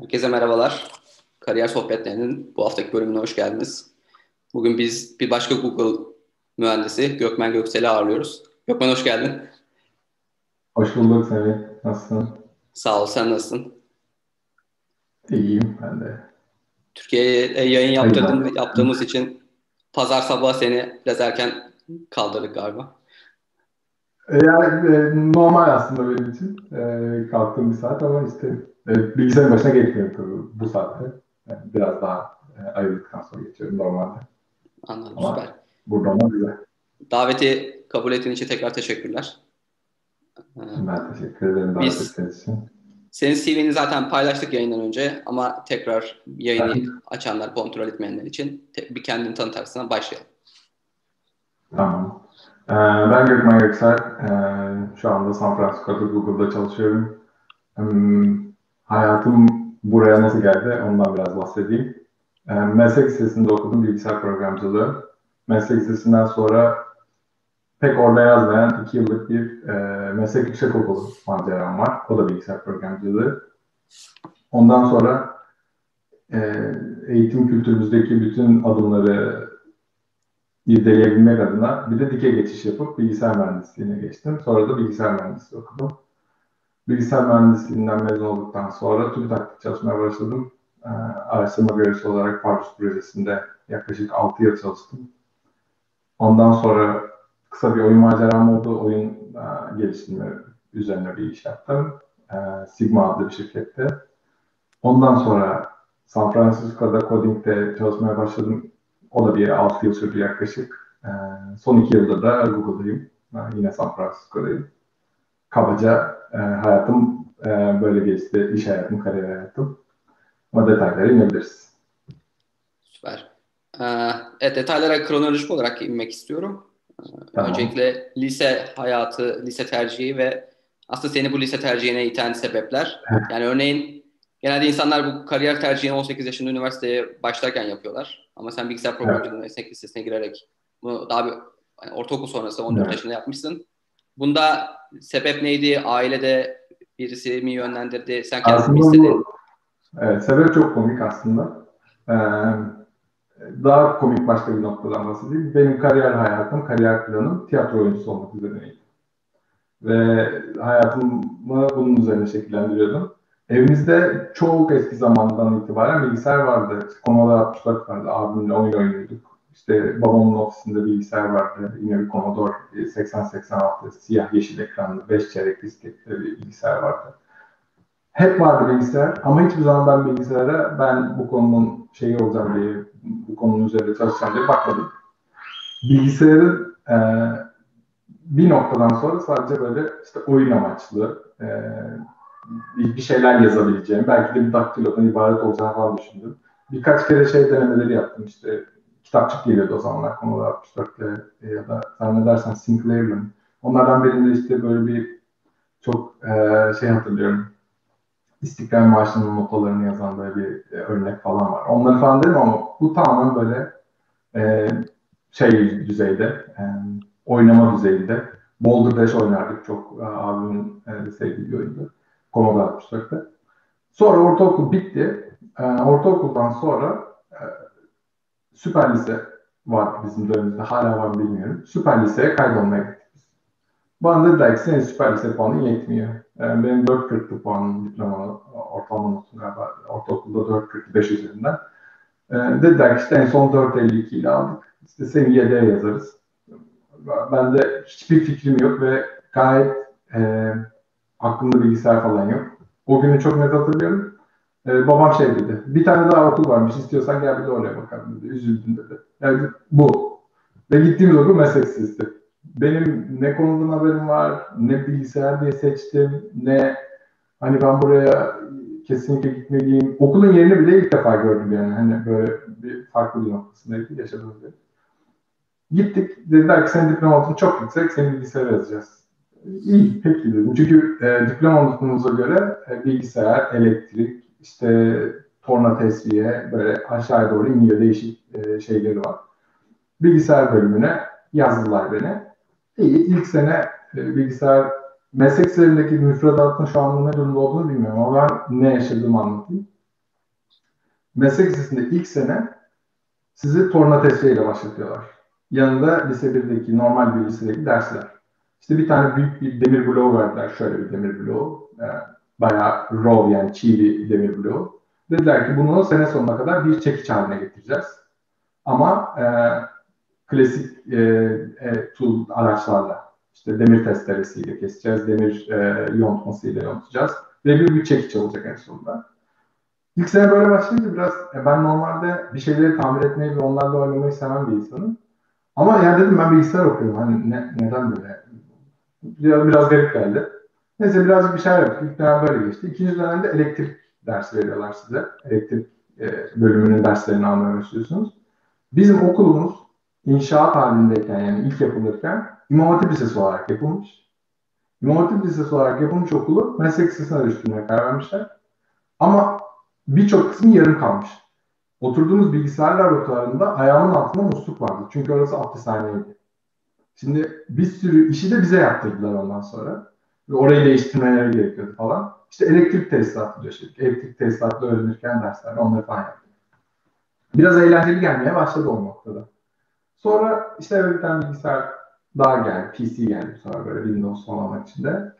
Herkese merhabalar. Kariyer Sohbetlerinin bu haftaki bölümüne hoş geldiniz. Bugün biz bir başka Google mühendisi Gökmen Göksel'i ağırlıyoruz. Gökmen hoş geldin. Hoş bulduk Semih. Nasılsın? Sağ ol. Sen nasılsın? İyiyim ben de. Türkiye'ye yayın yaptığımız için pazar sabahı seni biraz erken kaldırdık galiba. Yani normal aslında benim için. Kalktığım bir saat ama istedim. Bilgisayarın başına geçmiyorum tabii bu saatte. Yani biraz daha ayrıldıktan sonra geçiyorum normalde. Anladım, ama süper. Buradan da güzel. Daveti kabul ettiğin için tekrar teşekkürler. Ben teşekkür ederim davet ettiğiniz için. Senin CV'ni zaten paylaştık yayından önce ama tekrar yayını açanlar, kontrol etmeyenler için bir kendini tanıtarsına başlayalım. Tamam. Ben Gökmen Göksel. Şu anda San Francisco'da Google'da çalışıyorum. Hayatım buraya nasıl geldi ondan biraz bahsedeyim. Meslek lisesinde okudum bilgisayar programcılığı. Meslek lisesinden sonra pek orada yazmayan 2 yıllık bir meslek yüksekokulu maceram var. O da bilgisayar programcılığı. Ondan sonra eğitim kültürümüzdeki bütün adımları irdeleyebilmek adına bir de dike geçiş yapıp bilgisayar mühendisliğine geçtim. Sonra da bilgisayar mühendisliği okudum. Bilgisayar mühendisliğinden mezun olduktan sonra TÜBİTAK'ta çalışmaya başladım. Araştırma görevlisi olarak Pardus projesinde yaklaşık 6 yıl çalıştım. Ondan sonra kısa bir oyun maceram oldu. Oyun geliştirme üzerine bir iş yaptım. Sigma adlı bir şirkette. Ondan sonra San Francisco'da Koding'de çalışmaya başladım. O da bir 6 yıl sürdü yaklaşık. Son 2 yılda da Google'dayım. Yine San Francisco'dayım. Kabaca hayatım böyle geçti. İş hayatım, kariyer hayatım. Ama detaylara inebiliriz. Süper. Evet, detaylara kronolojik olarak inmek istiyorum. Tamam. Öncelikle lise hayatı, lise tercihi ve aslında seni bu lise tercihine iten sebepler. Yani örneğin genelde insanlar bu kariyer tercihini 18 yaşında üniversiteye başlarken yapıyorlar. Ama sen bilgisayar programcılığının esnek lisesine girerek bunu daha bir hani ortaokul sonrası 14 yaşında yapmışsın. Bunda sebep neydi? Ailede birisi mi yönlendirdi? Sen kendin mi istedin? Evet, sebep çok komik aslında. Daha komik başka bir noktadan bahsedeyim. Benim kariyer hayatım, kariyer planım tiyatro oyuncusu olmak üzereydi. Ve hayatımı bunun üzerine şekillendiriyordum. Evimizde çok eski zamandan itibaren bilgisayar vardı. Commodore 64 vardı. Abimle oyun oynuyorduk. İşte babamın ofisinde bilgisayar vardı. Yine bir Commodore 80-86 siyah yeşil ekranlı 5 çeyrek disketli bir bilgisayar vardı. Hep vardı bilgisayar ama hiçbir zaman ben bilgisayara ben bu konunun şeyi olacağım diye, bu konunun üzerinde çalışacağım diye bakmadım. Bilgisayarın bir noktadan sonra sadece böyle işte oyun amaçlı bir şeyler yazabileceğim, belki de bir daktilodan ibaret olacağını falan düşündüm. Birkaç kere şey denemeleri yaptım işte. Kitapçık geliyordu o zamanlar Commodore 64'te ya da zannedersen Sinclair'ın. Onlardan birinde işte böyle bir çok şey hatırlıyorum. İstiklal Marşı'nın notalarını yazan böyle bir örnek falan var. Onları falan derim ama bu tamamen böyle şey düzeyde, oynama düzeyinde. Boulder Dash oynardık çok. Abimin sevdiği bir oyundu. Commodore 64'te. Sonra ortaokul bitti. Ortaokuldan sonra Süper Lise var bizim dönemimizde. Hala var bilmiyorum. Süper Lise'ye kaydolmaya gittik. Bana dediler ki senin Süper Lise puanın yetmiyor. Benim 4.40'lı puanım diploma ortalama notum galiba. Ortaokulda 4.45 üzerinden. Dediler ki işte en son 4.52 ile aldık. İşte seni YD'ye yazarız. Ben de hiçbir fikrim yok ve gayet aklımda bilgisayar falan yok. O günü çok net hatırlıyorum. Babam şey dedi, bir tane daha okul varmış, istiyorsan gel bir de oraya bakalım dedi, üzüldüm dedi. Yani bu. Ve gittiğimiz okul mesleksizdi. Benim ne konudan haberim var, ne bilgisayar diye seçtim, ne hani ben buraya kesinlikle gitmeliyim. Okulun yerini bile ilk defa gördüm yani, hani böyle bir farklı bir noktasındaydı, yaşadığımız gibi. Gittik, dediler ki senin diplomatın çok yüksek, seni bilgisayara yazacağız. İyi, pek bildim. Çünkü diploma notumuza göre bilgisayar, elektrik, işte torna tesviye böyle aşağıya doğru iniyor, değişik şeyleri var. Bilgisayar bölümüne yazdılar beni. İyi, ilk sene bilgisayar meslek üzerindeki müfredatın şu an ne durumda olduğunu bilmiyorum ama ben ne yaşadığımı anlatayım. Meslek lisesinde ilk sene sizi torna tesviyeyle başlatıyorlar. Yanında lise 1'deki normal bir lisedeki dersler. İşte bir tane büyük bir demir bloğu verdiler. Şöyle bir demir bloğu. Bayağı raw, yani çiğ bir demir bloğu. Dediler ki bunu sene sonuna kadar bir çekiç haline getireceğiz. Ama klasik tool araçlarla, işte demir testeresiyle keseceğiz, demir yontmasıyla yontacağız ve bir çekiç olacak en sonunda. İlk sene böyle başlayınca biraz ben normalde bir şeyleri tamir etmeyi ve onlarla oynamayı seven bir insanım. Ama ya dedim ben bilgisayar okuyorum, hani neden böyle? Biraz garip geldi. Neyse birazcık bir şeyler yaptık. İlk dönem böyle geçti. İkinci dönemde elektrik dersi veriyorlar size. Elektrik bölümünün derslerini almaya başlıyorsunuz. Bizim okulumuz inşaat halindeyken, yani ilk yapılırken İmam Hatip Lisesi olarak yapılmış. İmam Hatip Lisesi olarak yapılmış okulu meslek lisesine dönüştürmeye karar vermişler. Ama birçok kısmı yarım kalmış. Oturduğumuz bilgisayar laboratuvarında ayağımın altında musluk vardı. Çünkü orası abdesthaneydi. Şimdi bir sürü işi de bize yaptırdılar ondan sonra. Ve orayı değiştirmeleri gerekiyordu falan. İşte elektrik tesisatı döşedik. Elektrik tesisatı öğrenirken dersler, onları falan yaptık. Biraz eğlenceli gelmeye başladı o noktada. Sonra işte böyle bir tane bilgisayar daha geldi. PC geldi sonra böyle Windows falan içinde.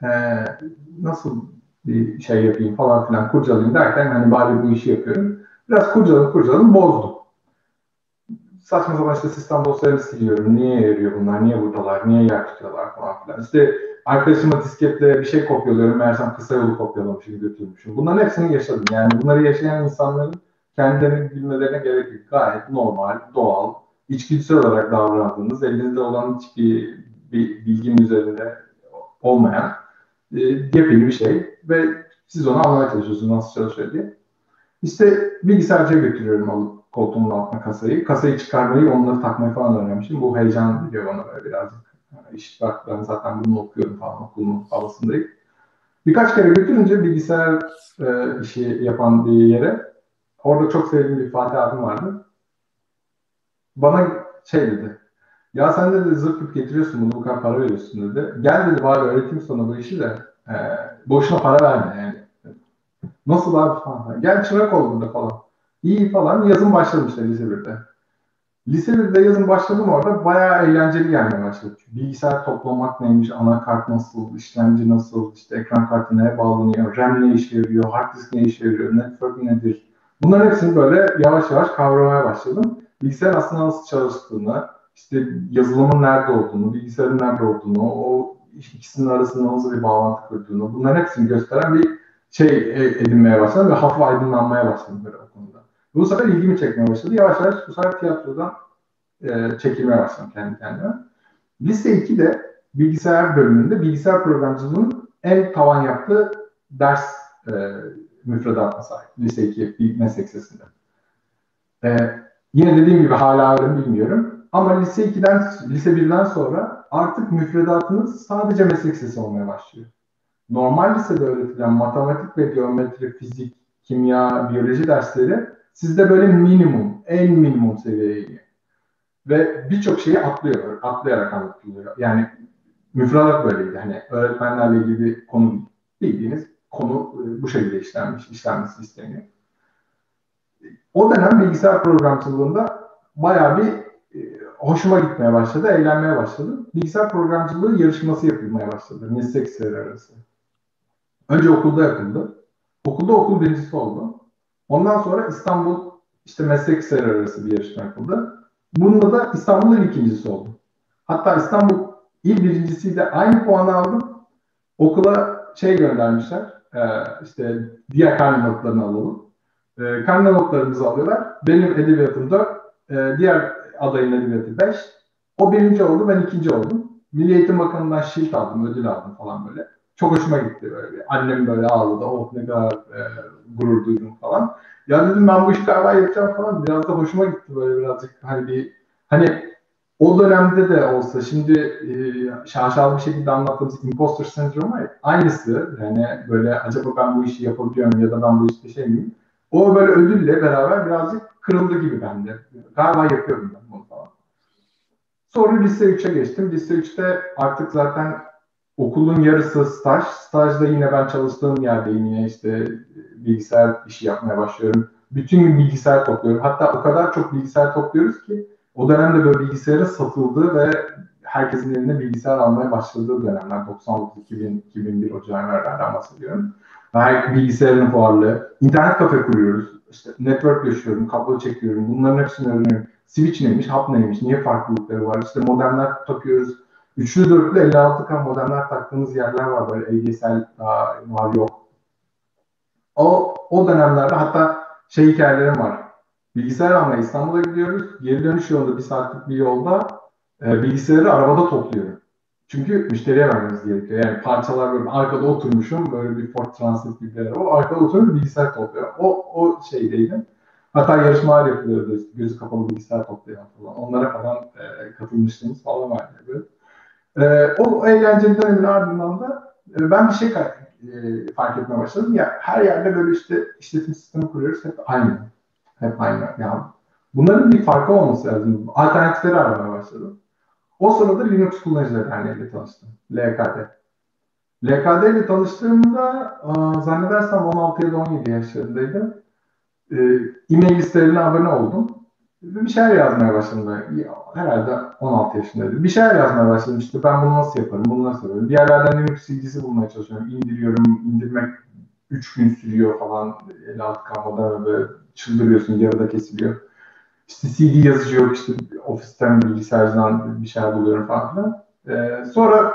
Nasıl bir şey yapayım falan filan kurcalayayım derken hani bari bu işi yapıyorum. Biraz kurcaladım, bozdum. Saçma sapan işte sistem dosyalarını siliyorum. Niye yarıyor bunlar, niye buradalar, niye yer tutuyorlar falan filan. İşte arkadaşıma disketle bir şey kopyalıyorum. Meğersem kısa yolu kopyalamışım, götürmüşüm. Bunların hepsini yaşadım. Yani bunları yaşayan insanların kendilerini bilmelerine gerek yok. Gayet normal, doğal, içgüdüsel olarak davrandığınız, elinizde olan hiçbir bilginin üzerinde olmayan yepyeni bir şey. Ve siz onu anlamaya çalışıyorsunuz nasıl çalışıyor diye. İşte bilgisayarcıya götürüyorum alıp koltuğumun altına kasayı. Kasayı çıkarmayı, onları takmayı falan öğrenmişim. Bu heyecan diyor bana böyle birazcık. Yani iş bak, ben zaten bunu okuyorum falan, okulun havasındayım. Birkaç kere götürünce bilgisayar işi yapan bir yere, orada çok sevdiğim bir Fatih abim vardı. Bana şey dedi, ya sen de zırpıp getiriyorsun bunu, bu kadar para veriyorsun dedi. Gel dedi, bari öğreteyim sana bu işi de boşuna para verme yani. Nasıl abi falan. Gel çırak ol burada falan. İyi falan. Yazın başladım işte lise 1'de. Lise 1'de yazın başladım orada. Bayağı eğlenceli gelmeye başladı. Bilgisayar toplamak neymiş, anakart nasıl, işlemci nasıl, işte ekran kartı neye bağlanıyor, RAM ne işe yarıyor, hard disk ne işe yarıyor, network nedir. Bunların hepsini böyle yavaş yavaş kavramaya başladım. Bilgisayar aslında nasıl çalıştığını, işte yazılımın nerede olduğunu, bilgisayarın nerede olduğunu, o ikisinin arasında nasıl bir bağlantı kurduğunu, bunların hepsini gösteren bir şey edinmeye başladım ve hafif aydınlanmaya başladım böyle o konuda. Bu sefer ilgimi çekmeye başladı. Yavaş yavaş bu sefer tiyatrodan çekilmeye başladım kendi kendime. Lise 2'de bilgisayar bölümünde bilgisayar programcılığının en tavan yaptığı ders müfredatına sahip. Lise 2 meslek lisesinde. Yine dediğim gibi hala bilmiyorum. Ama lise 1'den sonra artık müfredatınız sadece meslek lisesi olmaya başlıyor. Normal lisede öğretilen matematik ve geometri, fizik, kimya, biyoloji dersleri sizde böyle minimum, en minimum seviyeye geliyor. Ve birçok şeyi atlayarak anlatılıyor. Yani müfredat böyleydi. Hani öğretmenlerle ilgili bir konu değil. Bildiğiniz konu bu şekilde işlenmesi isteniyor. O dönem bilgisayar programcılığında bayağı bir hoşuma gitmeye başladı, eğlenmeye başladım. Bilgisayar programcılığı yarışması yapılmaya başladı. Meslek liseleri arası. Önce okulda yapıldı. Okulda okul birincisi oldu. Ondan sonra İstanbul işte meslek liseleri arası bir yarışma yapıldı. Bunda da İstanbul'un ikincisi oldum. Hatta İstanbul il birincisiyle aynı puanı aldım. Okula şey göndermişler. İşte diğer karne notlarını alalım. Karne notlarımızı alıyorlar. Benim edebiyatım 4. Diğer adayın edebiyatı 5. O birinci oldu, ben ikinci oldum. Milli Eğitim Bakanı'ndan şilt aldım, ödül aldım falan böyle. Çok hoşuma gitti böyle. Annem böyle ağladı. Oh ne kadar gurur duydum falan. Ya dedim ben bu işi galiba yapacağım falan. Biraz da hoşuma gitti böyle birazcık. Hani O dönemde de olsa şimdi şaşalı bir şekilde anlattığımız imposter sendromu aynısı. Yani böyle acaba ben bu işi yapabiliyor muyum ya da ben bu işte şey miyim? O böyle ödülle beraber birazcık kırıldı gibi bende. Galiba yapıyorum ben bunu falan. Sonra lise 3'e geçtim. Lise 3'te artık zaten okulun yarısı staj. Stajda yine ben çalıştığım yerde yine işte bilgisayar işi yapmaya başlıyorum. Bütün gün bilgisayar topluyorum. Hatta o kadar çok bilgisayar topluyoruz ki o dönemde böyle bilgisayara satıldığı ve herkesin eline bilgisayar almaya başladığı dönemler. 99-2001 Ocağı'na herhalde bahsediyorum. Belki bilgisayarın fuarlı, internet kafe kuruyoruz, işte network yaşıyorum, kablo çekiyorum, bunların hepsini öğreniyorum. Switch neymiş, hap neymiş, niye farklılıkları var, işte modemler takıyoruz. 3'lü 4'lü 56K modemler taktığımız yerler var böyle EGSL var yok. O dönemlerde hatta şey hikayelerim var. Bilgisayar almaya İstanbul'a gidiyoruz, geri dönüş yolunda bir saatlik bir yolda bilgisayarı arabada topluyorum. Çünkü müşteriye vermemiz gerekiyor. Yani parçalar böyle arkada oturmuşum. Böyle bir Ford Transit gibi bir araba. Arkada oturup bilgisayar topluyor. O şeydeydim. Hatta yarışmalar yapılıyordu. İşte gözü kapalı bilgisayar toplayan falan. Onlara falan katılmıştığımız falan var. O eğlenceli dönemin ardından da ben bir şey fark etmeye başladım. Ya her yerde böyle işte işletim sistemi kuruyoruz. Hep aynı. Hep aynı. Yani bunların bir farkı olması lazım. Alternatifleri aramaya başladım. O sırada Linux Kullanıcıları Derneği'yle tanıştım. LKD. LKD ile tanıştığımda zannedersem 16 ya da 17 yaşlarındaydım. E-mail listelerine abone oldum. Bir şeyler yazmaya başladım. Herhalde 16 yaşındaydım. Bir şeyler yazmaya başladım. İşte ben bunu nasıl yaparım, bunu nasıl yaparım. Bir yerlerden Linux silgisi bulmaya çalışıyorum. İndiriyorum, indirmek 3 gün sürüyor falan. El altı kalmadan böyle çıldırıyorsun, yarıda kesiliyor. İşte CD yazıcı yok, işte ofisten bilgisayardan bir şeyler buluyorum falan. Sonra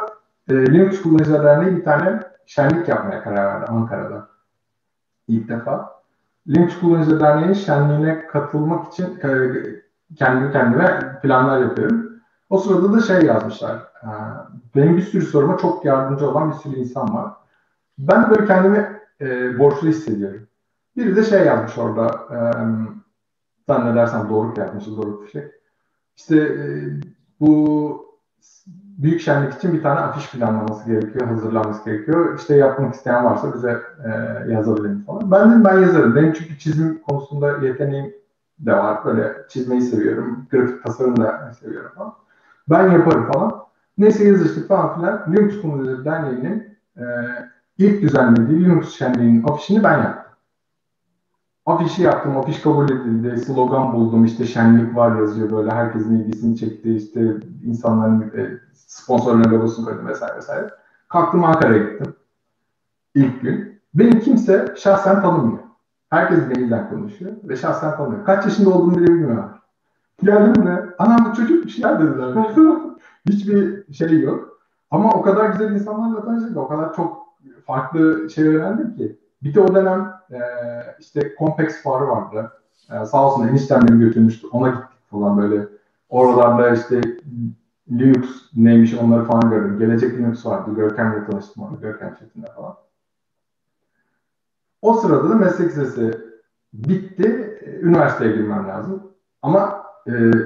Linux Kullanıcılar Derneği bir tane şenlik yapmaya karar verdi Ankara'da. İlk defa. Linux Kullanıcılar Derneği şenliğine katılmak için kendime planlar yapıyorum. O sırada da şey yazmışlar. Benim bir sürü soruma çok yardımcı olan bir sürü insan var. Ben böyle kendimi borçlu hissediyorum. Biri de şey yazmış orada. Zannedersem doğru yapmışız, doğru bir şey. İşte bu büyük şenlik için bir tane afiş planlaması gerekiyor, hazırlanması gerekiyor. İşte yapmak isteyen varsa bize yazabilirim falan. Ben dedim ben yazarım. Benim çünkü çizim konusunda yeteneğim de var. Böyle çizmeyi seviyorum, grafik tasarım da seviyorum falan. Ben yaparım falan. Neyse yazıştık falan filan. Linux Kullanıcıları Derneği'nin ilk düzenlediği Linux şenliğinin afişini ben yaptım. Afişi yaptım, afiş kabul edildi, slogan buldum, işte şenlik var yazıyor böyle, herkesin ilgisini çekti, işte insanların sponsorlarına logosunu koydum vesaire vesaire. Kalktım Ankara'ya gittim ilk gün. Beni kimse şahsen tanımıyor. Herkes benimden konuşuyor ve şahsen tanımıyor. Kaç yaşında olduğumu bile bilmiyorlar. Geldim de, anam bu çocuk bir şeyler dediler. Hiçbir şey yok. Ama o kadar güzel insanlarla tanıştık, o kadar çok farklı şey öğrendim ki. Bir de o dönem işte Complex fuarı vardı. Sağ olsun eniştem beni götürmüştü. Ona gittik falan böyle. Oralarda işte Linux neymiş onları falan gördüm. Gelecek Linux vardı. Gökmen'le tanıştım orada. Gökmen şeklinde falan. O sırada da meslek lisesi bitti. Üniversiteye girmem lazım. Ama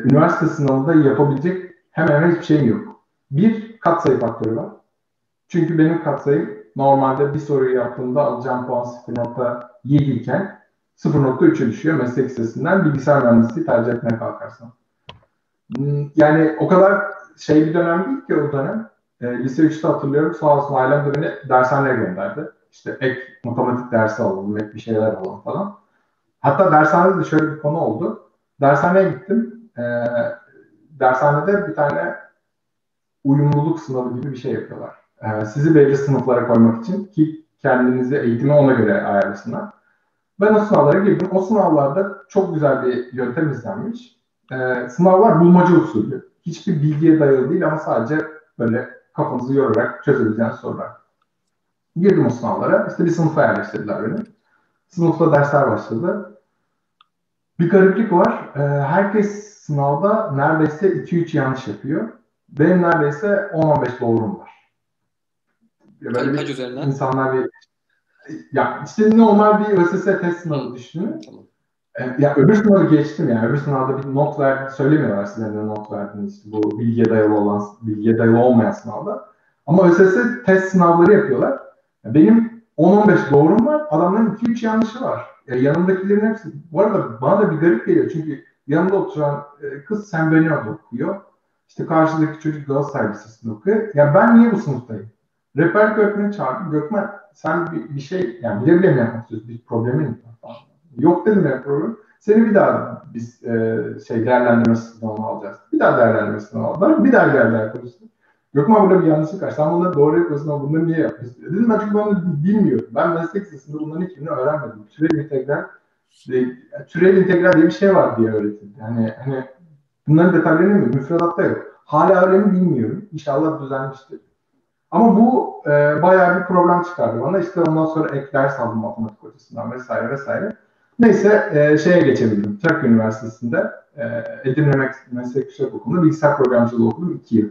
üniversite sınavında yapabilecek hemen hiçbir şeyim yok. Bir katsayı faktörü var. Çünkü benim katsayım normalde bir soruyu yaptığımda alacağım puan 0.7 iken 0.3'e düşüyor meslek lisesinden bilgisayar mühendisliği tercih etmeye kalkarsam. Yani o kadar şey bir dönem değil ki o dönem. Lise 3'te hatırlıyorum sağ olsun ailem de beni dershaneye gönderdi. İşte ek matematik dersi alalım, ek bir şeyler alalım falan. Hatta dershanede de şöyle bir konu oldu. Dershaneye gittim. Dershanede bir tane uyumluluk sınavı gibi bir şey yapıyorlar. Sizi belirli sınıflara koymak için ki kendinizi eğitimi ona göre ayarlasınlar. Ben o sınavlara girdim. O sınavlarda çok güzel bir yöntem izlenmiş. Sınavlar bulmaca usulü. Hiçbir bilgiye dayalı değil ama sadece böyle kafanızı yorarak çözebileceğiniz sorular. Girdim o sınavlara. İşte bir sınıfa yerleştirdiler beni. Sınıfta dersler başladı. Bir gariplik var. Herkes sınavda neredeyse 2-3 yanlış yapıyor. Benim neredeyse 10-15 doğrum var. Böyle kaç üzerinden? İnsanlar bir... Ya işte normal bir ÖSS test sınavı düşünün. Tamam. Ya öbür sınavı geçtim yani. Öbür sınavda bir not verdi, söylemiyorlar size ne not verdiniz işte bu bilgiye dayalı olan, bilgiye dayalı olmayan sınavda. Ama ÖSS test sınavları yapıyorlar. Yani benim 10-15 doğrum var, adamların 2-3 yanlışı var. Yani yanımdakilerin hepsi, bu arada bana da bir garip geliyor çünkü yanımda oturan kız Sen Benio'da okuyor. İşte karşıdaki çocuk Galatasaray Lisesi'nde okuyor. Yani ben niye bu sınıftayım? Rehber Gökmen'i çağırdım. Gökmen sen bir şey, yani bile bile mi yapmak istiyorsun? Bir problemin yok dedim ya problem. Seni bir daha biz değerlendirme sınavına alacağız. Bir daha değerlendirme sınavına aldılar. Bir daha değerlendirme konuştum. Gökmen burada bir yanlışlık var. Sen bunları doğru yapıyorsun ama bunları niye yapıyorsun? Dedim ben çünkü bunu bilmiyorum. Ben meslek lisesinde bunların hiçbirini öğrenmedim. Türev integral diye bir şey var diye öğretildi. Yani hani bunların detaylarını bilmiyorum. Müfredatta yok. Hala öyle mi bilmiyorum. İnşallah düzelmiştir. Ama bu bayağı bir problem çıkardı bana. İşte ondan sonra ek ders aldım matematik hocasından vesaire vesaire. Neyse şeye geçebildim. TÜBİTAK Üniversitesi'nde Edirne Meslek Yüksek Okulu'nda bilgisayar programcılığı okudum 2 yıl.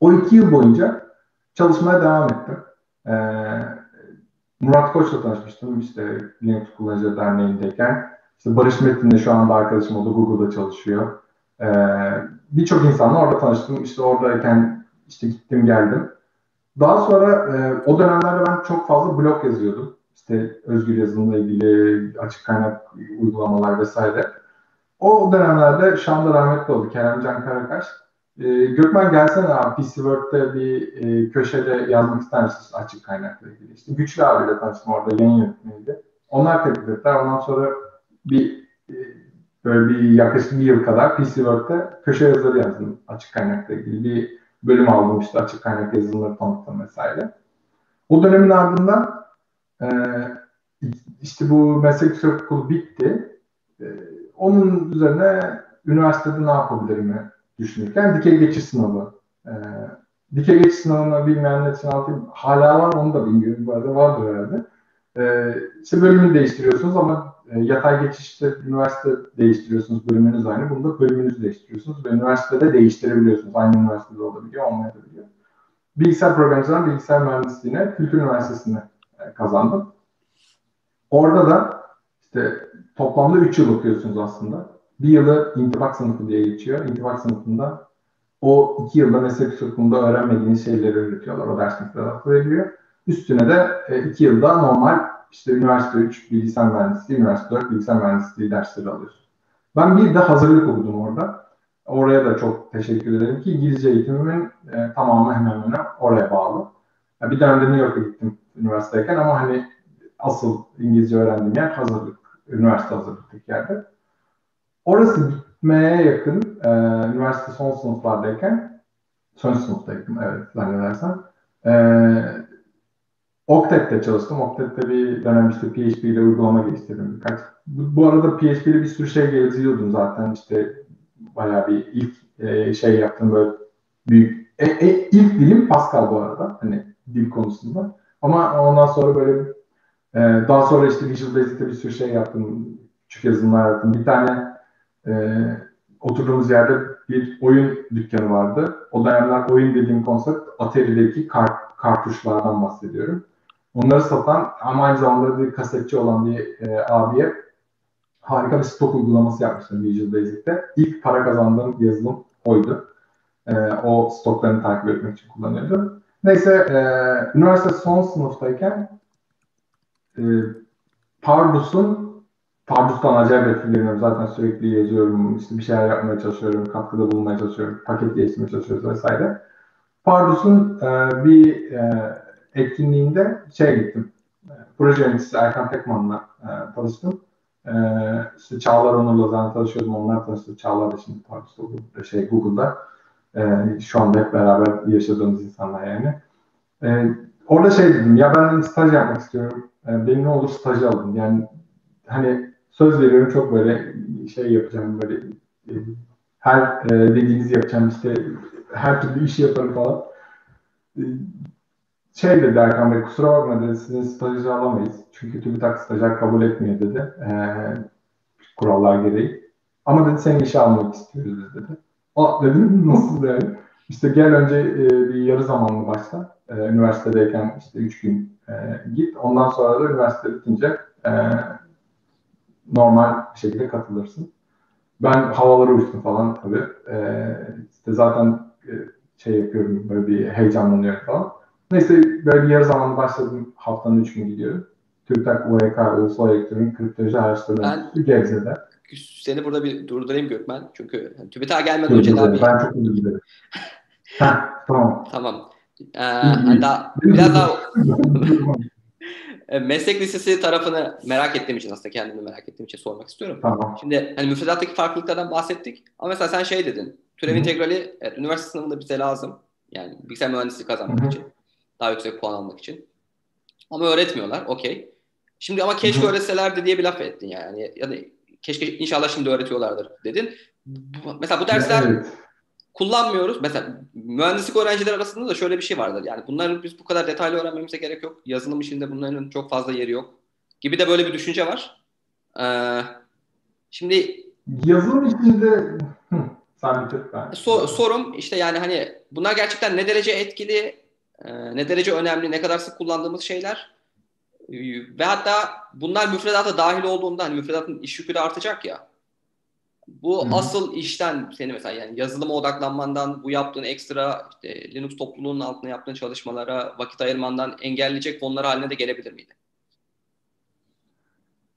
O 2 yıl boyunca çalışmaya devam ettim. Murat Koç'la tanışmıştım işte Linux Kullanıcı Derneği'ndeyken. İşte Barış Metin de şu anda arkadaşım oldu. Google'da çalışıyor. Birçok insanla orada tanıştım. İşte oradayken işte gittim geldim. Daha sonra o dönemlerde ben çok fazla blog yazıyordum. İşte özgür yazılımla ilgili açık kaynak uygulamalar vesaire. O dönemlerde Şam'da rahmetli oldu Kerem Can Karakaş. Gökmen gelsene abi, PC World'da bir köşede yazmak ister misiniz açık kaynakla ilgili? İşte Güçlü abiyle tanıştım orada yayın yönetmeniydi. Onlar teklif ettiler. Ondan sonra bir böyle bir yaklaşık bir yıl kadar PC World'da köşe yazıları yazdım açık kaynakla ilgili. Bir bölüm aldım işte açık kaynak yazılımları tanıttım vesaire. O dönemin ardından işte bu meslek yüksek okulu bitti. Onun üzerine üniversitede ne yapabilirim düşünürken dikey geçiş sınavı. Dikey geçiş sınavını bilmeyenler için anlatayım. Hala var onu da bilmiyorum. Bu arada vardır herhalde. İşte bölümünü değiştiriyorsunuz ama yatay geçişte üniversite değiştiriyorsunuz. Bölümünüz aynı. Bunda bölümünüzü değiştiriyorsunuz ve üniversitede değiştirebiliyorsunuz. Aynı üniversitede olabiliyor, olmayabiliyor. Bilgisayar programcılığından bilgisayar mühendisliğine, Kültür Üniversitesi'ne kazandım. Orada da işte toplamda 3 yıl okuyorsunuz aslında. Bir yılı intibak sınıfı diye geçiyor. İntibak sınıfında o 2 yılda meslek sınıfında öğrenmediğiniz şeyleri öğretiyorlar. O ders müfredatı veriliyor. Üstüne de 2 yılda normal işte üniversite 3 bilgisayar mühendisliği, üniversite 4 bilgisayar mühendisliği dersleri alıyorsunuz. Ben bir de hazırlık okudum orada. Oraya da çok teşekkür ederim ki İngilizce eğitimimin tamamı hemen hemen oraya bağlı. Bir dönemde New York'a gittim üniversiteyken ama hani asıl İngilizce öğrendiğim yer hazırlık, üniversite hazırlıktaki yerde. Orası bitmeye yakın, üniversite son sınıflardayken, son sınıftaydım evet zannedersem, Octet'te çalıştım. Octet'te bir dönem işte PHP ile uygulama geliştirdim birkaç. Bu arada PHP ile bir sürü şey geliştiriyordum zaten işte bayağı bir ilk şey yaptım böyle büyük, ilk dilim Pascal bu arada hani dil konusunda ama ondan sonra böyle daha sonra işte Visual Basic'te bir sürü şey yaptım, küçük yazılımlar yaptım. Bir tane oturduğumuz yerde bir oyun dükkanı vardı. O dönemler oyun dediğim konsept Atari'deki kartuşlardan bahsediyorum. Onları satan ama aynı zamanda bir kasetçi olan bir abiye harika bir stok uygulaması yapmıştım Visual Basic'te. İlk para kazandığım yazılım oydu. O stoklarını takip etmek için kullanıyordum. Neyse üniversite son sınıftayken Pardus'tan acayip etkileniyorum. Zaten sürekli yazıyorum, işte bir şeyler yapmaya çalışıyorum, katkıda bulunmaya çalışıyorum, paket geliştirmeye çalışıyoruz vesaire. Pardus'un bir etkinliğinde gittim. Proje yöneticisi Erkan Tekman'la tanıştım. İşte Çağlar Onur'la zaten tanışıyordum. Onlar tanıştı. Çağlar da şimdi Pardus'ta Google'da. Şu anda hep beraber yaşadığımız insanlar yani. Orada dedim, ya ben staj yapmak istiyorum. Benim ne olur staj aldım. Yani hani söz veriyorum çok böyle şey yapacağım böyle her dediğinizi yapacağım işte her türlü işi yaparım falan. Dedi Erkan Bey kusura bakma dedi sizin stajı alamayız. Çünkü TÜBİTAK stajyer kabul etmiyor dedi. Kurallar gereği. Ama dedi senin işe almak istiyoruz dedi. O dedim nasıl yani? İşte gel önce bir yarı zamanlı başla. Üniversitedeyken işte 3 gün git. Ondan sonra da üniversite bitince normal bir şekilde katılırsın. Ben havalara uçtum falan tabii. İşte zaten şey yapıyorum, böyle bir heyecanlanıyorum falan. Neyse böyle bir yarı zamanlı başladım. Haftanın 3 gün gidiyorum. TÜBİTAK, UYK, Ulusal Elektronik Kriptoloji Araştırmaları Gebze'de. Seni burada bir durdurayım Gökmen. Çünkü yani TÜBİTAK'a gelmeden önce daha bir... Ben çok özür dilerim. Tamam. Tamam. Daha, biraz daha... Meslek lisesi tarafını merak ettiğim için, aslında kendimi merak ettiğim için sormak istiyorum. Tamam. Şimdi hani müfredattaki farklılıklardan bahsettik ama mesela sen şey dedin, türev integrali evet, üniversite sınavında bize lazım. Yani bilgisayar mühendisliği kazanmak için, daha yüksek puan almak için. Ama öğretmiyorlar, okey. Şimdi ama keşke öğretselerdi diye bir laf ettin yani. Ya da keşke inşallah şimdi öğretiyorlardır dedin. Mesela bu dersler... Evet. Kullanmıyoruz. Mesela mühendislik öğrenciler arasında da şöyle bir şey vardır. Yani bunları biz bu kadar detaylı öğrenmemize gerek yok. Yazılım işinde bunların çok fazla yeri yok. Gibi de böyle bir düşünce var. Şimdi... Yazılım işinde... Sorum işte yani hani bunlar gerçekten ne derece etkili, ne derece önemli, ne kadar sık kullandığımız şeyler. Ve hatta bunlar müfredata dahil olduğunda hani müfredatın iş yükü de artacak ya. Bu asıl işten seni mesela yani yazılıma odaklanmandan, bu yaptığın ekstra işte Linux topluluğunun altında yaptığın çalışmalara vakit ayırmandan engelleyecek konular haline de gelebilir miydi?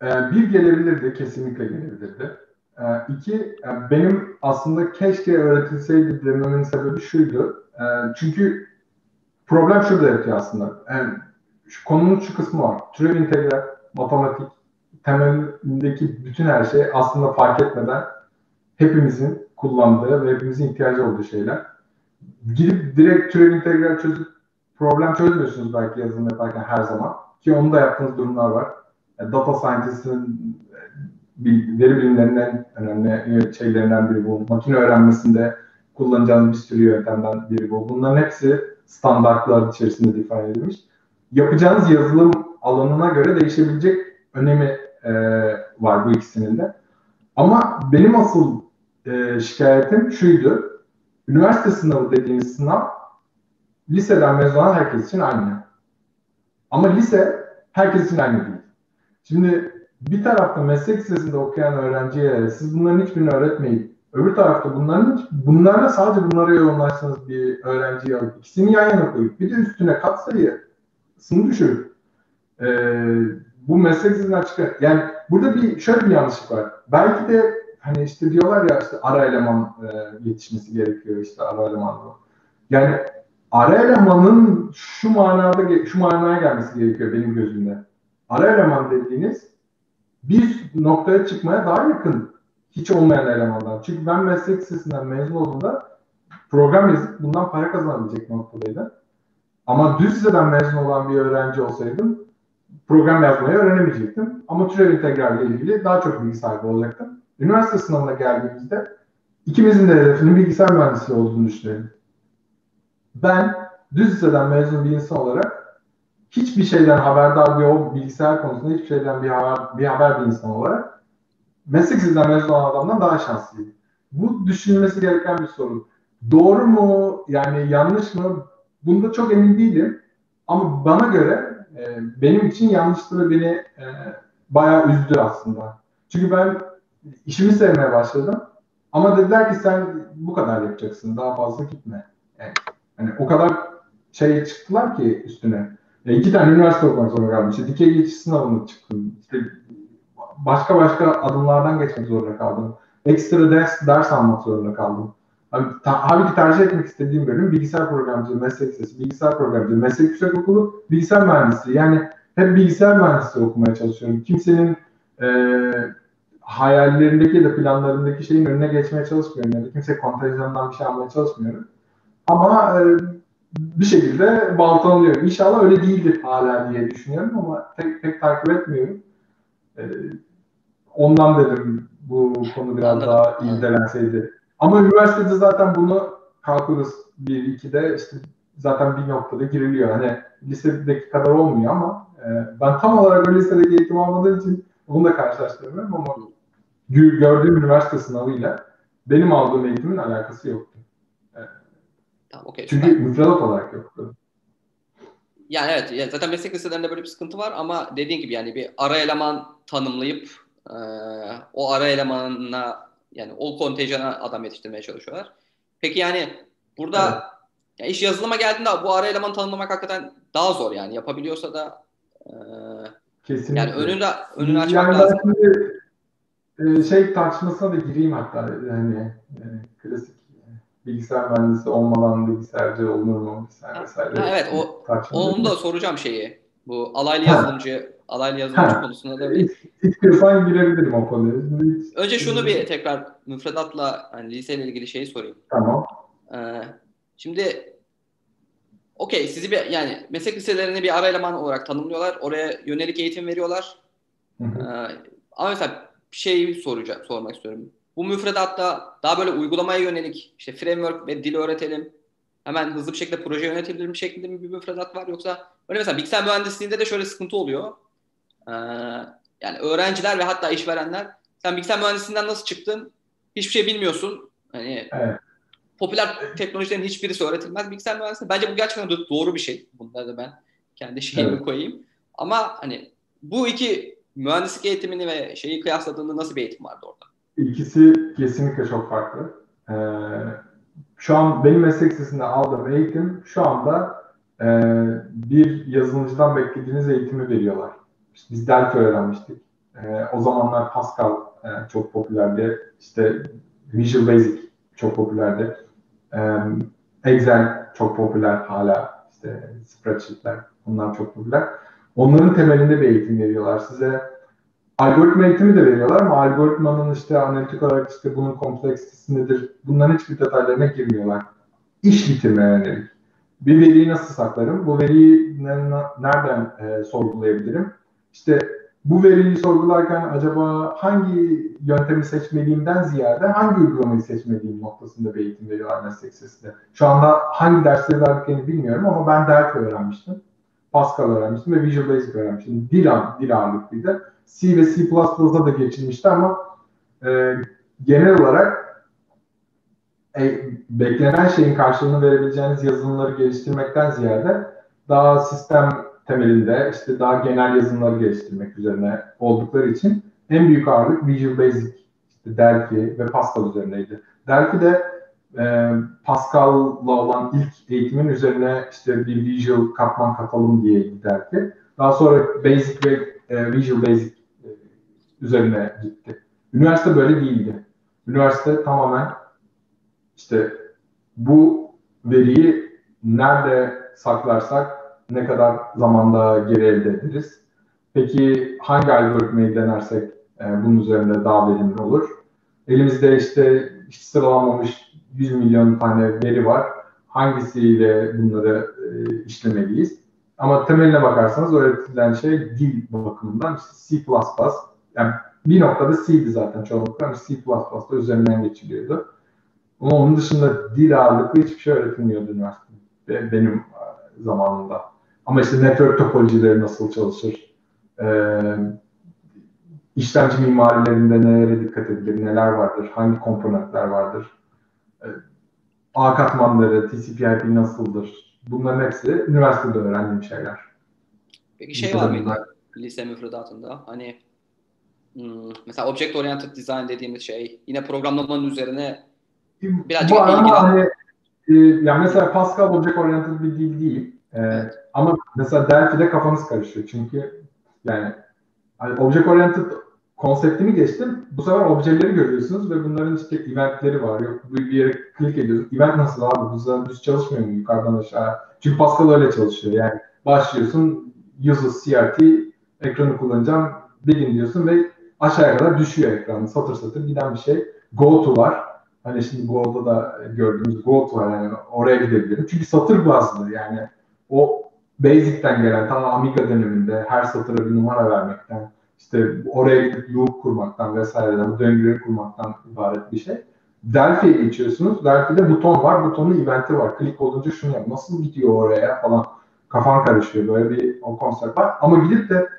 Bir, gelebilirdi. Kesinlikle gelebilirdi. İki, benim aslında keşke öğretilseydi dememin sebebi şuydu. Çünkü problem şurada yatıyor aslında. Yani şu konunun şu kısmı var. Türev integral, matematik, temelindeki bütün her şey aslında fark etmeden hepimizin kullandığı ve hepimizin ihtiyacı olduğu şeyler. Gidip direkt türev integral çözüp problem çözmüyorsunuz belki yazılım yaparken her zaman. Ki onu da yaptığınız durumlar var. Data Scientist'in veri bilimlerinden önemli şeylerinden biri bu. Makine öğrenmesinde kullanacağınız bir sürü yöntemden biri bu. Bunların hepsi standartlar içerisinde define edilmiş. Yapacağınız yazılım alanına göre değişebilecek önemi var bu ikisinin de. Ama benim asıl şikayetim şuydu. Üniversite sınavı dediğimiz sınav liseden mezun olan herkes için aynı. Ama lise herkes için aynı değil. Şimdi bir tarafta meslek lisesinde okuyan öğrenciye siz bunların hiçbirini öğretmeyin. Öbür tarafta bunlarla sadece bunlara yoğunlaştığınız bir öğrenciyi alıp ikisini yan yana koyup bir de üstüne katsayısını düşürüp bu meslek izinden çıkıyor. Yani burada şöyle bir yanlışlık var. Belki de hani işte diyorlar ya işte ara eleman yetişmesi gerekiyor işte ara eleman. Yani ara elemanın şu manaya gelmesi gerekiyor benim gözümde. Ara eleman dediğiniz bir noktaya çıkmaya daha yakın hiç olmayan elemandan. Çünkü ben meslek lisesinden mezun olduğumda program yazıp bundan para kazanabilecek noktadaydım. Ama düz liseden mezun olan bir öğrenci olsaydım program yazmayı öğrenemeyecektim. Ama türev integralle ilgili daha çok bilgi sahibi olacaktım. Üniversite sınavına geldiğimizde ikimizin de hedefinin bilgisayar mühendisliği olduğunu düşünüyorum. Ben düz liseden mezun bir insan olarak hiçbir şeyden haberdar bir bilgisayar konusunda hiçbir şeyden bir insan olarak meslek lisesinden mezun olan adamdan daha şanslıyım. Bu düşünülmesi gereken bir sorun. Doğru mu? Yani yanlış mı? Bunda çok emin değilim. Ama bana göre benim için yanlışları beni bayağı üzdü aslında. Çünkü ben işimi sevmeye başladım. Ama dediler ki sen bu kadar yapacaksın. Daha fazla gitme. Yani o kadar şey çıktılar ki üstüne. 2 tane üniversite okumak zorunda kaldım. İşte dikey geçiş sınavına çıktım. İşte başka adımlardan geçmek zorunda kaldım. Ekstra ders almak zorunda kaldım. Tabii ki tercih etmek istediğim bölüm bilgisayar programcılığı, meslek lisesi, bilgisayar programcılığı, meslek yüksekokulu, bilgisayar mühendisliği. Yani hep bilgisayar mühendisliği okumaya çalışıyorum. Kimsenin hayallerindeki ya da planlarındaki şeyin önüne geçmeye çalışmıyorum. Yani kimse kontenjandan bir şey almaya çalışmıyorum. Ama bir şekilde baltalanıyorum. İnşallah öyle değildir hala diye düşünüyorum ama pek takip etmiyorum. Ondan dedim bu konu biraz daha incelenseydi. Ama üniversitede zaten bunu kalkıyoruz 1-2'de işte zaten bir noktada giriliyor. Hani lisedeki kadar olmuyor ama ben tam olarak öyle lisedeki eğitim almadığım için onu da karşılaştırıyorum ama gördüğüm üniversite sınavıyla benim aldığım eğitimin alakası yoktu. Tamam, okay. Çünkü müfredat olarak yoktu. Yani evet zaten meslek liselerinde böyle bir sıkıntı var ama dediğin gibi yani bir ara eleman tanımlayıp o ara elemanına, yani o kontenjana adam yetiştirmeye çalışıyorlar. Peki yani burada evet, yani iş yazılıma geldiğinde bu ara elemanı tanımlamak hakikaten daha zor yani. Yapabiliyorsa da kesinlikle. Yani önünü açmak yani lazım. Şimdi, şey tartışmasına da gireyim hatta. Yani klasik bilgisayar mühendisi olmadan bilgisayarcı olur mu? Vesaire. Ha, evet, onu da soracağım şeyi. Bu alaylı yazılımcı konusunda da bir... İstiyorsan girebilirim o konuya. Önce şunu bir tekrar müfredatla, hani liseyle ilgili şeyi sorayım. Tamam. Şimdi okey, sizi bir, yani meslek liselerini bir ara eleman olarak tanımlıyorlar. Oraya yönelik eğitim veriyorlar. Ama mesela bir şey sormak istiyorum. Bu müfredatta daha böyle uygulamaya yönelik, işte framework ve dil öğretelim, hemen hızlı bir şekilde proje yönetilebilir şeklinde mi bir müfredat var, yoksa öyle mesela bilgisayar mühendisliğinde de şöyle sıkıntı oluyor. Yani öğrenciler ve hatta işverenler, sen bilgisayar mühendisliğinden nasıl çıktın? Hiçbir şey bilmiyorsun. Hani evet, popüler teknolojilerin hiçbirisi öğretilmez bilgisayar mühendisliğinde. Bence bu gerçekten doğru bir şey. Bunları da ben kendi şeyimi evet, koyayım. Ama hani bu iki mühendislik eğitimini ve şeyi kıyasladığında nasıl bir eğitim vardı orada? İkisi kesinlikle çok farklı. Şu an benim meslek lisesinde aldığım eğitim, şu anda bir yazılımcıdan beklediğiniz eğitimi veriyorlar. İşte biz Delphi öğrenmiştik. O zamanlar Pascal çok popülerdi. İşte Visual Basic çok popülerdi. Excel çok popüler hala. İşte spreadsheetler, onlar çok popüler. Onların temelinde bir eğitim veriyorlar size. Algoritma eğitimi de veriyorlar ama algoritmanın işte analitik olarak işte bunun kompleksitesi nedir? Bunların hiçbir detaylarına girmiyorlar. İş bitirmeye yönelik. Bir veriyi nasıl saklarım? Bu veriyi nereden sorgulayabilirim? İşte bu veriyi sorgularken acaba hangi yöntemi seçmeliyimden ziyade hangi uygulamayı seçmeliyim noktasında bir eğitim veriyorlar meslek lisesinde. Şu anda hangi dersleri verdiklerini bilmiyorum ama ben Delphi öğrenmiştim. Pascal öğrenmiştim ve Visual Basic öğrenmiştim. Dil ağırlıklıydı. C ve C++'a da geçilmişti ama genel olarak beklenen şeyin karşılığını verebileceğiniz yazılımları geliştirmekten ziyade daha sistem temelinde, işte daha genel yazılımları geliştirmek üzerine oldukları için en büyük ağırlık Visual Basic, işte Delphi ve Pascal üzerindeydi. Delphi de Pascal'la olan ilk eğitimin üzerine işte bir Visual katman katalım diye giderdi. Daha sonra Basic ve Visual Basic üzerine gitti. Üniversite böyle değildi. Üniversite tamamen işte bu veriyi nerede saklarsak ne kadar zamanda geri elde ederiz? Peki hangi algoritmayı denersek bunun üzerinde daha verimli olur? Elimizde işte hiç sıralanmamış 100 milyon tane veri var. Hangisiyle bunları işlemeliyiz? Ama temeline bakarsanız öğretilen şey dil bakımından işte C++. Yani bir noktada C'di zaten çoğunlukla ama C++'da üzerinden geçiliyordu. Ama onun dışında dil ağırlıklı hiçbir şey öğretilmiyordu üniversitede benim zamanında. Ama işte network topolojileri nasıl çalışır, işlemci mimarilerinde nelere dikkat edilir, neler vardır, hangi komponentler vardır, ağ katmanları, TCP/IP nasıldır? Bunların hepsi üniversitede öğrendiğim şeyler. Peki şey var mıydı lise müfredatında? Hani mesela object oriented design dediğimiz şey yine programlamanın üzerine birazcık ilgili. Hani, yani mesela Pascal object oriented bir dil değil. Evet. Ama mesela Delphi'de kafanız karışıyor. Çünkü yani hani object oriented konseptini geçtim. Bu sefer objeleri görüyorsunuz ve bunların işte eventleri var. Yok bir yere klik ediyoruz. Event nasıl abi? Bu sefer düz çalışmıyor mu yukarıdan aşağı? Çünkü Pascal öyle çalışıyor. Yani başlıyorsun, use CRT ekranı kullanacağım, begin diyorsun ve aşağıya kadar düşüyor ekranı. Satır satır giden bir şey. Go to var. Hani şimdi Go'da da gördüğümüz go to var. Yani oraya gidebilirim. Çünkü satır bazlı. Yani o basic'ten gelen, tam Amiga döneminde her satıra bir numara vermekten, İşte oraya gidip loop kurmaktan vesaireden, döngüleri kurmaktan ibaret bir şey. Delphi'ye geçiyorsunuz. Delphi'de buton var, butonun eventi var. Klik olunca şunu yap, nasıl gidiyor oraya falan. Kafan karışıyor, böyle bir o konsept var. Ama gidip de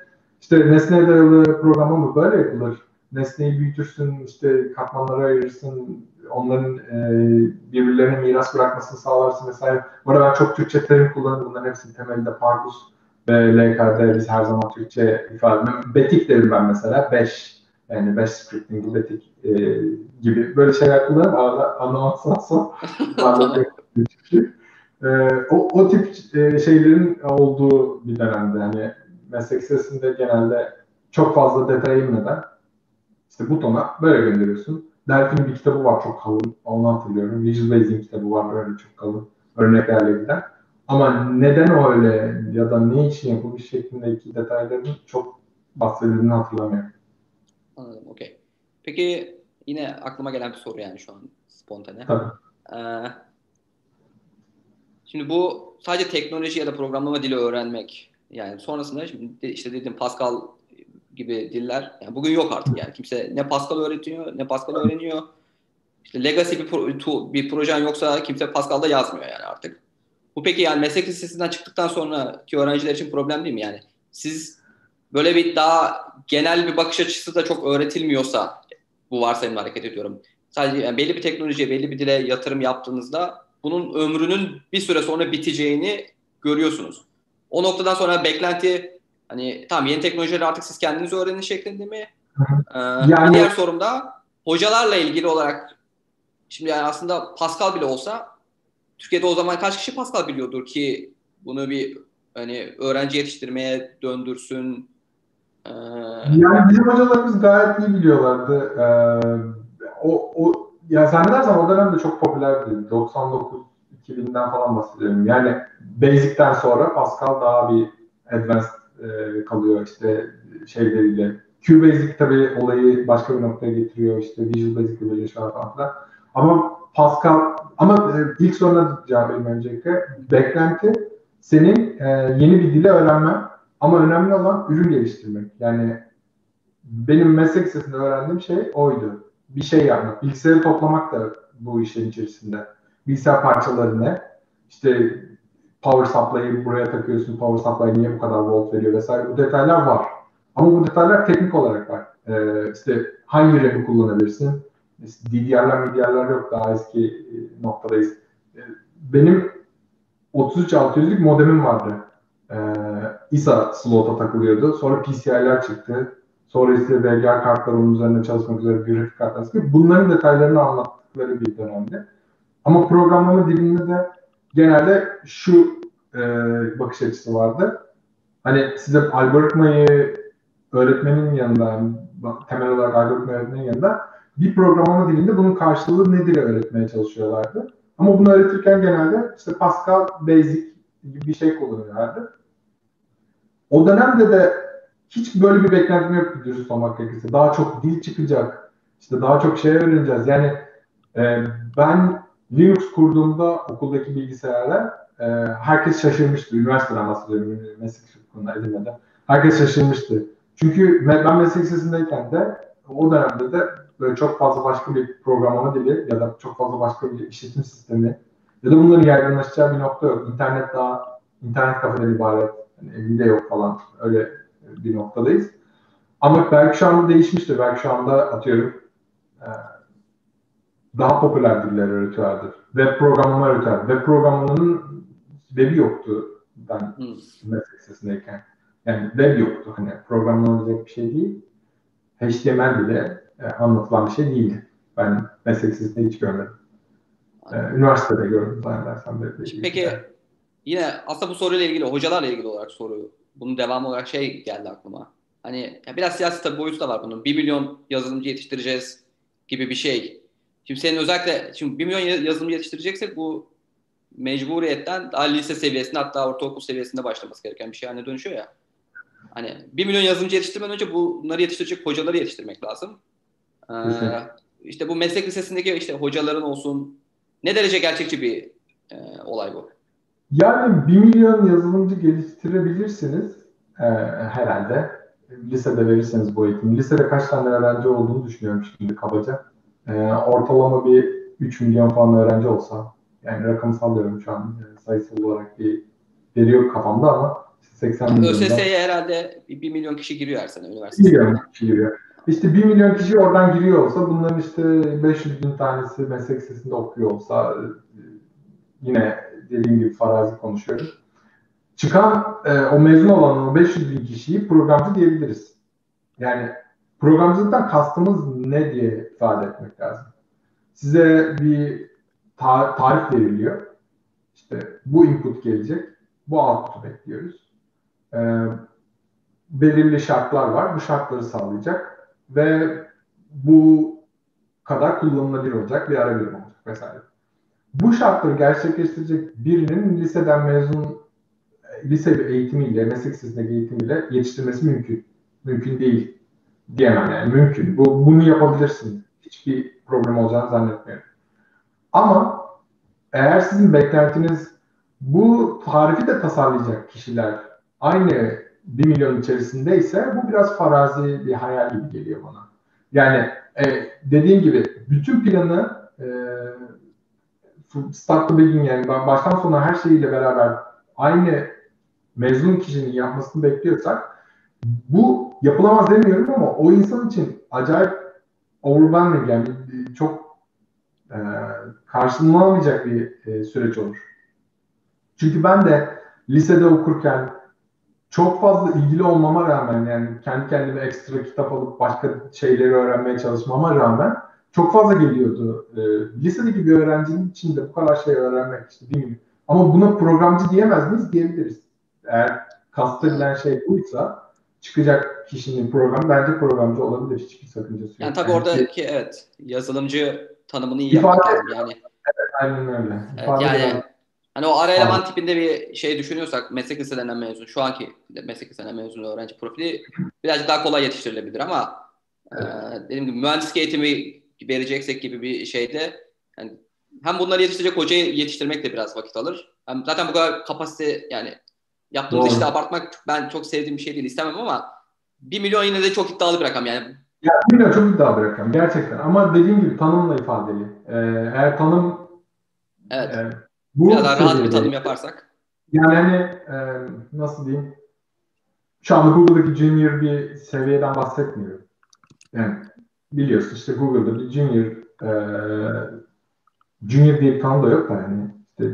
işte nesneye dayalı programlama böyle yapılır. Nesneyi büyütürsün, işte katmanlara ayırırsın, onların birbirlerine miras bırakmasını sağlarsın vesaire. Bu arada ben çok Türkçe terim kullanıyorum. Bunların hepsinin temelinde Pardus ve LKD, biz her zaman Türkçe ifade ediyoruz. Betik derim ben mesela. 5. Yani Bash Scripting, Bibliotek gibi böyle şeyler kullanıp anlamazsam o tip şeylerin olduğu bir dönemde. Yani meslek sesinde genelde çok fazla detaya inmeden işte butona böyle gönderiyorsun. Delphi'nin bir kitabı var çok kalın, onu hatırlıyorum. Visual Basic kitabı var böyle çok kalın örneklerle giden. Ama neden öyle ya da ne için yapılmış şeklindeki detayların çok bahsedildiğini hatırlamıyorum. Anladım, okey. Peki yine aklıma gelen bir soru yani şu an spontane. Tabii. Şimdi bu sadece teknoloji ya da programlama dili öğrenmek. Yani sonrasında işte dediğim Pascal gibi diller. Yani bugün yok artık yani. Kimse ne Pascal öğretiyor ne Pascal öğreniyor. İşte legacy bir projen yoksa kimse Pascal'da yazmıyor yani artık. Bu peki yani meslek lisesinden çıktıktan sonraki öğrenciler için problem değil mi? Yani siz böyle bir daha genel bir bakış açısı da çok öğretilmiyorsa bu varsayımla hareket ediyorum. Sadece yani belli bir teknolojiye, belli bir dile yatırım yaptığınızda bunun ömrünün bir süre sonra biteceğini görüyorsunuz. O noktadan sonra beklenti hani tamam yeni teknolojileri artık siz kendiniz öğrenin şeklinde mi? Yani... Bir diğer sorum da hocalarla ilgili olarak şimdi yani aslında Pascal bile olsa Türkiye'de o zaman kaç kişi Pascal biliyordur ki bunu bir hani öğrenci yetiştirmeye döndürsün? Yani bizim hocalarımız gayet iyi biliyorlardı. Ya zannedersem o dönemde çok popülerdi. 99-2000'den falan bahsediyorum. Yani Basic'ten sonra Pascal daha bir advanced kalıyor işte şeyleriyle. QBasic tabii olayı başka bir noktaya getiriyor. İşte Visual Basic ile böyle şeyler falan. Ama Pascal, ama ilk soruna cevap vereyim öncelikle. Beklenti senin yeni bir dili öğrenmen ama önemli olan ürün geliştirmek. Yani benim meslek lisesinde öğrendiğim şey oydu. Bir şey yapmak. Bilgisayarı toplamak da bu işin içerisinde. Bilgisayar parçaları ne? İşte power supply'ı buraya takıyorsun, power supply niye bu kadar volt veriyor vesaire. Bu detaylar var. Ama bu detaylar teknik olarak var. İşte hangi RAM'i kullanabilirsin? DDR'ler yok, daha eski noktadayız. Benim 33-600'lük modemim vardı. ISA slota takılıyordu. Sonra PCI'ler çıktı. Sonra işte VGA kartları onun üzerine çalışmak üzere grafik kartlar çıktı. Bunların detaylarını anlattıkları bir dönemde. Ama programlama dilinde de genelde şu bakış açısı vardı. Hani size algoritmayı öğretmenin yanında, temel olarak algoritma öğretmenin yanında bir programlama dilinde bunun karşılığı nedir öğretmeye çalışıyorlardı. Ama bunu öğretirken genelde işte Pascal, Basic gibi bir şey kullanıyorlardı. O dönemde de hiç böyle bir beklentim yoktu dürüst olmak gerekirse. Daha çok dil çıkacak, işte daha çok şey öğreneceğiz. Yani ben Linux kurduğumda okuldaki bilgisayarla herkes şaşırmıştı. Üniversiteden bahsediyorum, meslek okulunda edilmeden. Herkes şaşırmıştı. Çünkü ben meslek lisesindeyken de o dönemde de böyle çok fazla başka bir programlama dili ya da çok fazla başka bir işletim sistemi ya da bunların yaygınlaşacağı bir nokta yok. İnternet daha, internet kafeden ibaret. Yani evinde yok falan. Öyle bir noktadayız. Ama belki şu anda değişmiştir. Belki şu anda atıyorum daha popüler diller öğretiyorlardır. Web programlama öğretiyorlardır. Web programlamanın web'i yoktu ben meslek sesindeyken. Yani web yoktu. Hani programlanacak bir şey değil. HTML bile anlatılan bir şey değildi. Ben meslek sesinde hiç görmedim. Üniversitede gördüm. Peki yine aslında bu soruyla ilgili, hocalarla ilgili olarak soru, bunun devamı olarak şey geldi aklıma. Hani biraz siyasi tabii boyutu da var bunun. 1 milyon yazılımcı yetiştireceğiz gibi bir şey. Şimdi senin özellikle, şimdi 1 milyon yazılımcı yetiştireceksek bu mecburiyetten daha lise seviyesinde, hatta ortaokul seviyesinde başlaması gereken bir şey haline dönüşüyor ya. Hani 1 milyon yazılımcı yetiştirmeden önce bunları yetiştirecek hocaları yetiştirmek lazım. İşte bu meslek lisesindeki işte hocaların olsun, ne derece gerçekçi bir olay bu? Yani 1 milyon yazılımcı geliştirebilirsiniz herhalde. Lisede verirseniz bu eğitimi. Lisede kaç tane öğrenci olduğunu düşünüyorum şimdi kabaca. Ortalama bir 3 milyon falan öğrenci olsa, yani rakamsal diyorum şu an sayısal olarak bir veri yok kafamda ama 80 milyon. ÖSS'ye herhalde 1 milyon kişi giriyor her sene üniversitede. 1 milyon kişi giriyor. İşte 1 milyon kişi oradan giriyor olsa, bunların işte 500 bin tanesi meslek lisesinde okuyor olsa, yine dediğim gibi farazi konuşuyorum. Çıkan o mezun olan o 500 bin kişiyi programcı diyebiliriz. Yani Programcılıktan kastımız ne diye ifade etmek lazım. Size bir tarif veriliyor. İşte bu input gelecek, bu output bekliyoruz. Belirli şartlar var, bu şartları sağlayacak ve bu kadar kullanılabilir olacak, bir ara birim olacak vesaire. Bu şartları gerçekleştirecek birinin liseden mezun, lise eğitimiyle, meslek lisesindeki eğitimiyle yetiştirmesi mümkün. Mümkün değil diyemem yani, mümkün. Bunu yapabilirsin. Hiçbir problem olacağını zannetmiyorum. Ama eğer sizin beklentiniz bu tarifi de tasarlayacak kişiler aynı 1 milyon içerisindeyse bu biraz farazi bir hayal gibi geliyor bana. Yani dediğim gibi bütün planı start to begin, yani baştan sona her şeyiyle beraber aynı mezun kişinin yapmasını bekliyorsak bu yapılamaz demiyorum ama o insan için acayip overwhelming, yani çok karşılanamayacak bir süreç olur. Çünkü ben de lisede okurken çok fazla ilgili olmama rağmen, yani kendi kendime ekstra kitap alıp başka şeyleri öğrenmeye çalışmama rağmen çok fazla geliyordu. Lisedeki bir öğrencinin içinde bu kadar şey öğrenmek işte değil mi? Ama buna programcı diyemez miyiz? Diyebiliriz. Eğer kastedilen şey buysa çıkacak kişinin programı bence programcı olabilir. Hiçbir sakıncası yok. Yani tabii yani oradaki ki, evet, yazılımcı tanımını iyi yapmak lazım yani. Evet, aynen öyle. Evet, yani hani o ara eleman tipinde bir şey düşünüyorsak meslek liselerinden mezun, şu anki meslek liselerinden mezun öğrenci profili birazcık daha kolay yetiştirilebilir ama evet, dediğim gibi mühendislik eğitimi vereceksek gibi bir şeyde yani hem bunları yetiştirecek hocayı yetiştirmek de biraz vakit alır. Hem zaten bu kadar kapasite, yani yaptığımız doğru işte abartmak ben çok sevdiğim bir şey değil, istemem ama 1 milyon yine de çok iddialı bir rakam yani. Ya 1 milyon çok iddialı bir rakam gerçekten ama dediğim gibi tanımla ifadeli. Eğer tanım... Evet. Bu ya da rahat bir tanım yaparsak. Yani hani nasıl diyeyim? Şu anda Google'daki junior bir seviyeden bahsetmiyorum. Yani biliyorsun işte Google'da bir junior diye bir tanım da yok da yani işte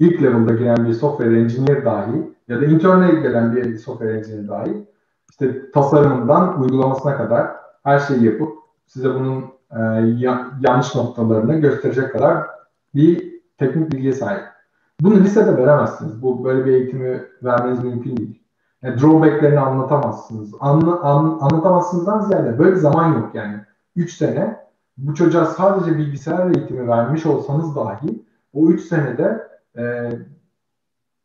ilk level'da giren bir software engineer dahi ya da intern'e gelen bir software engineer dahi işte tasarımından uygulamasına kadar her şeyi yapıp size bunun yanlış noktalarını gösterecek kadar bir teknik bilgiye sahip. Bunu lisede veremezsiniz. Bu böyle bir eğitimi vermeniz mümkün değil. Yani drawback'lerini anlatamazsınız. Anlatamazsınızdan ziyade böyle bir zaman yok yani. 3 sene bu çocuğa sadece bilgisayar eğitimi vermiş olsanız dahi o 3 senede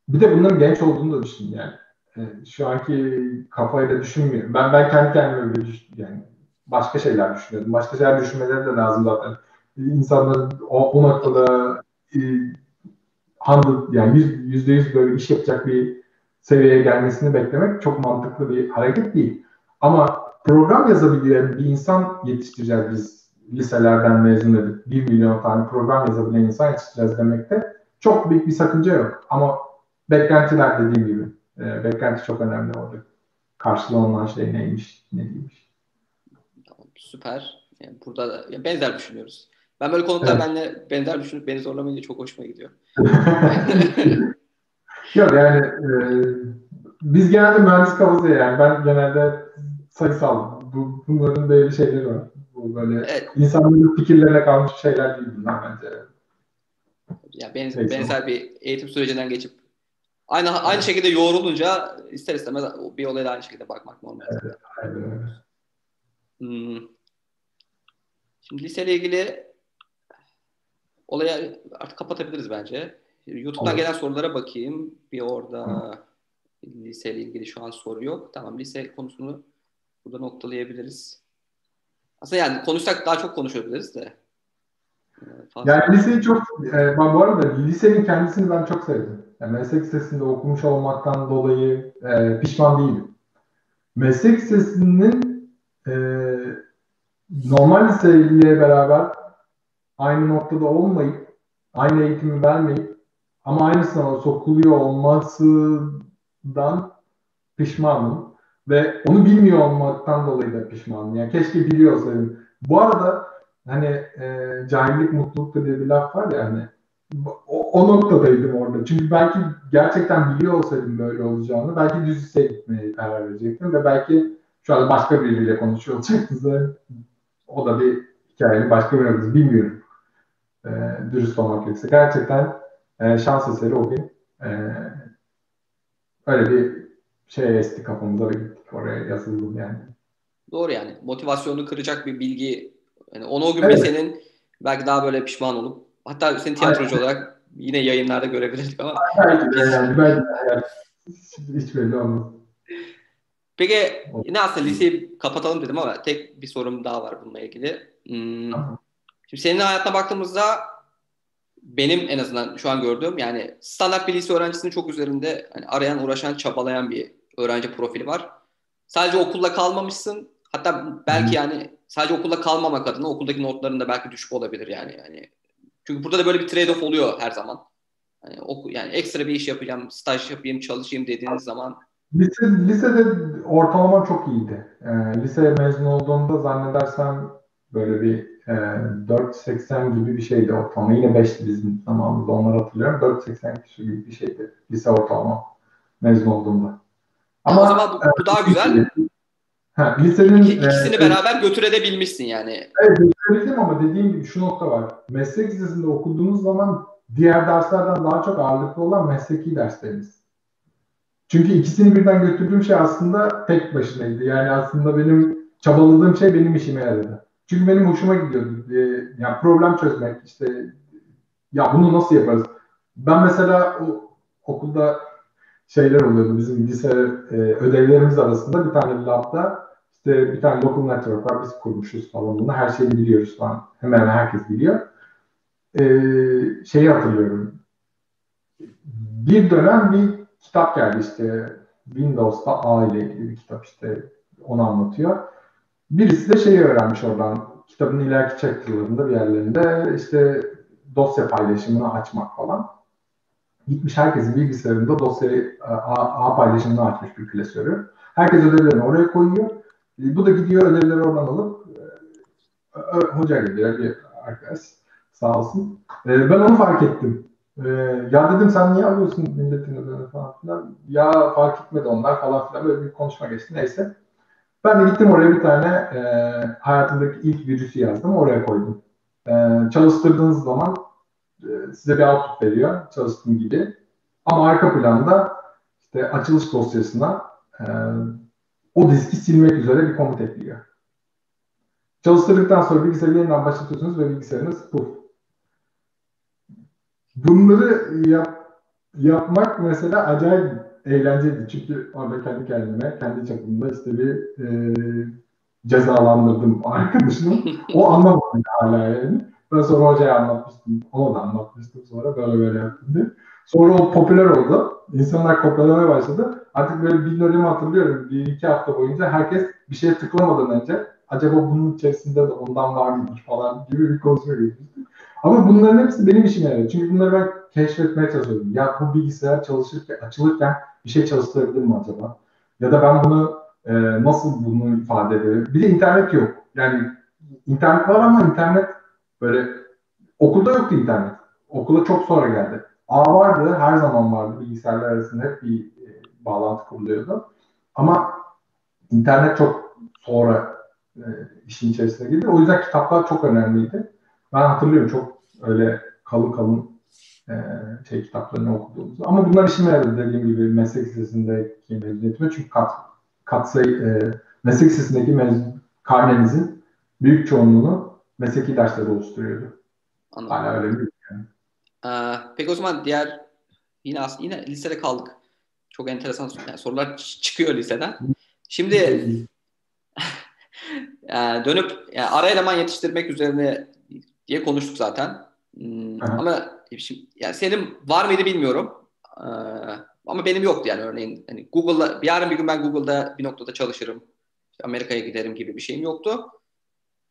bir de bunların genç olduğunu da düşünün yani. Şu anki kafayla düşünmüyorum. Ben kendi kendime öyle düşünüyorum. Yani başka şeyler düşünüyordum. Başka şeyler düşünmeleri de lazım zaten. İnsanların o noktada yani %100 böyle iş yapacak bir seviyeye gelmesini beklemek çok mantıklı bir hareket değil. Ama program yazabilen bir insan yetiştireceğiz biz. Liselerden mezun edip 1 milyon tane program yazabilen insan yetiştireceğiz demekte çok büyük bir sakınca yok. Ama beklentiler dediğim gibi. Beklenti çok önemli olacak. Karşılanılan şey neymiş, ne değilmiş. Süper. Yani burada benzer düşünüyoruz. Ben böyle konuda evet, benle benzer düşünüp beni zorlamayınca çok hoşuma gidiyor. Yok yani biz genelde mühendis kafası yani ben genelde sayısal bunların böyle şeyleri var. Bu böyle evet, insanların fikirlerine kalmış şeyler değil bunlar bence. Yani benzer bir eğitim sürecinden geçip aynı evet, şekilde yoğrulunca ister istemez bir olaya da aynı şekilde bakmak normal. Evet, evet. Şimdi liseyle ilgili olayı artık kapatabiliriz bence. YouTube'dan gelen sorulara bakayım. Bir orada liseyle ilgili şu an soru yok. Tamam, lise konusunu burada noktalayabiliriz. Aslında yani konuşsak daha çok konuşabiliriz de. Yani liseyi çok, ben bu arada lisenin kendisini ben çok sevdim. Yani meslek lisesinde okumuş olmaktan dolayı pişman değilim. Meslek lisesinin normal liseyle beraber aynı noktada olmayıp, aynı eğitimi vermeyip ama aynı sınava sokuluyor olmasından pişmanım. Ve onu bilmiyor olmaktan dolayı da pişmanım. Yani keşke biliyor olsaydım. Bu arada hani cahillik mutlulukta diye bir laf var ya hani, o noktadaydım orada. Çünkü belki gerçekten biliyor olsaydım böyle olacağını belki düz liseye gitmeye karar verecektim ve belki Şu anda başka biriyle konuşuyor olacaktınız da o da bir hikayenin başka bir adı, bilmiyorum. Dürüst olmak gerekirse. Gerçekten şans eseri o gün öyle bir şey esti kafamıza ve gittik oraya, yazıldım yani. Doğru yani. Motivasyonunu kıracak bir bilgi. Yani onu o gün evet. Senin belki daha böyle pişman olup hatta seni tiyatrocu olarak yine yayınlarda görebilirdik ama. Belki de yani. Belki de yani. Hiç belli olmaz. Peki yine aslında liseyi kapatalım dedim ama tek bir sorum daha var bununla ilgili. Şimdi senin hayatına baktığımızda benim en azından şu an gördüğüm yani standart bir lise öğrencisinin çok üzerinde hani arayan, uğraşan, çabalayan bir öğrenci profili var. Sadece okulla kalmamışsın. Hatta belki yani sadece okulla kalmamak adına okuldaki notların da belki düşük olabilir yani. Çünkü burada da böyle bir trade-off oluyor her zaman. Yani ekstra bir iş yapacağım, staj yapayım, çalışayım dediğiniz zaman. Lisede ortalama çok iyiydi. Liseye mezun olduğumda zannedersem böyle bir 4.80 gibi bir şeydi ortalama. Yine 5'ti bizim zamanımızda, onları hatırlıyorum. 4.80 kişi gibi bir şeydi lise ortalama mezun olduğumda. Ama o zaman bu daha güzel. Ha, lisenin, İkisini beraber götürebilmişsin yani. Evet, götürebildim ama dediğim gibi şu nokta var. Meslek lisesinde okuduğunuz zaman diğer derslerden daha çok ağırlıklı olan mesleki derslerimiz. Çünkü ikisini birden götürdüğüm şey aslında tek başınaydı. Yani aslında benim çabaladığım şey benim işime yaradı. Çünkü benim hoşuma gidiyordu. Yani problem çözmek, işte ya bunu nasıl yaparız? Ben mesela o okulda şeyler oluyordu. Bizim lise ödevlerimiz arasında bir tane labda işte bir tane local network var. Biz kurmuşuz falan bunu. Her şeyi biliyoruz falan. Hemen hemen herkes biliyor. Şeyi hatırlıyorum. Bir dönem bir kitap geldi işte. Windows'ta A ile ilgili bir kitap işte. Onu anlatıyor. Birisi de şeyi öğrenmiş oradan. Kitabın ileriki chapter'larında bir yerlerinde işte dosya paylaşımını açmak falan. Gitmiş herkesin bilgisayarında dosyayı A paylaşımını açmış bir klasörü. Herkes ödevlerini oraya koyuyor. Bu da gidiyor ödevleri oradan alıp hoca gidiyor bir arkadaş sağ olsun. Ben onu fark ettim. Ya dedim sen niye alıyorsun milletin ödevini falan filan. Ya fark etmedi onlar falan filan böyle bir konuşma geçti neyse. Ben de gittim oraya bir tane hayatımdaki ilk virüsü yazdım oraya koydum. Çalıştırdığınız zaman size bir output veriyor çalıştığım gibi. Ama arka planda işte açılış dosyasına o diski silmek üzere bir komut ekliyor. Çalıştırdıktan sonra bilgisayarı yeniden başlatıyorsunuz ve bilgisayarınız puf. Bunları yapmak mesela acayip eğlenceliydi. Çünkü orada kendi kendime, kendi çapımda işte bir cezalandırdım arkadaşımı. O anlamadı hala yani. Ben sonra hocaya anlatmıştım, ona da anlatmıştım sonra böyle yaptım diye. Sonra o popüler oldu, insanlar kopyalamaya başladı. Artık böyle bilmiyorum hatırlıyorum, bir iki hafta boyunca herkes bir şeye tıklamadan önce acaba bunun içerisinde de ondan var mıdır falan gibi bir konuşma geçmişti. Ama bunların hepsi benim işime yaradı. Çünkü bunları ben keşfetmeye çalışıyordum. Ya bu bilgisayar çalışırken, açılırken bir şey çalıştırabilir mi acaba? Ya da ben bunu nasıl bunu ifade ederim? Bir de internet yok. Yani internet var ama internet böyle okulda yoktu internet. Okula çok sonra geldi. Ağ vardı, her zaman vardı. Bilgisayarlar arasında hep bir bağlantı kuruluyordu. Ama internet çok sonra işin içerisine girdi. O yüzden kitaplar çok önemliydi. Ben hatırlıyorum çok öyle kalın şey kitaplarını okuduğumuzu. Ama bunlar işime yaradı dediğim gibi meslek lisesindeki mezuniyetime. Çünkü meslek lisesindeki karnemizin büyük çoğunluğunu mesleki dersleri oluşturuyordu. Anladım. Hala öyle bir yani. Peki o zaman diğer yine lisede kaldık. Çok enteresan yani sorular çıkıyor liseden. Şimdi dönüp yani ara eleman yetiştirmek üzerine diye konuştuk zaten. Ama şimdi, yani senin var mıydı bilmiyorum. Ama benim yoktu yani örneğin. Hani Google'da yarın bir gün ben Google'da bir noktada çalışırım. İşte Amerika'ya giderim gibi bir şeyim yoktu.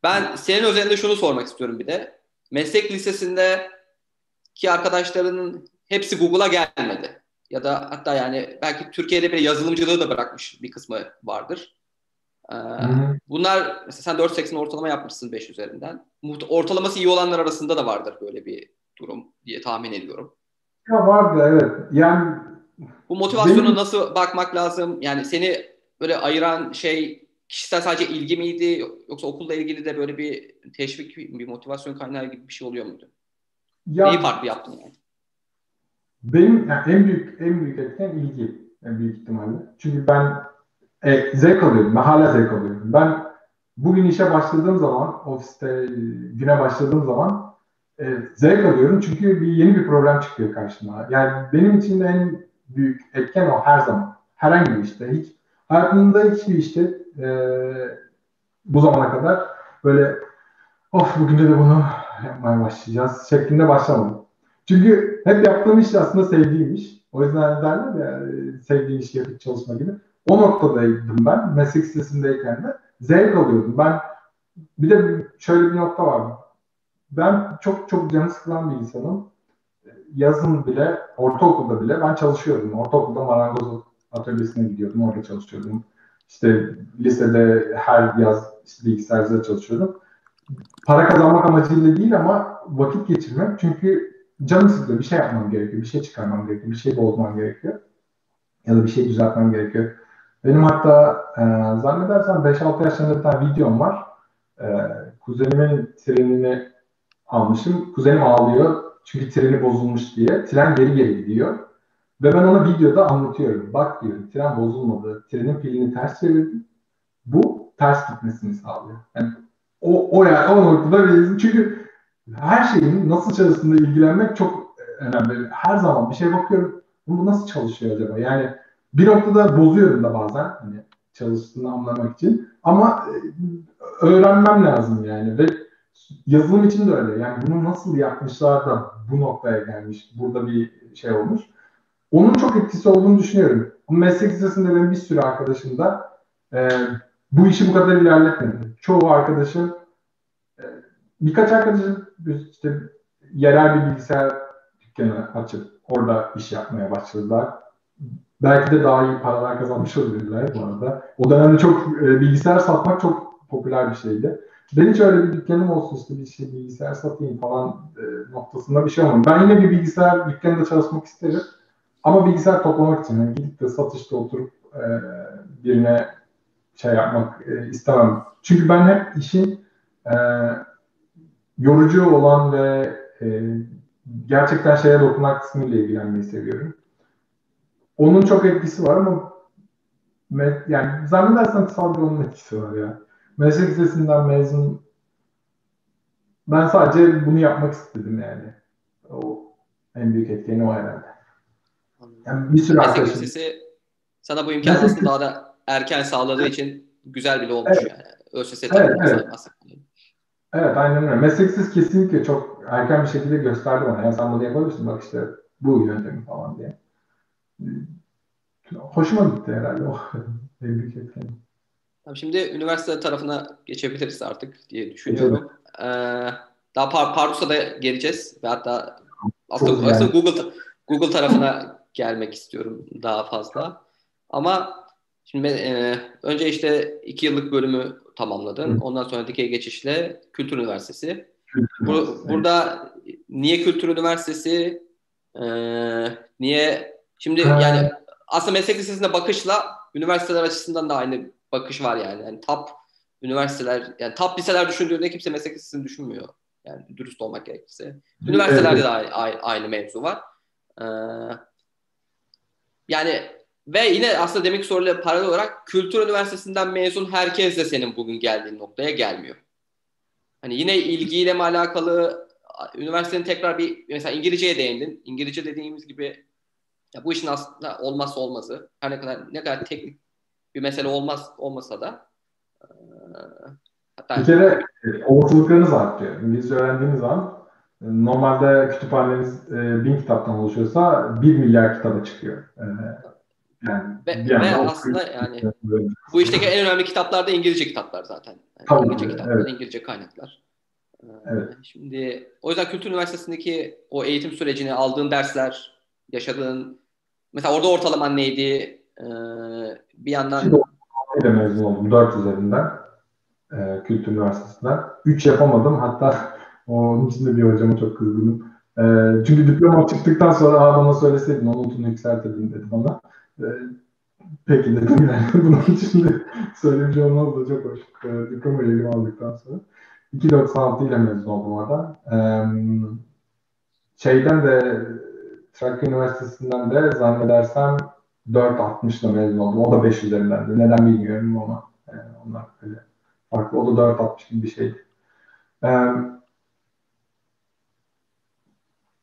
Ben senin özelinde şunu sormak istiyorum bir de. Meslek lisesindeki arkadaşlarının hepsi Google'a gelmedi. Ya da hatta yani belki Türkiye'de bile yazılımcılığı da bırakmış bir kısmı vardır. Bunlar mesela sen 4.80 ortalama yapmışsın 5 üzerinden. Ortalaması iyi olanlar arasında da vardır böyle bir durum diye tahmin ediyorum. Ya vardı evet. Yani bu motivasyona nasıl bakmak lazım? Yani seni böyle ayıran şey kişisel sadece ilgi miydi yoksa okulla ilgili de böyle bir teşvik, bir motivasyon kaynağı gibi bir şey oluyor muydu? Ya, neyi farklı yaptın yani? Benim yani en büyük etken ilgi en büyük ihtimalle. Çünkü ben zevk alıyorum. Ben hala zevk alıyorum. Ben bugün işe başladığım zaman, ofiste güne başladığım zaman zevk alıyorum. Çünkü yeni bir problem çıkıyor karşıma. Yani benim için en büyük etken o her zaman. Herhangi bir işte. Hiç, hayatımda hiçbir işte bu zamana kadar böyle of bugün de bunu yapmaya başlayacağız şeklinde başlamadım. Çünkü hep yaptığım iş aslında sevdiğim iş. O yüzden derler ya sevdiğin işi yapıp çalışma gibi. O noktadaydım ben. Meslek lisesindeyken de zevk alıyordum. Ben bir de şöyle bir nokta var. Ben çok canı sıkılan bir insanım. Yazın bile, ortaokulda bile ben çalışıyordum. Ortaokulda marangoz atölyesine gidiyordum. Orada çalışıyordum. İşte lisede her yaz işte bilgisayarda çalışıyordum. Para kazanmak amacıyla değil ama vakit geçirmek. Çünkü canım sıkılıyor. Bir şey yapmam gerekiyor. Bir şey çıkarmam gerekiyor. Bir şey bozmam gerekiyor. Ya da bir şey düzeltmem gerekiyor. Benim hatta zannedersem 5-6 yaşlarında bir tane videom var. Kuzenimin trenini almışım. Kuzenim ağlıyor. Çünkü treni bozulmuş diye. Tren geri gidiyor. Ve ben ona videoda anlatıyorum. Bak diyorum tren bozulmadı. Trenin pilini ters çevirdim. Bu ters gitmesini sağlıyor. Yani o noktada bir, çünkü her şeyin nasıl çalıştığına ilgilenmek çok önemli. Her zaman bir şey bakıyorum. Bu nasıl çalışıyor acaba? Yani bir noktada bozuyorum da bazen hani çalıştığını anlamak için. Ama öğrenmem lazım yani ve yazılım için de öyle. Yani bunu nasıl yapmışlar da bu noktaya gelmiş, burada bir şey olmuş. Onun çok etkisi olduğunu düşünüyorum. Meslek lisesinde benim bir sürü arkadaşım da bu işi bu kadar ilerletmedi. Çoğu arkadaşım, birkaç arkadaşım işte yerel bir bilgisayar dükkanı açıp orada iş yapmaya başladılar. Belki de daha iyi paralar kazanmış olabilirler bu arada. O dönemde çok bilgisayar satmak çok popüler bir şeydi. Ben hiç öyle bir dükkanım olsun işte bir şey bilgisayar satayım falan noktasında bir şey olmadı. Ben yine bir bilgisayar dükkanında çalışmak isterim. Ama bilgisayar toplamak için yani gidip de satışta oturup birine şey yapmak istemem. Çünkü ben hep işin yorucu olan ve gerçekten şeye dokunan kısmıyla ilgilenmeyi seviyorum. Onun çok etkisi var ama yani zannedersem sadece onun etkisi var ya. Meslek lisesinden mezun ben sadece bunu yapmak istedim yani. O en büyük etkeni o herhalde. Yani bir sürü meslek lisesi sana bu imkanı aslında daha da erken sağladığı için güzel bile olmuş evet. Yani. ÖSS evet. Evet aynen öyle. Meslek lisesi kesinlikle çok erken bir şekilde gösterdi bana. Yani sen bunu yapabilirsin bak işte bu yöntemi falan diye. Hoşuma gitti herhalde o en büyük etken. Tamam, şimdi üniversite tarafına geçebiliriz artık diye düşünüyorum. Daha Pardus'a da geleceğiz ve hatta aslında Google tarafına gelmek istiyorum daha fazla. Ama şimdi önce işte 2 yıllık bölümü tamamladın. Ondan sonra dikey geçişle Kültür Üniversitesi. Burada niye Kültür Üniversitesi? Niye? Şimdi yani aslında meslek lisesine bakışla üniversiteler açısından da aynı bakış var yani. Yani top üniversiteler, yani top liseler düşündüğünde kimse meslek lisesini düşünmüyor. Yani dürüst olmak gerekirse. Üniversitelerde de aynı mevzu var. Yani ve yine aslında demek soruyla paralel olarak Kültür Üniversitesi'nden mezun herkes de senin bugün geldiğin noktaya gelmiyor. Hani yine ilgiyle mi alakalı üniversitenin tekrar bir mesela İngilizceye değindin. İngilizce dediğimiz gibi ya bu işin aslında olmazsa olmazı. Her ne kadar teknik bir mesele olmasa da hatta bir kere olasılıklarınız artıyor. İngilizce öğrendiğiniz zaman normalde kütüphaneniz 1000 kitaptan oluşuyorsa 1 milyar kitaba çıkıyor. Yani ve aslında yani bu işteki en önemli kitaplar da İngilizce kitaplar zaten. Yani tabii, İngilizce kitaplar, evet. İngilizce kaynaklar. Evet. Şimdi o yüzden Kültür Üniversitesi'ndeki o eğitim sürecini aldığın dersler, yaşadığın mesela orada ortalaman neydi? Bir yandan şimdi mezun oldum 4 üzerinden Kültür Üniversitesi'nden. 3 yapamadım hatta. Onun için de bir hocama çok kızgınım. Çünkü diploma çıktıktan sonra bana söyleseydin, onun notunu yükseltirdin dedi bana. Peki dedim yani. Bunun için de söylemiş olmaz da çok hoş. Diploma ile aldıktan sonra. 2.96 ile mezun oldum orada. Şeyden de Trakya Üniversitesi'nden de zannedersem 4.60 ile mezun oldum. O da 5 üzerindendi. Neden bilmiyorum ama onlar böyle farklı. O da 4.60 gibi bir şeydi.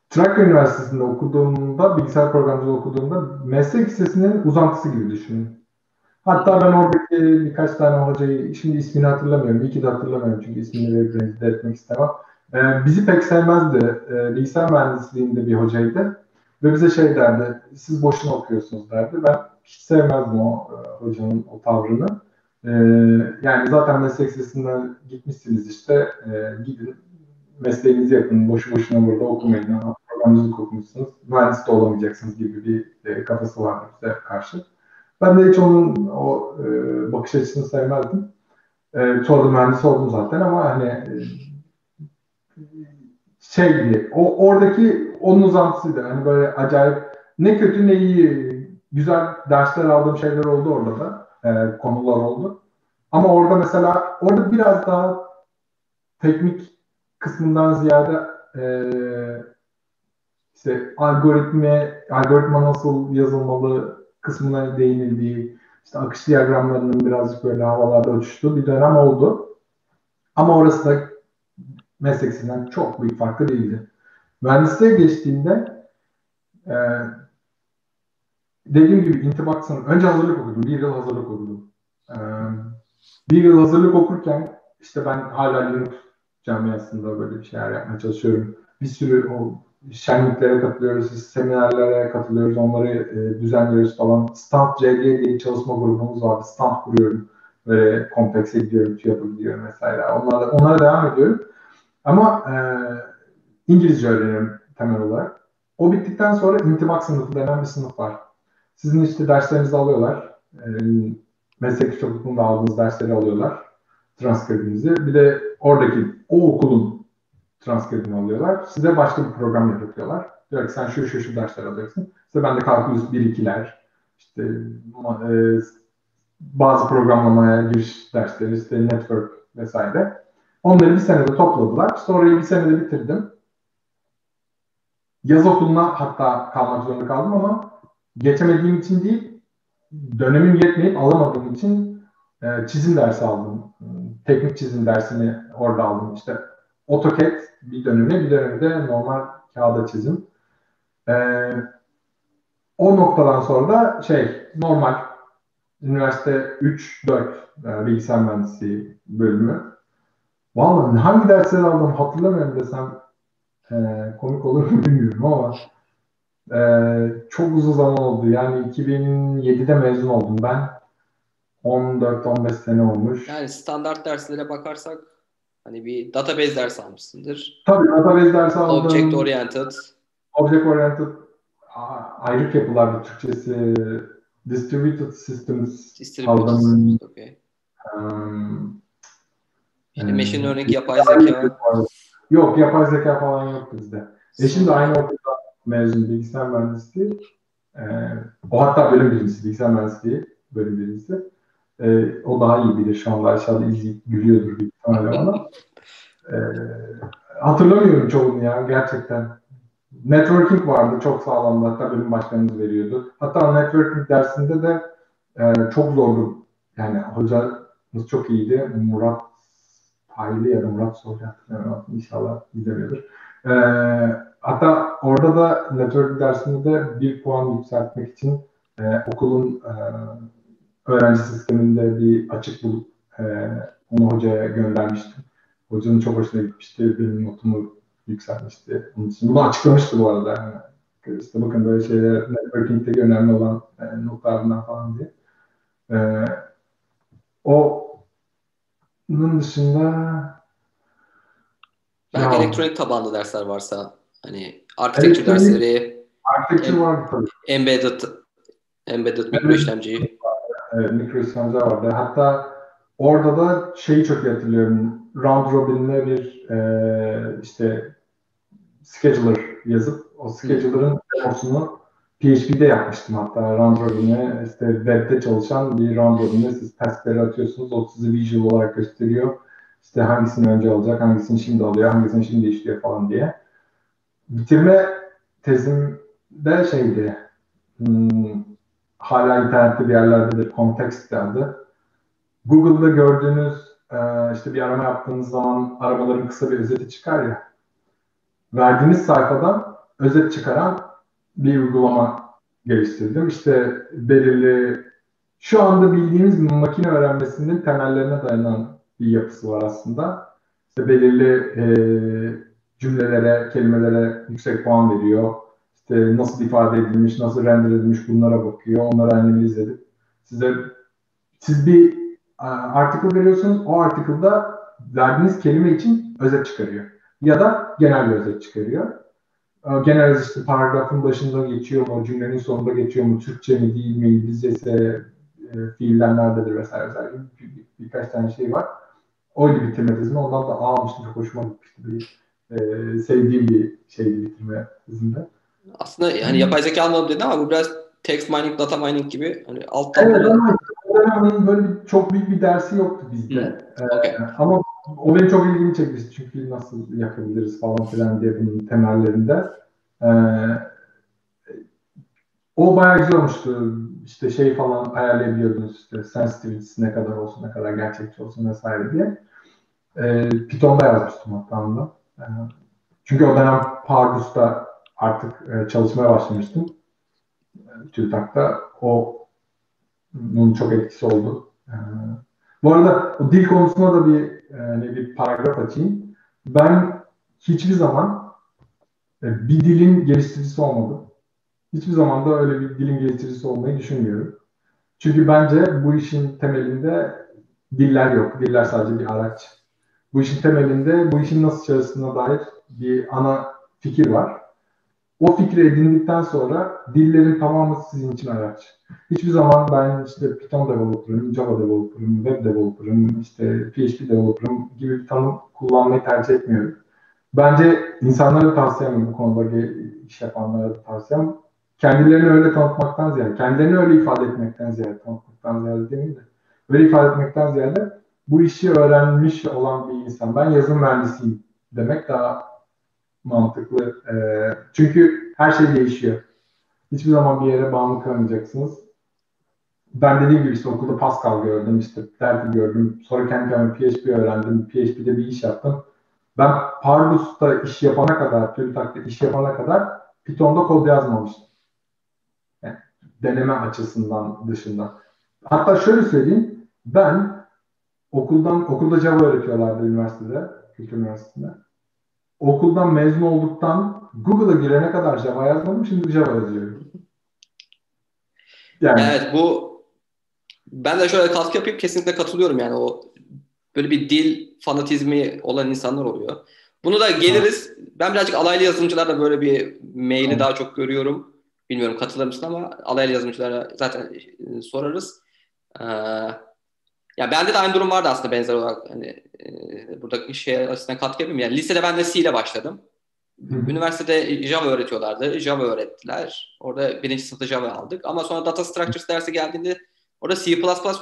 Trakya Üniversitesi'nde okuduğumda, bilgisayar programcılığı okuduğumda meslek lisesinin uzantısı gibi düşünün. Hatta ben oradaki birkaç tane hocayı, şimdi ismini hatırlamıyorum, iyi ki de hatırlamıyorum çünkü ismini rencide etmek istemem. Bizi pek sevmezdi, bilgisayar mühendisliğinde bir hocaydı ve bize şey derdi, siz boşuna okuyorsunuz derdi. Ben hiç sevmezdim o hocanın o tavrını. Yani zaten meslek lisesinden gitmişsiniz işte, gidin. Mesleğinizi yapın, boşu boşuna burada okumayın ama programcılık okumuşsunuz, mühendis de olamayacaksınız gibi bir kafası vardı bize karşı. Ben de hiç onun o bakış açısını sevmezdim. Sonra da mühendis oldum zaten ama hani şeydi, oradaki onun uzantısıydı. Hani böyle acayip ne kötü ne iyi, güzel dersler aldığım şeyler oldu orada da, konular oldu. Ama orada mesela, orada biraz daha teknik kısmından ziyade işte algoritma nasıl yazılmalı kısmına değinildiği, işte akış diyagramlarının birazcık böyle havalarda uçuştuğu bir dönem oldu. Ama orası da mesleksinden çok büyük farklı değildi. Mühendisliğe geçtiğimde dediğim gibi intibak sınıf, önce hazırlık okudum, bir yıl hazırlık okudum. Bir yıl hazırlık okurken işte ben hala Linux camiasında böyle bir şeyler yapmaya çalışıyorum. Bir sürü o şenliklere katılıyoruz, seminerlere katılıyoruz, onları düzenliyoruz falan. Stamp CG diye çalışma grubumuz vardı. Stamp kuruyorum. Böyle komplekse gidiyorum, TÜYAP'a gidiyorum vesaire. Onlara devam ediyorum. Ama İngilizce öğreniyorum temel olarak. O bittikten sonra intibak sınıfı denen bir sınıf var. Sizin işte derslerinizi alıyorlar. Meslek küçüklüğünde aldığınız dersleri alıyorlar. Transkribinizi. Bir de oradaki o okulun transkribini alıyorlar. Size başka bir program yaratıyorlar. Diyor ki sen şu dersler alacaksın. İşte ben de kalkulus 1-2'ler, işte bazı programlamaya giriş dersleri, işte network vesaire. Onları bir senede topladılar. İşte orayı bir senede bitirdim. Yaz okuluna hatta kalmak zorunda kaldım ama geçemediğim için değil, dönemim yetmeyip alamadığım için çizim dersi aldım. Teknik çizim dersini orada aldım işte. AutoCAD bir dönemi, bir dönemde normal kağıda çizim. O noktadan sonra da normal üniversite 3-4 bilgisayar mühendisliği bölümü. Vallahi hangi dersleri aldım hatırlamıyorum desem komik olur mu bilmiyorum ama çok uzun zaman oldu. Yani 2007'de mezun oldum ben. 14-15 sene olmuş. Yani standart derslere bakarsak hani bir database dersi almışsındır. Tabii database dersi aldım. Object oriented ayrık yapılar Türkçesi. Distributed systems. Okay. Şimdi machine learning, yapay zeka. Yok, yapay zeka falan yok bizde. Şimdi aynı okulda mezun bilgisayar mühendisliği. O hatta bölüm birincisi bilgisayar mühendisliği bölüm birincisi. O daha iyi bilir. Şu anda aşağıda izleyip gülüyordur bir tane ona. Hatırlamıyorum çoğunu ya gerçekten. Networking vardı çok sağlamdı. Hatta bölüm başkanımız veriyordu. Hatta networking dersinde de çok zordu. Yani hocamız çok iyiydi. Murat Hayli ya da Murat Soğuk. İnşallah izlemiyordur. Hatta orada da networking dersinde de bir puan yükseltmek için okulun öğrenci sisteminde bir açık bulup onu hocaya göndermiştim. Hocanın çok hoşuna gitmişti. Benim notumu yükselmişti. Onun için bunu açıklamıştı bu arada. Yani işte bakın böyle şeyler networking'teki önemli olan notlarından falan diye. Onun dışında belki elektronik tabanlı dersler varsa hani architecture dersleri vardı. Embedded mikroişlemci. Mikroislamcı vardı. Hatta orada da şeyi çok iyi hatırlıyorum. Round Robin'le bir scheduler yazıp o scheduler'ın demo'sunu PHP'de yapmıştım hatta round robin'e, işte web'de çalışan bir round robin'e siz task'leri atıyorsunuz, o sizi visual olarak gösteriyor. İşte hangisini önce alacak, hangisini şimdi alıyor, hangisini şimdi işliyor falan diye. Bitirme tezimde şeydi, hala internette bir yerlerdedir, kontekst adı. Google'da gördüğünüz, işte bir arama yaptığınız zaman aramaların kısa bir özeti çıkar ya. Verdiğiniz sayfadan özet çıkaran bir uygulama geliştirdim. İşte belirli, şu anda bildiğimiz makine öğrenmesinin temellerine dayanan bir yapısı var aslında. İşte belirli cümlelere, kelimelere yüksek puan veriyor. İşte nasıl ifade edilmiş, nasıl render edilmiş bunlara bakıyor. Onları analiz edip size, siz bir article veriyorsunuz. O article'da verdiğiniz kelime için özet çıkarıyor. Ya da genel bir özet çıkarıyor. Genel özet işte paragrafın başında geçiyor mu, cümlenin sonunda geçiyor mu, Türkçe mi değil mi, İngilizcesi, fiiller nerededir vesaire vesaire. Birkaç tane şey var. Oydu bitirme tezimi. Ondan da almıştım. Çok hoşuma gitmişti. Bir, sevdiğim bir şeydi bitirme tezimde. Aslında yani yapay zeka almadım dedi ama bu biraz text mining, data mining gibi. Hani alttan evet, ama yani böyle çok büyük bir dersi yoktu bizde. Okay. Ama o benim çok ilgimi çekmişti. Çünkü nasıl yapabiliriz falan filan diye bunun temellerinde. O bayağı güzel olmuştu. İşte şey falan ayarlayabiliyordunuz. İşte sensitivity'si ne kadar olsun, ne kadar gerçekçi olsun vesaire diye. Python'da yazmıştım hatta. Çünkü o dönem Pardus'ta artık çalışmaya başlamıştım. TÜBİTAK'ta onun çok etkisi oldu. Bu arada o dil konusunda da bir paragraf açayım. Ben hiçbir zaman bir dilin geliştiricisi olmadım. Hiçbir zaman da öyle bir dilin geliştiricisi olmayı düşünmüyorum. Çünkü bence bu işin temelinde diller yok. Diller sadece bir araç. Bu işin temelinde bu işin nasıl çalıştığına dair bir ana fikir var. O fikri edindikten sonra dillerin tamamı sizin için araç. Hiçbir zaman ben işte Python developer'ım, Java developer'ım, web developer'ım, işte PHP developer'ım gibi bir tanım kullanmayı tercih etmiyorum. Bence insanlara tavsiyem, bu konuda iş yapanlara tavsiyem, kendilerini öyle tanıtmaktan ziyade, kendilerini öyle ifade etmekten ziyade, tanıtmaktan ziyade değil de, öyle ifade etmekten ziyade bu işi öğrenmiş olan bir insan, ben yazılım mühendisiyim demek daha mantıklı. Çünkü her şey değişiyor. Hiçbir zaman bir yere bağımlı kalmayacaksınız. Ben dediğim gibi işte okulda Pascal gördüm, işte Delphi gördüm, sonra kendime PHP öğrendim, PHP'de bir iş yaptım. Ben Pardus'ta iş yapana kadar, TÜBİTAK'ta iş yapana kadar Python'da kod yazmamıştım. Yani deneme açısından dışında. Hatta şöyle söyleyeyim, ben okulda Java öğretiyorlardı üniversitede, Kültür Üniversitesi'nde. Okuldan mezun olduktan Google'a girene kadar Java yazmadım, şimdi Java yazıyorum. Yani. Evet, ben de şöyle katkı yapayım, kesinlikle katılıyorum yani o böyle bir dil fanatizmi olan insanlar oluyor. Bunu da geliriz. Ben birazcık alaylı yazılımcılarda böyle bir maili daha çok görüyorum. Bilmiyorum katılır mısın ama alaylı yazılımcılara zaten sorarız. Ya bende de aynı durum vardı aslında benzer olarak. Hani buradaki şey açısından katkı yapayım. Yani lisede ben de C ile başladım. Üniversitede Java öğretiyorlardı. Java öğrettiler. Orada birinci sınıfta Java aldık. Ama sonra Data Structures dersi geldiğinde orada C++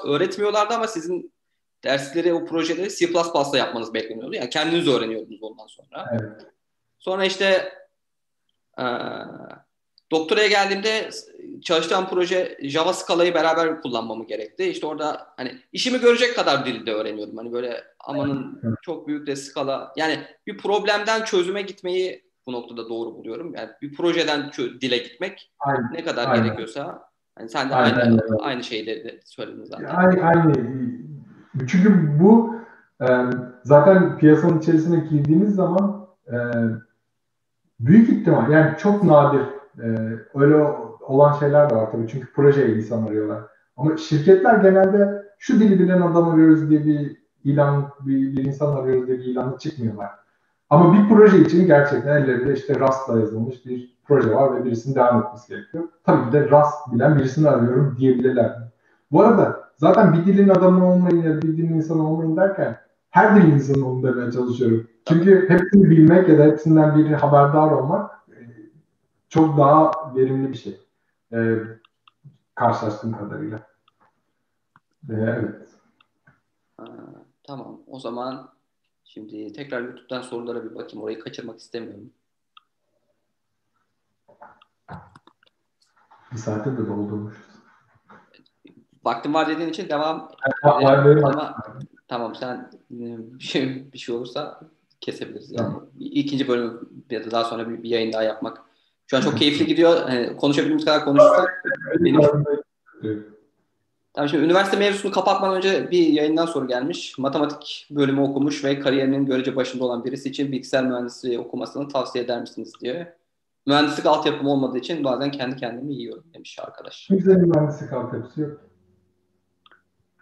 öğretmiyorlardı ama sizin dersleri, o projeleri C++'la yapmanız bekleniyordu. Yani kendiniz öğreniyordunuz ondan sonra. Evet. Sonra işte doktoraya geldiğimde çalıştığım proje Java Scala'yı beraber kullanmamı gerekti. İşte orada hani işimi görecek kadar dilde öğreniyordum. Hani böyle amanın çok büyük de Scala. Yani bir problemden çözüme gitmeyi bu noktada doğru buluyorum. Yani bir projeden dile gitmek ne kadar gerekiyorsa. Yani sen de aynı şeyleri de söyledin zaten. Aynı. Çünkü bu zaten piyasanın içerisine girdiğiniz zaman büyük ihtimal yani çok nadir öyle olan şeyler de var tabii. Çünkü projeye insan arıyorlar. Ama şirketler genelde şu dili bilen adam arıyoruz diye bir insan arıyoruz diye bir ilanla çıkmıyorlar. Ama bir proje için gerçekten ellerinde işte Rust'la yazılmış bir proje var ve birisinin devam etmesi gerekiyor. Tabii ki de Rust bilen birisini arıyorum diyebilirler. Bu arada zaten bir dilin adamı olmayın ya bir dilin insanı olmayın derken her dilin insanı olmayı demeye çalışıyorum. Çünkü hepsini bilmek ya da hepsinden biri haberdar olmak çok daha verimli bir şey. karşılaştığım kadarıyla. Evet. Tamam. O zaman şimdi tekrar YouTube'dan sorulara bir bakayım. Orayı kaçırmak istemiyorum. Bir saate de doldurmuşuz. Vaktim var dediğin için devam. Tamam, sen bir şey olursa kesebiliriz. Yani. Tamam. İkinci bölüm ya da daha sonra bir yayın daha yapmak. Şu an çok keyifli gidiyor. Konuşabildiğimiz kadar konuşursak. Tamam, şimdi üniversite mevzusunu kapatmadan önce bir yayından soru gelmiş. Matematik bölümü okumuş ve kariyerinin görece başında olan birisi için bilgisayar mühendisliği okumasını tavsiye eder misiniz diye. Mühendislik altyapım olmadığı için bazen kendi kendimi yiyorum demiş arkadaş. Bizde mühendislik altyapısı yok.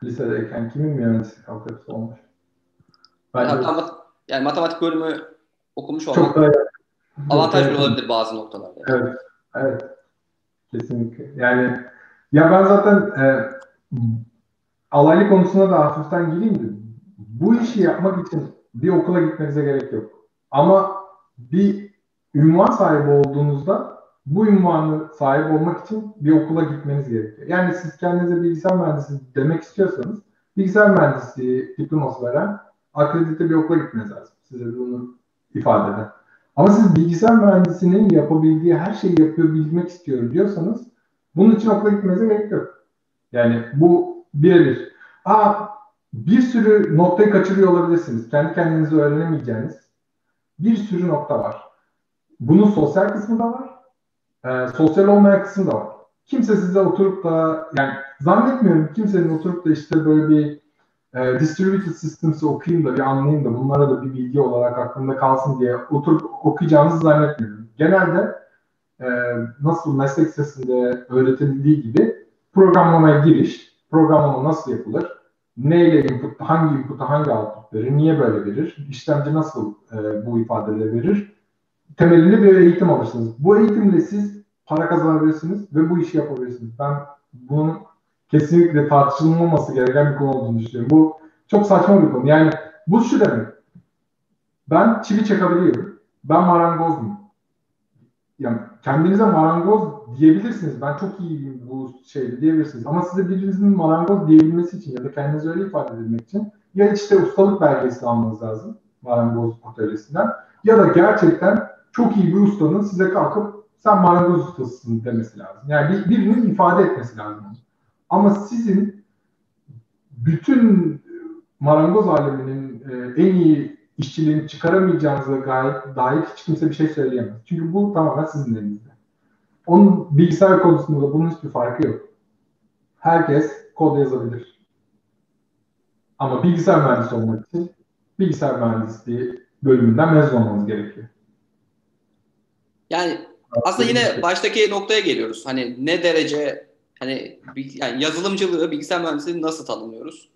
Lisedeyken kimin mühendislik altyapısı olmuş? Yani matematik bölümü okumuş olmak avantajlı olabilir bazı noktalarda. Evet, evet. Kesinlikle. Yani ya ben zaten alaylı konusuna da hafiften gireyim de bu işi yapmak için bir okula gitmenize gerek yok. Ama bir ünvan sahibi olduğunuzda bu ünvanı sahip olmak için bir okula gitmeniz gerekiyor. Yani siz kendinize bilgisayar mühendisi demek istiyorsanız bilgisayar mühendisliği diploması veren akredite bir okula gitmeniz lazım. Size bunu ifade eden. Ama siz bilgisayar mühendisinin yapabildiği her şeyi yapıyor bilmek istiyorum diyorsanız bunun için okula gitmenize gerek yok. Yani bu birebir. Bir sürü noktayı kaçırıyor olabilirsiniz. Kendi kendinizi öğrenemeyeceğiniz bir sürü nokta var. Bunun sosyal kısmı da var. Sosyal olmayan kısmı da var. Kimse size oturup da, yani zannetmiyorum kimsenin oturup da işte böyle bir distributed systems'i okuyayım da bir anlayayım da bunlara da bir bilgi olarak aklımda kalsın diye oturup okuyacağınızı zannetmiyorum. Genelde nasıl meslek sesinde öğretildiği gibi programlamaya giriş, programlama nasıl yapılır, neyle input, hangi input'a hangi output verir, niye böyle verir, işlemci nasıl bu ifadeleri verir, temelinde bir eğitim alırsınız. Bu eğitimle siz para kazanabilirsiniz ve bu işi yapabilirsiniz. Ben bunun kesinlikle tartışılmaması gereken bir konu olduğunu düşünüyorum. Bu çok saçma bir konu. Yani bu şu demek. Ben çivi çakabiliyorum. Ben marangozum. Yani kendinize marangoz diyebilirsiniz. Ben çok iyiyim bu şeyde diyebilirsiniz. Ama size birinizin marangoz diyebilmesi için ya da kendinizi öyle ifade edilmek için ya işte ustalık belgesi almanız lazım marangoz atölyesinden ya da gerçekten çok iyi bir ustanın size kalkıp sen marangoz ustasısın demesi lazım. Yani birinin ifade etmesi lazım. Ama sizin bütün marangoz aleminin en iyi işçiliğini çıkaramayacağınıza dair hiç kimse bir şey söyleyemez. Çünkü bu tamamen sizin elinizde. Onun bilgisayar konusunda da bunun hiçbir farkı yok. Herkes kod yazabilir. Ama bilgisayar mühendisi olmak için bilgisayar mühendisliği bölümünden mezun olmanız gerekiyor. Yani aslında yine baştaki noktaya geliyoruz. Hani ne derece hani yani yazılımcılığı, bilgisayar mühendisliğini nasıl tanımlıyoruz?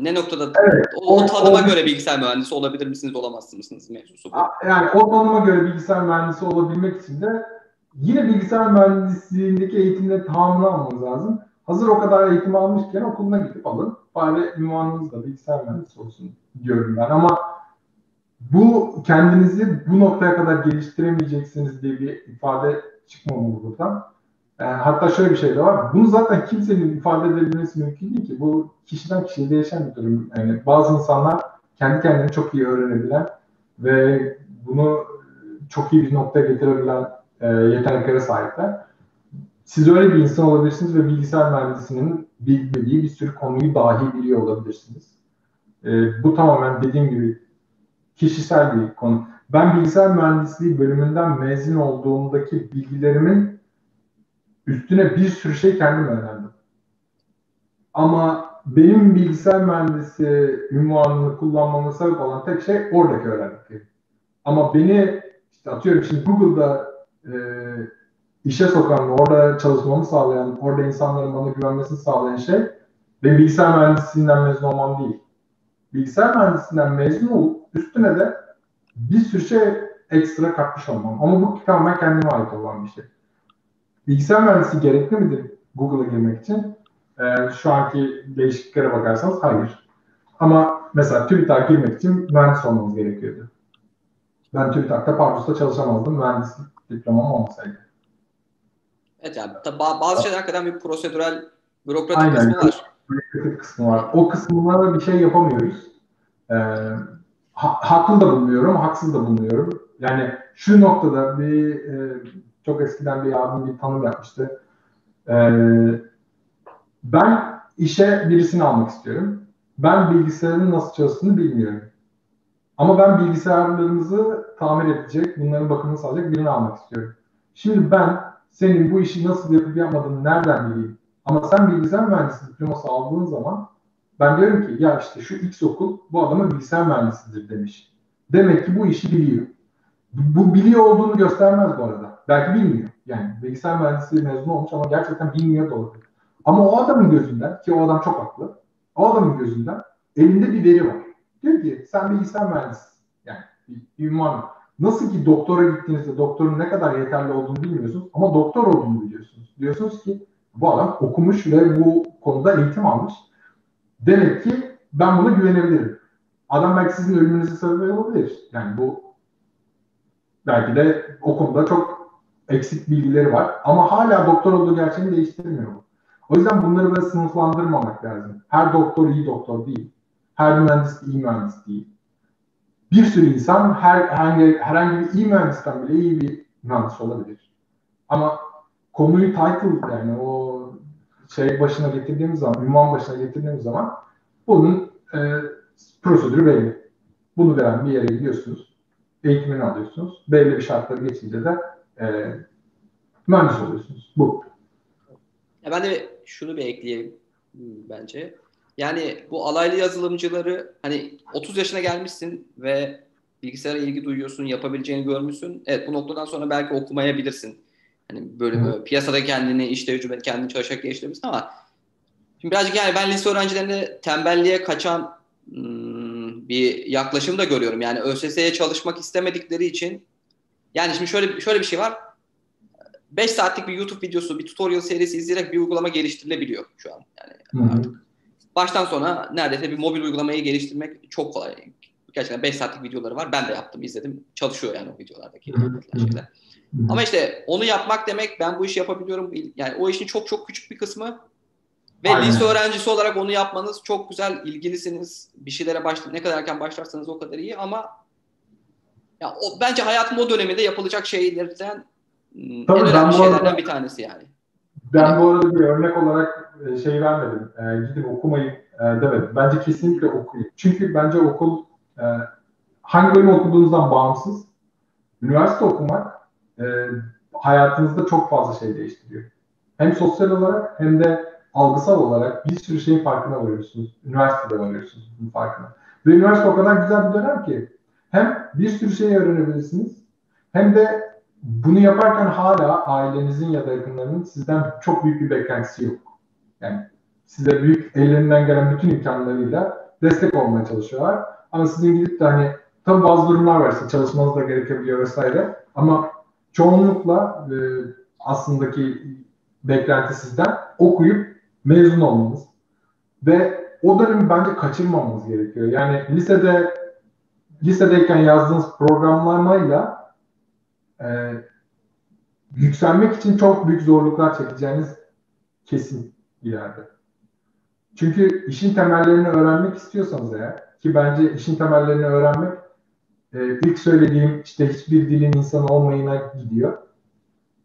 Ne noktada evet, o tanıma göre bilgisayar mühendisi olabilir misiniz, olamaz mısınız mevzusu? Yani o tanıma göre bilgisayar mühendisi olabilmek için de yine bilgisayar mühendisliğindeki eğitimle tamamını almanız lazım. Hazır o kadar eğitim almışken okuluna gidip alın. Bari ünvanınız da bilgisayar mühendisi olsun diyorum ben ama bu kendinizi bu noktaya kadar geliştiremeyeceksiniz diye bir ifade çıkmamalı buradan. Hatta şöyle bir şey de var. Bunu zaten kimsenin ifade edebilmesi mümkün değil ki. Bu kişiden kişiye değişen bir durum. Yani bazı insanlar kendi kendini çok iyi öğrenebilen ve bunu çok iyi bir noktaya getirebilen yeteneklere sahipler. Siz öyle bir insan olabilirsiniz ve bilgisayar mühendisinin bilmediği bir sürü konuyu dahi biliyor olabilirsiniz. Bu tamamen dediğim gibi kişisel bir konu. Ben bilgisayar mühendisliği bölümünden mezun olduğumdaki bilgilerimin üstüne bir sürü şey kendim öğrendim. Ama benim bilgisayar mühendisi ünvanını kullanmama sebep olan tek şey oradaki öğrendiklerim. Ama beni işte atıyorum şimdi Google'da işe sokan, orada çalışmamı sağlayan, orada insanların bana güvenmesini sağlayan şey benim bilgisayar mühendisliğinden mezun olmam değil. Bilgisayar mühendisliğinden mezun olup üstüne de bir sürü şey ekstra katmış olmam. Ama bu tamamen kendime ait olan bir şey. Bilgisayar mühendisi gerekli midir Google'a girmek için? Şu anki değişikliklere bakarsanız hayır. Ama mesela TÜBİTAK'a girmek için mühendis olmamız gerekiyordu. Ben TÜBİTAK'ta Pardus'ta çalışamazdım. Mühendislik diplomam olmasaydı. Evet yani bazı şeyler hakikaten bir prosedürel, bürokratik aynen, kısmı var. Kısmı var. O kısımlara bir şey yapamıyoruz. Haklı da bulmuyorum, haksız da bulmuyorum. Yani şu noktada bir çok eskiden bir abim bir tanım yapmıştı. Ben işe birisini almak istiyorum. Ben bilgisayarın nasıl çalıştığını bilmiyorum. Ama ben bilgisayarlarımızı tamir edecek, bunların bakımını sağlayacak birini almak istiyorum. Şimdi ben senin bu işi nasıl yapıp yapmadığını nereden bileyim? Ama sen bilgisayar mühendisliği diploması aldığın zaman ben diyorum ki ya işte şu X okul bu adama bilgisayar mühendisidir demiş. Demek ki bu işi biliyor. Bu biliyor olduğunu göstermez bu arada. Belki bilmiyor. Yani bilgisayar mühendisliği mezunu olmuş ama gerçekten bilmiyor da olabilir. Ama o adamın gözünden, ki o adam çok haklı, o adamın gözünden elinde bir veri var. Diyor ki sen bilgisayar mühendisisin. Yani bir ünvan. Nasıl ki doktora gittiğinizde doktorun ne kadar yeterli olduğunu bilmiyorsunuz ama doktor olduğunu biliyorsunuz. Diyorsunuz ki bu adam okumuş ve bu konuda eğitim almış. Demek ki ben buna güvenebilirim. Adam belki sizin ölümünüzü sebep olabilir. Yani bu belki de o konuda çok eksik bilgileri var. Ama hala doktor olduğu gerçeğini değiştirmiyor bu. O yüzden bunları böyle sınıflandırmamak lazım. Her doktor iyi doktor değil. Her mühendis iyi mühendis değil. Bir sürü insan herhangi bir iyi mühendisten bile iyi bir mühendis olabilir. Ama konuyu title yani o başına getirdiğimiz zaman, ünvan başına getirdiğimiz zaman bunun prosedürü belli. Bunu veren bir yere gidiyorsunuz, eğitimini alıyorsunuz, belli bir şartları geçince de mühendis oluyorsunuz. Bu. Ya ben de şunu bir ekleyeyim bence. Yani bu alaylı yazılımcıları hani 30 yaşına gelmişsin ve bilgisayara ilgi duyuyorsun, yapabileceğini görmüşsün. Evet bu noktadan sonra belki okumayabilirsin. Hani böyle piyasada kendini, iş tecrübeni, kendini çalışarak geliştirmişsin ama şimdi birazcık yani ben lise öğrencilerinde tembelliğe kaçan bir yaklaşım da görüyorum. Yani ÖSS'ye çalışmak istemedikleri için yani şimdi şöyle bir şey var. 5 saatlik bir YouTube videosu, bir tutorial serisi izleyerek bir uygulama geliştirilebiliyor şu an. Yani artık baştan sona neredeyse bir mobil uygulamayı geliştirmek çok kolay. Gerçekten 5 saatlik videoları var. Ben de yaptım, izledim. Çalışıyor yani o videolardaki şeyler. Ama işte onu yapmak demek ben bu işi yapabiliyorum. Yani o işin çok çok küçük bir kısmı ve aynen. Lise öğrencisi olarak onu yapmanız çok güzel, ilgilisiniz. Bir şeylere ne kadar erken başlarsanız o kadar iyi ama ya bence hayatın o döneminde yapılacak şeylerden tabii en önemli şeylerden bir tanesi yani. Ben bu arada bir örnek olarak şey vermedim. Gidip okumayın demedim. Bence kesinlikle okuyun. Çünkü bence okul hangi bölüm okuduğunuzdan bağımsız. Üniversite okumak hayatınızda çok fazla şey değiştiriyor. Hem sosyal olarak hem de algısal olarak bir sürü şeyin farkına varıyorsunuz. Üniversitede varıyorsunuz bunun farkına. Ve üniversite o kadar güzel bir dönem ki hem bir sürü şey öğrenebilirsiniz hem de bunu yaparken hala ailenizin ya da yakınlarının sizden çok büyük bir beklentisi yok. Yani size büyük ellerinden gelen bütün imkanlarıyla destek olmaya çalışıyorlar. Ama sizin gidip de hani tabii bazı durumlar varsa çalışmanız da gerekebiliyor vesaire ama çoğunlukla aslındaki beklenti sizden okuyup mezun olmanız ve o dönemi bence kaçırmamanız gerekiyor. Yani lisedeyken yazdığınız programlamayla yükselmek için çok büyük zorluklar çekeceğiniz kesin ileride. Çünkü işin temellerini öğrenmek istiyorsanız eğer ki bence işin temellerini öğrenmek ilk söylediğim işte hiçbir dilin insanı olmayına gidiyor.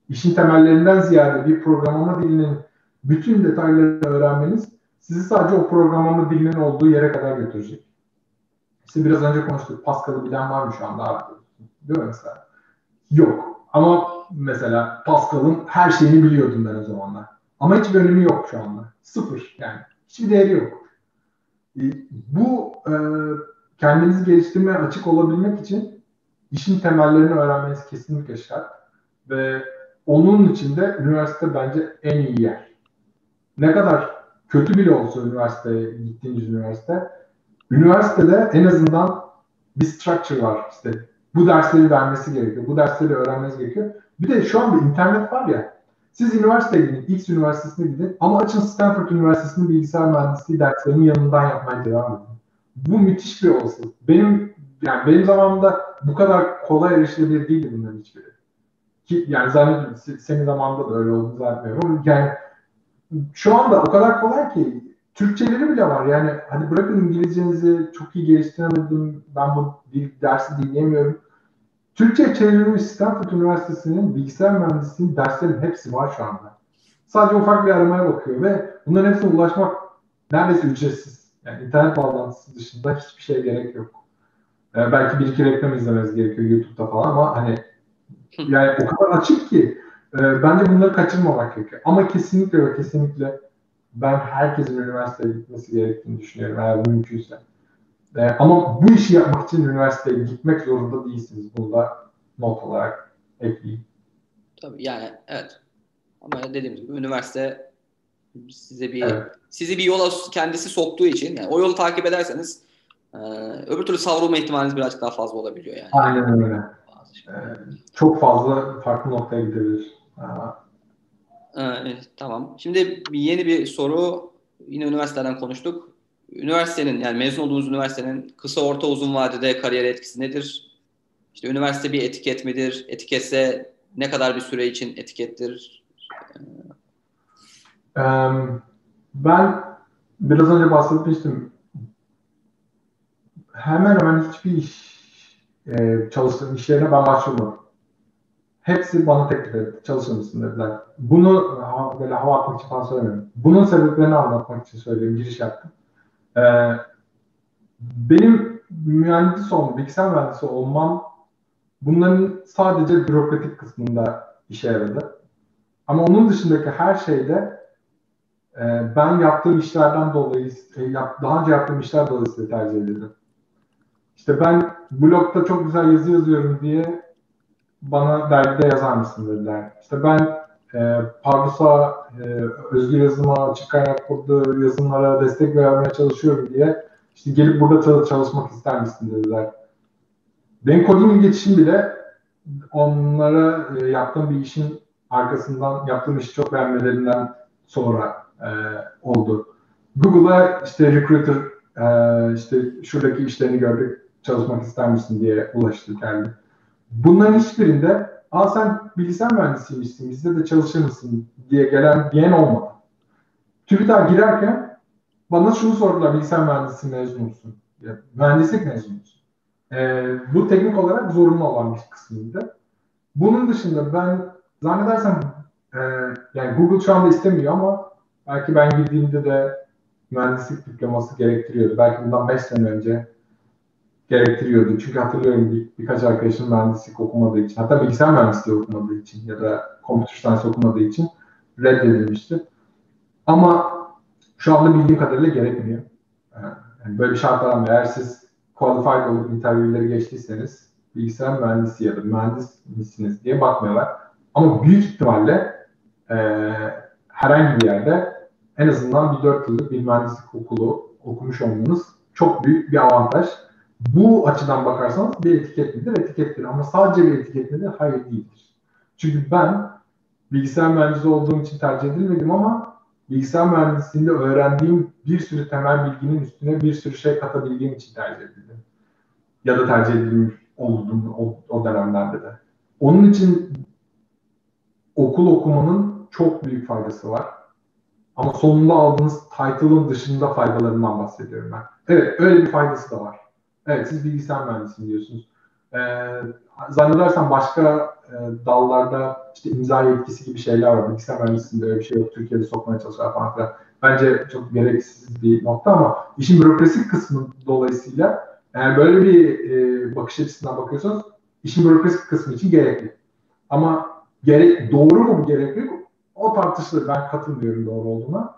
İşin temellerinden ziyade bir programlama dilinin bütün detaylarını öğrenmeniz sizi sadece o programlama dilinin olduğu yere kadar götürecek. İşte biraz önce konuştuk. Pascal'ı bilen var mı şu anda abi? Değil mi mesela? Yok. Ama mesela Pascal'ın her şeyini biliyordum ben o zamanlar. Ama hiçbir önemi yok şu anda. Sıfır yani. Hiçbir değeri yok. Bu kendinizi geliştirmeye açık olabilmek için işin temellerini öğrenmeniz kesinlikle şart. Ve onun için de üniversite bence en iyi yer. Ne kadar kötü bile olsa üniversiteye gittiğiniz üniversitede en azından bir structure var. İşte bu dersleri vermesi gerekiyor. Bu dersleri öğrenmeniz gerekiyor. Bir de şu anda internet var ya. Siz üniversiteye gidin, X üniversitesine gidin ama açın Stanford Üniversitesi'nin bilgisayar mühendisliği derslerinin yanından yapmaya devam edin. Bu müthiş bir olasılık. Benim zamanımda bu kadar kolay erişilebilir değildi bunların hiçbiri. Ki, yani zannediyorum senin zamanında da öyle olduğunu zannediyorum. Yani şu anda o kadar kolay ki Türkçeleri bile var. Yani hadi bırakın İngilizcenizi çok iyi geliştiremedim, ben bu dersi dinleyemiyorum. Türkçe çevrilmiş Stanford Üniversitesi'nin bilgisayar mühendisliğinin derslerinin hepsi var şu anda. Sadece ufak bir aramaya bakıyor ve bunların hepsine ulaşmak neredeyse ücretsiz. Yani internet bağlantısı dışında hiçbir şeye gerek yok. Belki bir iki reklam izlemeniz gerekiyor YouTube'da falan ama hani yani o kadar açık ki bence bunları kaçırmamak gerekiyor. Ama kesinlikle ve kesinlikle ben herkesin üniversiteye gitmesi gerektiğini düşünüyorum eğer bu mümkünse. Ama bu işi yapmak için üniversiteye gitmek zorunda değilsiniz. Bunu da not olarak ekleyeyim. Tabii yani evet. Ama dediğimiz gibi üniversite size bir evet. Sizi bir yola kendisi soktuğu için yani o yolu takip ederseniz öbür türlü savrulma ihtimaliniz birazcık daha fazla olabiliyor yani. Aynen öyle. Çok fazla farklı noktaya gidebilir. Tamam. Şimdi yeni bir soru. Yine üniversiteden konuştuk. Üniversitenin yani mezun olduğunuz üniversitenin kısa, orta, uzun vadede kariyere etkisi nedir? İşte üniversite bir etiket midir? Etiketse ne kadar bir süre için etikettir? Ben biraz önce bahsetmiştim. Hemen hemen hiçbir iş çalıştığım iş yerine ben başvurmadım. Hepsi bana teklif etti. Çalışır mısın dediler. Bunu böyle hava atmak için falan söylemiyorum. Bunun sebeplerini anlatmak için söylüyorum. Giriş yaptım. Benim mühendis olmam, bilgisayar mühendisi olmam bunların sadece bürokratik kısmında işe yaradı. Ama onun dışındaki her şeyde ben yaptığım işlerden dolayı, daha önce yaptığım işler dolayısıyla tercih edildim. İşte ben blogda çok güzel yazı yazıyorum diye bana dergide yazar mısın dediler. İşte ben Pardus'a, özgür yazıma, açık kaynak kodlu yazımlara destek vermeye çalışıyorum diye işte gelip burada çalışmak ister misin dediler. Benim Koding'in geçişim bile onlara yaptığım bir işin arkasından, yaptığım işi çok beğenmelerinden sonra oldu. Google'a işte recruiter işte şuradaki işlerini gördük, çalışmak ister misin diye ulaştı kendi. Bunların hiçbirinde sen bilgisayar mühendisiymişsin, bizde de çalışır mısın diye diyen olmadı. TÜBİTAK girerken bana şunu sordular, bilgisayar mühendisi mezun musun? Ya, mühendislik mezun musun? Bu teknik olarak zorunlu olan bir kısmıydı. Bunun dışında ben zannedersem yani Google şu anda istemiyor ama belki ben girdiğimde de mühendislik diploması gerektiriyordu. Belki bundan 5 sene önce gerektiriyordu. Çünkü hatırlıyorum birkaç arkadaşım mühendislik okumadığı için, hatta bilgisayar mühendisliği okumadığı için ya da computer science okumadığı için reddedilmişti. Ama şu anda bildiğim kadarıyla gerekmiyor. Yani böyle bir şart var mı? Eğer siz qualified olup interviewleri geçtiyseniz bilgisayar mühendisi ya da mühendis misiniz diye bakmıyorlar. Ama büyük ihtimalle herhangi bir yerde en azından bir 4 yıllık bir mühendislik okulu okumuş olmanız çok büyük bir avantaj. Bu açıdan bakarsanız bir etiket midir? Etikettir. Ama sadece bir etiket midir? Hayır, değildir. Çünkü ben bilgisayar mühendisi olduğum için tercih edilmedim ama bilgisayar mühendisliğinde öğrendiğim bir sürü temel bilginin üstüne bir sürü şey katabildiğim için tercih edildim. Ya da tercih edilmiş oldum o dönemlerde de. Onun için okul okumanın çok büyük faydası var. Ama sonunda aldığınız title'ın dışında faydalarından bahsediyorum ben. Evet, öyle bir faydası da var. Evet, siz bilgisayar mühendisiyim diyorsunuz. Zannedersem başka dallarda işte imza yetkisi gibi şeyler var. Bilgisayar mühendisliğinde öyle bir şey yok. Türkiye'de sokmaya çalışıyorlar falan filan. Bence çok gereksiz bir nokta ama işin bürokrasi kısmı dolayısıyla eğer böyle bir bakış açısından bakıyorsanız işin bürokrasi kısmı için gerekli. Ama doğru mu bu gerekli? O tartışılır. Ben katılmıyorum doğru olduğuna.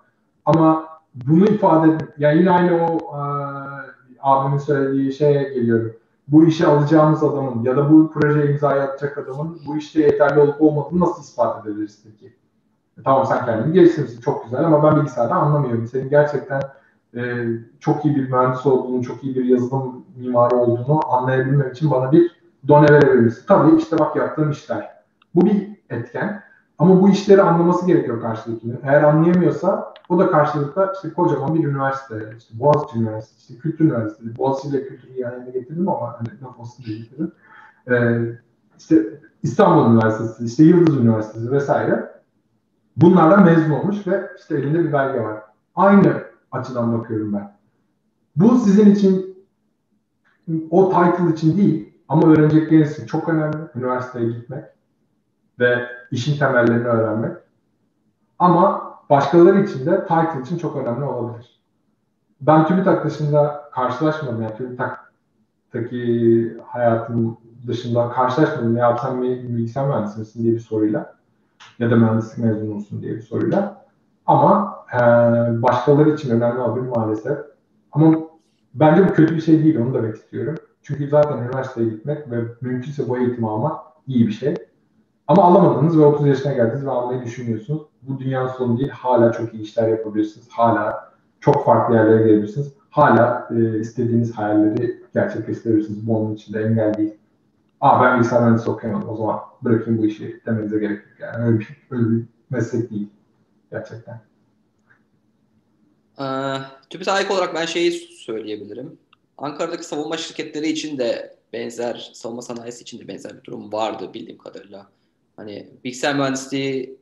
Ama bunu ifade yani yine aynı o abimin söylediği şeye geliyorum. Bu işe alacağımız adamın ya da bu projeye imzayı atacak adamın bu işte yeterli olup olmadığını nasıl ispat edebiliriz peki? Tamam, sen kendini geliştirmişsin, çok güzel ama ben bilgisayardan anlamıyorum. Senin gerçekten çok iyi bir mühendis olduğunu, çok iyi bir yazılım mimarı olduğunu anlayabilmem için bana bir done verebilir misin? Tabii işte bak yaptığım işler. Bu bir etken. Ama bu işleri anlaması gerekiyor karşılıklı. Eğer anlayamıyorsa o da karşılıklı işte kocaman bir üniversite, işte Boğaziçi Üniversitesi, işte Kültür Üniversitesi, Boğaziçi ile Kültür'ü yan yana getirdim ama hani laf olsun diye getirdim. işte İstanbul Üniversitesi, işte Yıldız Üniversitesi vesaire bunlardan mezun olmuş ve işte elinde bir belge var. Aynı açıdan bakıyorum ben. Bu sizin için, o title için değil ama öğrenecekleriniz için çok önemli. Üniversiteye gitmek ve işin temellerini öğrenmek. Ama başkaları için de title için çok önemli olabilir. Ben TÜBİTAK dışında karşılaşmadım. Yani TÜBİTAK'taki hayatım dışında karşılaşmadım. Ne yapsam bilgisayar mühendisi misin diye bir soruyla ya da mühendislik mezunu olsun diye bir soruyla. Ama başkaları için önemli olabilir maalesef. Ama bence bu kötü bir şey değil. Onu demek istiyorum. Çünkü zaten üniversiteye gitmek ve mümkünse bu eğitimi almak iyi bir şey. Ama alamadınız ve 30 yaşına geldiniz ve almayı düşünüyorsunuz. Bu dünyanın sonu değil. Hala çok iyi işler yapabilirsiniz. Hala çok farklı yerlere gelebilirsiniz. Hala istediğiniz hayalleri gerçekleştirebilirsiniz. Bu onun için de engel değil. Aa ben bilgisayar mühendisi okuyamadım. O zaman bırakayım bu işi demenize gerek yok. Yani öyle bir meslek değil. Gerçekten. TÜBİTAK olarak ben şeyi söyleyebilirim. Ankara'daki savunma şirketleri için de benzer, savunma sanayisi için de benzer bir durum vardı bildiğim kadarıyla. Hani bilgisayar mühendisliği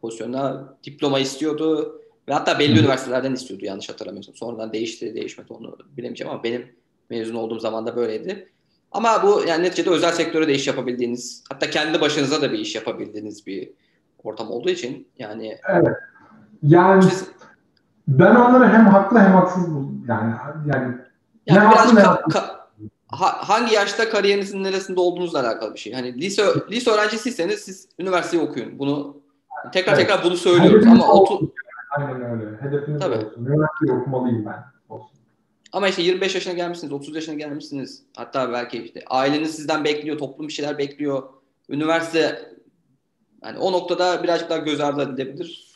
pozisyonuna diploma istiyordu ve hatta belli üniversitelerden istiyordu yanlış hatırlamıyorsam. Sonradan değişti, değişmedi onu bilemeyeceğim ama benim mezun olduğum zaman da böyleydi. Ama bu yani neticede özel sektöre de iş yapabildiğiniz, hatta kendi başınıza da bir iş yapabildiğiniz bir ortam olduğu için yani... Evet. Yani... Ben onları hem haklı hem haksız buldum. Yani hangi yaşta kariyerinizin neresinde olduğunuzla alakalı bir şey. Hani lise öğrencisiyseniz siz üniversiteyi okuyun. Bunu tekrar bunu söylüyoruz ama aynen öyle. Hedefiniz olsun. Üniversiteyi okumalıyım ben. Olsun. Ama işte 25 yaşına gelmişsiniz, 30 yaşına gelmişsiniz. Hatta belki işte aileniz sizden bekliyor, toplum bir şeyler bekliyor. Üniversite yani o noktada birazcık daha göz ardı edilebilir.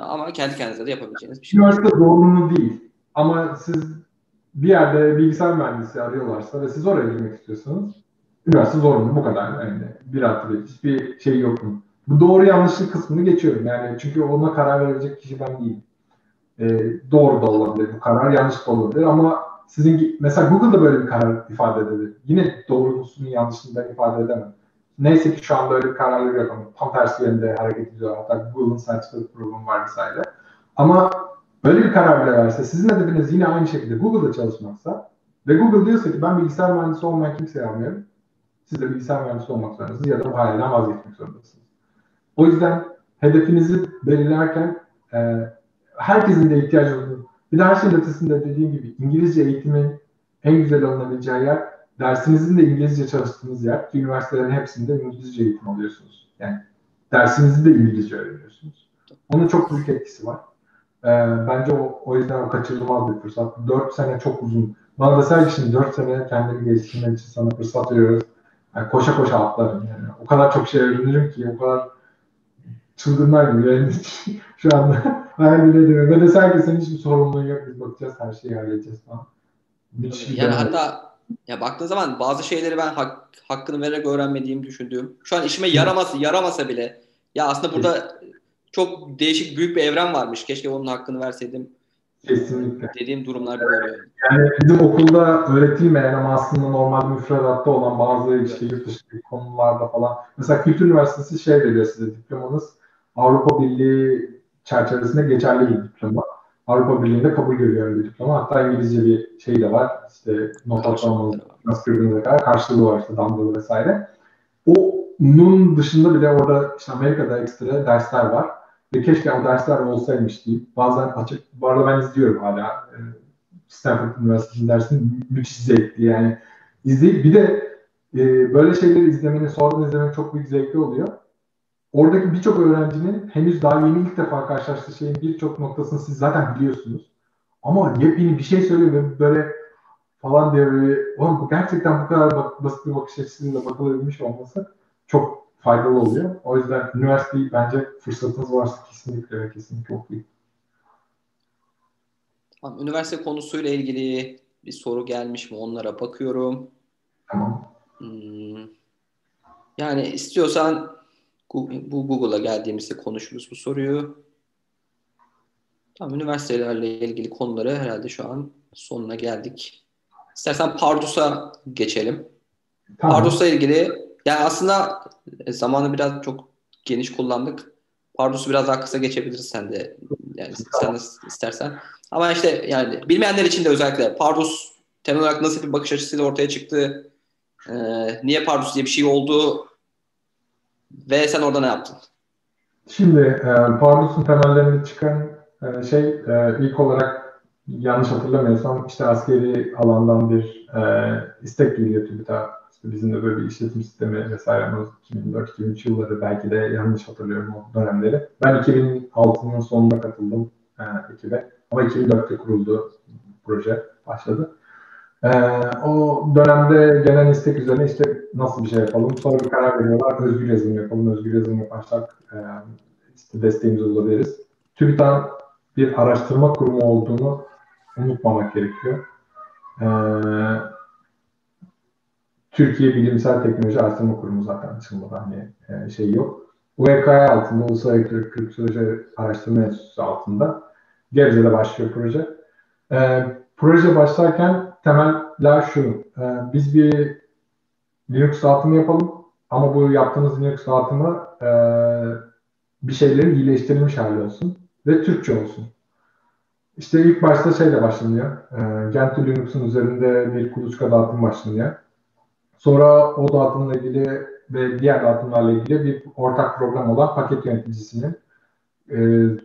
Ama kendi kendinize de yapabileceğiniz bir şey. Üniversite zorunlu değil. Ama siz bir yerde bilgisayar mühendisi arıyorlarsa ve siz oraya girmek istiyorsanız üniversite zorunlu. Bu kadar. Yani bir artı hiçbir şey yok mu? Bu doğru yanlışlık kısmını geçiyorum. Yani çünkü ona karar verecek kişi ben değilim. Doğru da olabilir. Bu karar yanlış da olabilir ama sizin mesela Google'da böyle bir karar ifade edilir. Yine doğrusunu yanlışını da ifade edemem. Neyse ki şu anda öyle bir kararları yok ama tam tersi yönde hareket ediyor. Hatta Google'ın saçmalık programı var vesaire. Ama böyle bir karar bile verse, sizin hedefiniz yine aynı şekilde Google'da çalışmaksa ve Google diyorsa ki ben bilgisayar mühendisi olmayan kimseyi almıyorum. Siz de bilgisayar mühendisi olmak zorundasınız ya da bu hayalden vazgeçmek zorundasınız. O yüzden hedefinizi belirlerken herkesin de ihtiyacı olduğu, bir de her şeyin ötesinde dediğim gibi İngilizce eğitimin en güzel alınabileceği yer, dersinizin de İngilizce çalıştığınız yer, üniversitelerin hepsinde İngilizce eğitim alıyorsunuz. Yani dersinizi de İngilizce öğreniyorsunuz. Onun çok büyük etkisi var. Bence o yüzden o kaçırılmaz bir fırsat. 4 sene çok uzun. Bana da sadece şimdi 4 sene kendini geliştirmen için sana fırsat veriyoruz. Yani koşa koşa atlarım yani. O kadar çok şey öğrenirim ki, o kadar çılgınlar gibi yani şu anda. Ben bile demiyorum. Ben de sanki senin hiçbir sorumluluğun yok. Biz bakacağız, her şeyi halledeceğiz falan. Yani hatta ya baktığın zaman bazı şeyleri ben hakkını vererek öğrenmediğimi düşündüğüm, şu an işime yaramasa bile ya aslında burada çok değişik büyük bir evren varmış. Keşke onun hakkını verseydim. Kesinlikle. Dediğim durumlar bile oluyor. Yani bizim okulda öğretilmeyen ama aslında normal müfredatta olan bazı işte yurt dışı konularda falan. Mesela Kültür Üniversitesi veriyor size diplomanız Avrupa Birliği çerçevesinde geçerli bir diploma. Avrupa Birliği'nde kabul görüyor bir diploma. Hatta İngilizce bir şey de var. İşte not almalı, transkribine kadar karşılığı var işte damgalı vesaire. Onun dışında bile orada işte Amerika'da ekstra dersler var. Ve keşke o dersler olsaymış diyeyim. Bazen açık, bu arada ben izliyorum hala. Stanford Üniversitesi'nin dersini müthiş zevkli yani. İzleyip bir de böyle şeyleri sonradan izlemenin çok büyük zevkli oluyor. Oradaki birçok öğrencinin henüz daha yeni ilk defa karşılaştığı şeyin birçok noktasını siz zaten biliyorsunuz. Ama yepyeni bir şey söylüyor ve böyle falan diye böyle bu gerçekten bu kadar basit bir bakış açısıyla bakılabilmiş olması çok faydalı oluyor. O yüzden üniversiteyi bence fırsatınız varsa kesinlikle okuyun. Tamam, üniversite konusuyla ilgili bir soru gelmiş mi? Onlara bakıyorum. Tamam. Yani istiyorsan bu Google'a geldiğimizde konuşuruz bu soruyu. Tamam, üniversitelerle ilgili konuları herhalde şu an sonuna geldik. İstersen Pardus'a geçelim. Tamam. Pardus'la ilgili Yani aslında zamanı biraz çok geniş kullandık. Pardus'u biraz daha kısa geçebiliriz sen de. Yani sen de istersen. Ama işte yani bilmeyenler için de özellikle Pardus temel olarak nasıl bir bakış açısıyla ortaya çıktı? Niye Pardus diye bir şey oldu? Ve sen orada ne yaptın? Şimdi Pardus'un temellerini çıkan ilk olarak yanlış hatırlamıyorsam işte askeri alandan bir istek geliyor TÜBİTAK. Bizim de böyle bir işletim sistemi vesaire 2004-2003 yılları belki de yanlış hatırlıyorum o dönemleri. Ben 2006'nın sonunda katıldım ekibe. Ama 2004'te kuruldu proje, başladı. O dönemde gelen istek üzerine işte nasıl bir şey yapalım? Sonra bir karar veriyorlar. Özgür yazılım yapalım. Özgür yazılım yaparsak işte desteğimizi bulabiliriz. TÜBİTAK'ın bir araştırma kurumu olduğunu unutmamak gerekiyor. Türkiye Bilimsel Teknoloji Araştırma Kurumu zaten açılmadan hani şey yok. UEK altında, Uluslararası Kültür Araştırma Enstitüsü altında Gebze'de başlıyor proje. Proje başlarken temeller şu, biz bir Linux dağıtımı yapalım ama bu yaptığımız Linux dağıtımı bir şeylerin iyileştirilmiş hali olsun ve Türkçe olsun. İşte ilk başta şeyle başlanıyor, Gentoo Linux'un üzerinde bir kuluçka dağıtım başlanıyor. Sonra o dağıtımla ilgili ve diğer dağıtımlarla ilgili bir ortak program olan paket yöneticisinin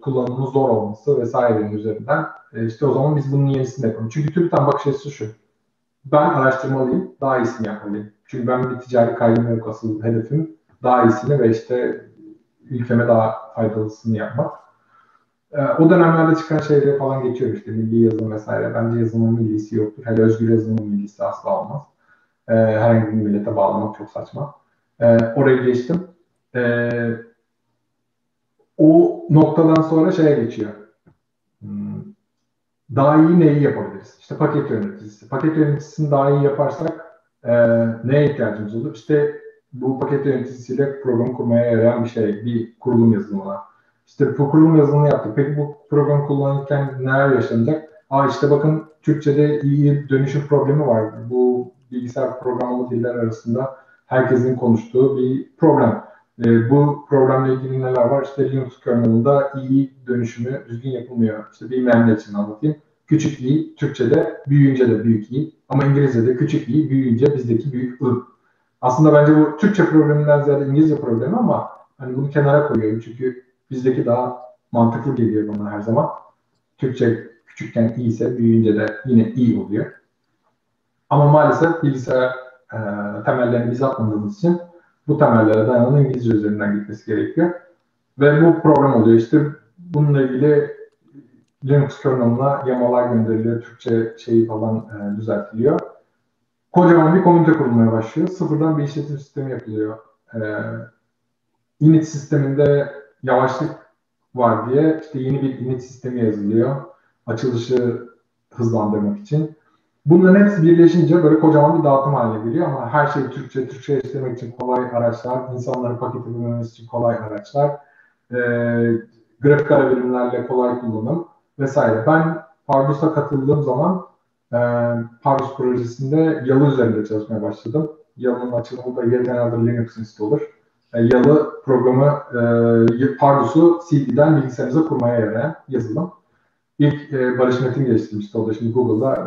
kullanımı zor olması vesairenin üzerinden işte o zaman biz bunun yenisini yapalım. Çünkü TÜBİTAK'ın bakış açısı şu. Ben araştırmalıyım, daha iyisini yapmalıyım. Çünkü ben bir ticari kaygım yok, asıl hedefim daha iyisini ve işte ülkeme daha faydalısını yapmak. O dönemlerde çıkan şeyleri falan geçiyor işte milli yazılım vesaire. Bence yazılımın millisi yoktur. Hele özgür yazılımın millisi asla olmaz. Herhangi bir millete bağlamak çok saçma. Oraya geçtim. O noktadan sonra şeye geçiyor. Daha iyi neyi yapabiliriz? İşte paket yöneticisi. Paket yöneticisini daha iyi yaparsak neye ihtiyacımız olur? İşte bu paket yöneticisiyle program kurmaya yarayan bir şey, bir kurulum yazılımına. İşte bu kurulum yazılımını yaptık. Peki bu program kullanırken neler yaşanacak? Aa işte bakın Türkçe'de iyi dönüşüm problemi var. Bu bilgisayar programlama diller arasında herkesin konuştuğu bir problem. Bu problemle ilgili neler var? İşte Linux kernel'ında iyi dönüşümü düzgün yapılmıyor. İşte bir memle için anlatayım. Küçük i, Türkçe'de büyüyünce de büyük i. Ama İngilizce'de küçük i, büyüyünce bizdeki büyük i. Aslında bence bu Türkçe probleminden ziyade İngilizce problemi ama hani bunu kenara koyuyorum. Çünkü bizdeki daha mantıklı geliyor bana her zaman. Türkçe küçükken i ise büyüyünce de yine i oluyor. Ama maalesef bilgisayar temellerini biz atmadığımız için bu temellere dayanan İngilizce üzerinden gitmesi gerekiyor. Ve bu problem oluyor. İşte bununla ilgili Linux kernel'ına yamalar gönderiliyor, Türkçe şeyi falan düzeltiliyor. Kocaman bir komünite kurulmaya başlıyor. Sıfırdan bir işletim sistemi yapılıyor. Init sisteminde yavaşlık var diye işte yeni bir init sistemi yazılıyor. Açılışı hızlandırmak için. Bunların hepsi birleşince böyle kocaman bir dağıtım haline geliyor ama her şey Türkçe, Türkçe eleştirmek için kolay araçlar, insanları paketlememiz için kolay araçlar, grafik ara birimlerle kolay kullanım vesaire. Ben Pardus'a katıldığım zaman Pardus projesinde Yalı üzerinde çalışmaya başladım. Yalı'nın açılımı da yeten Linux installer. Yalı programı Pardus'u CD'den bilgisayarınıza kurmaya yarayan yazılım. İlk Barış Metin geliştirmişti o da şimdi Google'da.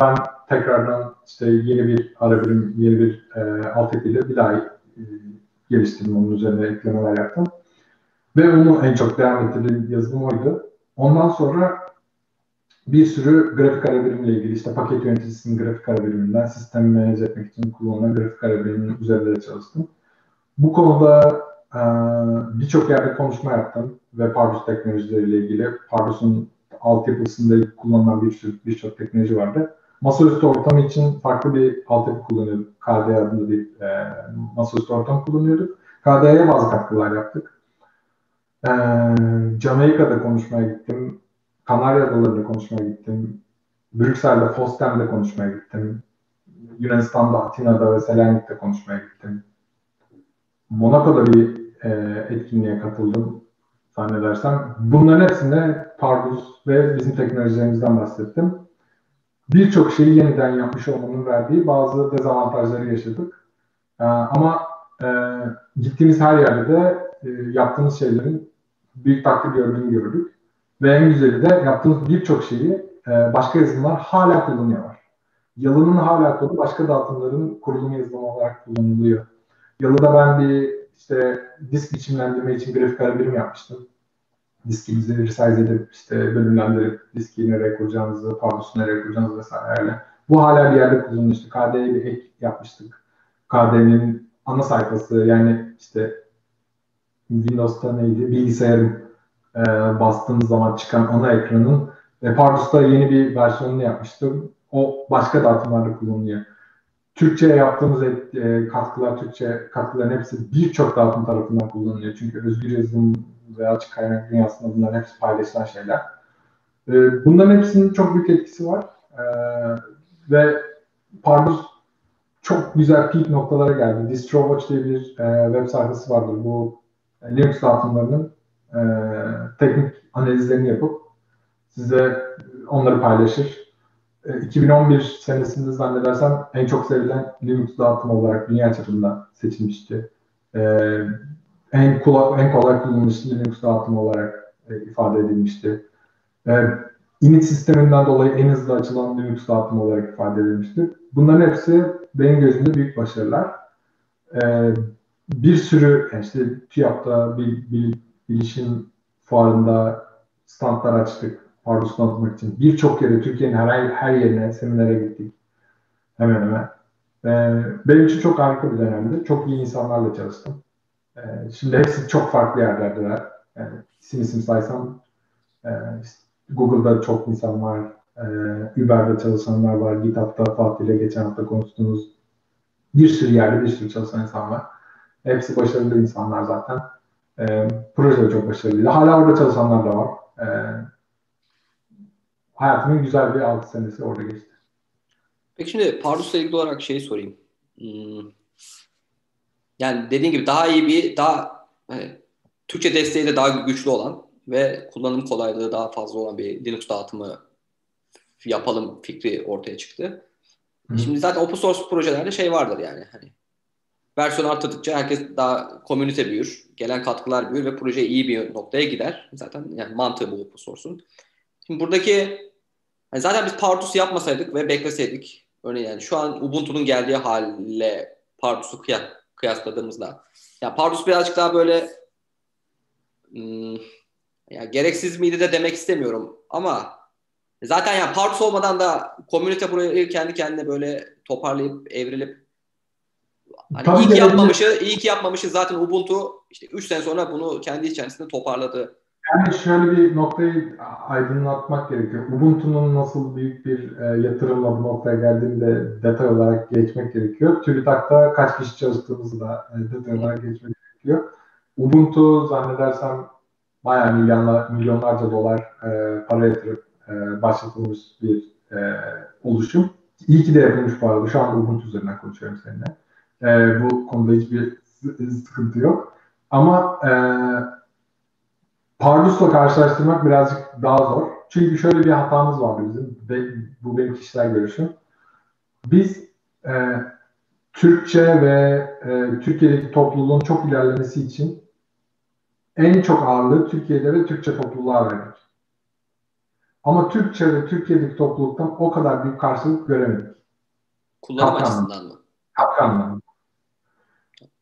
Ben tekrardan işte yeni bir ara birim, yeni bir altyapıyla bir daha geliştirdim. Onun üzerine eklemeler yaptım. Ve onu en çok devam ettirdiğim yazılım oydu. Ondan sonra bir sürü grafik ara birimle ilgili işte paket yöneticisinin grafik ara biriminden sistemi menaj etmek için kullanılan grafik ara biriminin üzerinde çalıştım. Bu konuda birçok yerde konuşma yaptım ve Pardus teknolojileriyle ilgili Pardus'un altyapısında kullanılan birçok teknoloji vardı. Masaüstü ortamı için farklı bir altyapı kullanıyorduk. KDE adında bir masaüstü ortam kullanıyorduk. KDE'ye bazı katkılar yaptık. Jamaika'da konuşmaya gittim. Kanarya Adaları'nda konuşmaya gittim. Brüksel'de, Fostem'de konuşmaya gittim. Yunanistan'da, Atina'da ve Selanik'te konuşmaya gittim. Monaco'da bir etkinliğe katıldım zannedersem. Bunların hepsinde Pardus ve bizim teknolojilerimizden bahsettim. Birçok şeyi yeniden yapmış olmanın verdiği bazı dezavantajları yaşadık. Ama gittiğimiz her yerde de yaptığımız şeylerin büyük takdir gördüğünü gördük. Ve en güzeli de yaptığımız birçok şeyi başka yazılımlar hala kullanıyorlar. Yalı'nın hala kodu başka dağıtımların kurulum yazılımı olarak kullanılıyor. Yalı'da ben bir işte disk biçimlendirme için grafikal birim yapmıştım. Diskimizi resize edip işte bölümlendirip diski nereye kuracağımızı, Pardus'u nereye kuracağımızı vesaireyle. Bu hala bir yerde kullanılmıştı. KDE'ye bir ek yapmıştık. KDE'nin ana sayfası yani işte Windows'ta neydi? Bilgisayarın bastığınız zaman çıkan ana ekranın Pardus'ta yeni bir versiyonunu yapmıştım. O başka dağıtımlarda kullanılıyor. Türkçe'ye yaptığımız katkılar, Türkçe katkıların hepsi birçok dağıtım tarafından kullanılıyor. Çünkü özgür yazılım ve açık kaynak dünyasında bunların hepsi paylaşılan şeyler. Bunların hepsinin çok büyük etkisi var. Ve Pardus çok güzel peak noktalara geldi. DistroWatch diye bir web sayfası vardır. Bu Linux dağıtımlarının teknik analizlerini yapıp size onları paylaşır. 2011 senesinde zannedersem en çok sevilen Linux dağıtımı olarak dünya çapında seçilmişti. En kolay kullanılmış Linux dağıtımı olarak ifade edilmişti. Init sisteminden dolayı en hızlı açılan Linux dağıtımı olarak ifade edilmişti. Bunların hepsi benim gözümde büyük başarılar. Bir sürü işte TÜYAP'ta, bilişim fuarında standlar açtık. Pardus'u anlatmak için. Birçok yere, Türkiye'nin her yerine, seminere gittik. Hemen hemen. Benim için çok harika bir dönemdi. Çok iyi insanlarla çalıştım. Şimdi hepsi çok farklı yerlerdeler. Yani isim saysam işte Google'da çok insan var. Uber'de çalışanlar var. GitHub'da, Fatih'le geçen hafta konuştuğumuz bir sürü yerde bir sürü çalışan insan var. Hepsi başarılı insanlar zaten. Projede çok başarılıydı. Hala orada çalışanlar da var. Hayatımın güzel bir 6 senesi orada geçti. Peki şimdi Pardus'la ilgili olarak şeyi sorayım. Yani dediğin gibi daha iyi bir, daha Türkçe desteği de daha güçlü olan ve kullanım kolaylığı daha fazla olan bir Linux dağıtımı yapalım fikri ortaya çıktı. Hı. Şimdi zaten open source projelerde şey vardır yani. Hani versiyon arttıkça herkes daha komünite büyür, gelen katkılar büyür ve proje iyi bir noktaya gider. Zaten yani mantığı bu open source'un. Şimdi buradaki yani zaten biz Pardus'u yapmasaydık ve bekleseydik, örneğin yani şu an Ubuntu'nun geldiği haliyle Pardus'u kıyasladığımızda yani Pardus birazcık daha böyle yani gereksiz miydi de demek istemiyorum ama zaten yani Pardus olmadan da komünite burayı kendi kendine böyle toparlayıp evrilip hani iyi ki yapmamışız zaten Ubuntu işte 3 sene sonra bunu kendi içerisinde toparladı. Yani şöyle bir noktayı aydınlatmak gerekiyor. Ubuntu'nun nasıl büyük bir yatırımla bu noktaya geldiğini de detay olarak geçmek gerekiyor. TÜBİTAK'ta kaç kişi çalıştığımızı da detay olarak geçmek gerekiyor. Ubuntu zannedersem bayağı milyonlarca dolar para yatırıp başlatılmış bir oluşum. İyi ki de yapılmış bu arada. Şu anda Ubuntu üzerinden konuşuyorum seninle. Bu konuda hiçbir sıkıntı yok. Ama Pardus'la karşılaştırmak birazcık daha zor. Çünkü şöyle bir hatamız vardı bizim. Bu benim kişisel görüşüm. Biz Türkçe ve Türkiye'deki topluluğun çok ilerlemesi için en çok ağırlığı Türkiye'de ve Türkçe topluluğa verdik. Ama Türkçe ve Türkiye'deki topluluktan o kadar büyük karşılık göremedik. Kullanım açısından mı? Kapkanlı.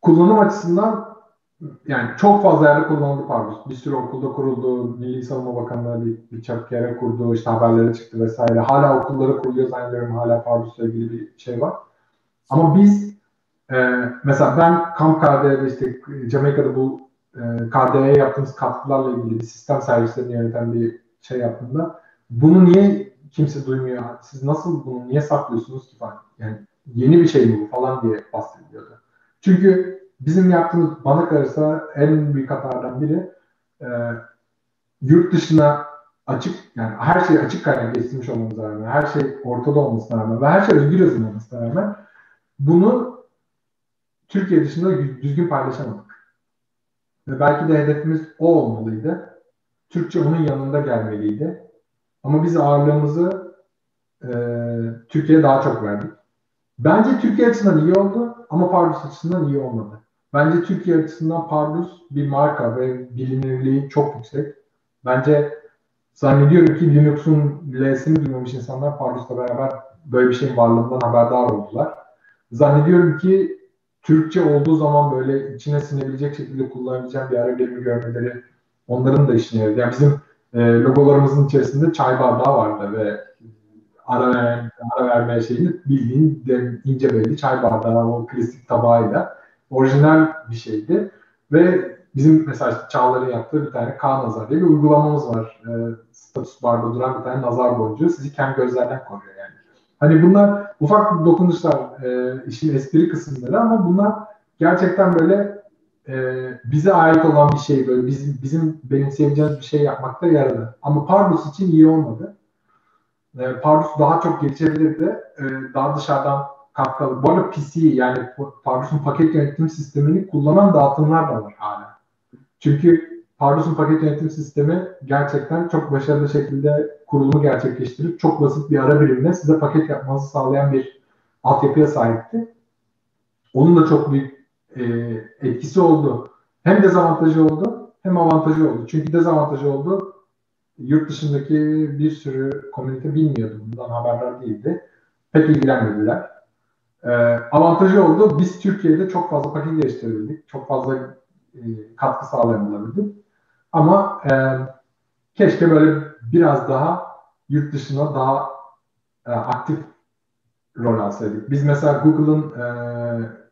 Kullanım açısından yani çok fazla yerde kullanıldı Pardus. Bir sürü okulda kuruldu, Milli Savunma Bakanlığı birçok yere kurdu, işte haberlere çıktı vesaire. Hala okulları kuruluyor zannediyorum, hala Pardus'la ilgili bir şey var. Ama biz, mesela ben Kamp KDE'de işte Jamaika'da bu KDE'ye yaptığımız katkılarla ilgili bir sistem servislerini yöneten bir şey yaptığımda bunu niye kimse duymuyor? Siz nasıl bunu niye saklıyorsunuz ki falan? Yani yeni bir şey mi bu falan diye bahsediliyordu. Çünkü bizim yaptığımız bana kalırsa en büyük hatalardan biri yurt dışına açık, yani her şey açık kaynak geçirmiş olmamıza rağmen, her şey ortada olmasına rağmen ve her şey özgür yazılım olmasına rağmen bunu Türkiye dışında düzgün paylaşamadık. Ve belki de hedefimiz o olmalıydı. Türkçe onun yanında gelmeliydi. Ama biz ağırlığımızı Türkiye'ye daha çok verdik. Bence Türkiye açısından iyi oldu ama Pardus açısından iyi olmadı. Bence Türkiye açısından Pardus bir marka ve bilinirliği çok yüksek. Bence zannediyorum ki Linux'un L'sini duymamış insanlar Pardus'la beraber böyle bir şeyin varlığından haberdar oldular. Zannediyorum ki Türkçe olduğu zaman böyle içine sinebilecek şekilde kullanabileceğim bir ara gelimi görmeleri onların da işine yarıyor. Yani bizim logolarımızın içerisinde çay bardağı vardı ve ara verme şeyini bildiğin ince belli çay bardağı o klasik tabağıyla orijinal bir şeydi. Ve bizim mesela Çağlar'ın yaptığı bir tane K nazar diye bir uygulamamız var. Status barda duran bir tane nazar boncuğu sizi kendi gözlerden koruyor yani. Hani bunlar ufak dokunuşlar işin espri kısımları ama bunlar gerçekten böyle bize ait olan bir şey, böyle bizim benimseyeceğimiz bir şey yapmakta yaradı. Ama Pardus için iyi olmadı. Pardus daha çok gelişebilirdi. Daha dışarıdan katkılı. Bu arada PC yani Pardus'un paket yönetim sistemini kullanan dağıtımlar da var hala. Çünkü Pardus'un paket yönetim sistemi gerçekten çok başarılı şekilde kurulumu gerçekleştirip çok basit bir ara birimle size paket yapmanızı sağlayan bir altyapıya sahipti. Onun da çok büyük etkisi oldu. Hem dezavantajı oldu hem avantajı oldu. Çünkü dezavantajı oldu. Yurt dışındaki bir sürü komünite bilmiyordu. Bundan haberdar değildi. Pek ilgilenmediler. Avantajı oldu. Biz Türkiye'de çok fazla paket geliştirebildik. Çok fazla katkı sağlayamadık. Ama keşke böyle biraz daha yurt dışına daha aktif rol alsaydık. Biz mesela Google'ın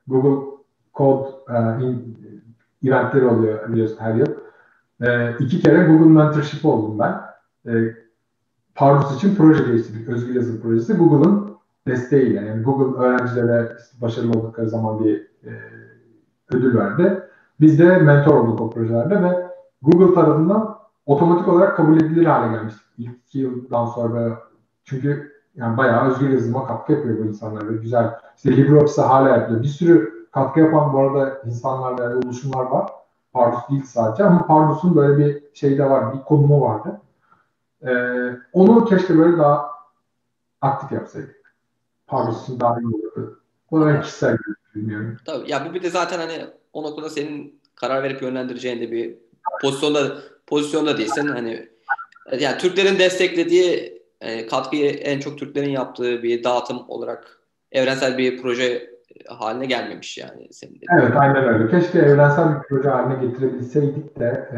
Google Code eventleri oluyor biliyorsun her yıl. 2 kere Google Mentorship oldum ben. Pardus için proje geliştirdik. Özgür yazılım projesi Google'ın desteğiyle. Yani Google öğrencilere başarılı oldukları zaman bir ödül verdi. Biz de mentor olduk o projelerde ve Google tarafından otomatik olarak kabul edilir hale gelmiştik. İlk 2 yıldan sonra çünkü yani bayağı özgür yazılıma katkı yapıyor bu insanlar. Ve güzel. İşte LibreOffice'e hala yapıyor. Bir sürü katkı yapan bu arada insanlar ve oluşumlar var. Pardus değil sadece ama Pardus'un böyle bir şey de var, bir konumu vardı. Onu keşke böyle daha aktif yapsaydık. Pardus'un daha iyi olurdu. Bu da kişisel bilmiyorum. Tabii ya bir de zaten hani o noktada senin karar verip yönlendireceğin de bir pozisyonda değilsin. Hani yani Türklerin desteklediği katkıyı en çok Türklerin yaptığı bir dağıtım olarak evrensel bir proje haline gelmemiş yani. Senin evet aynen öyle. Keşke evrensel bir proje haline getirebilseydik de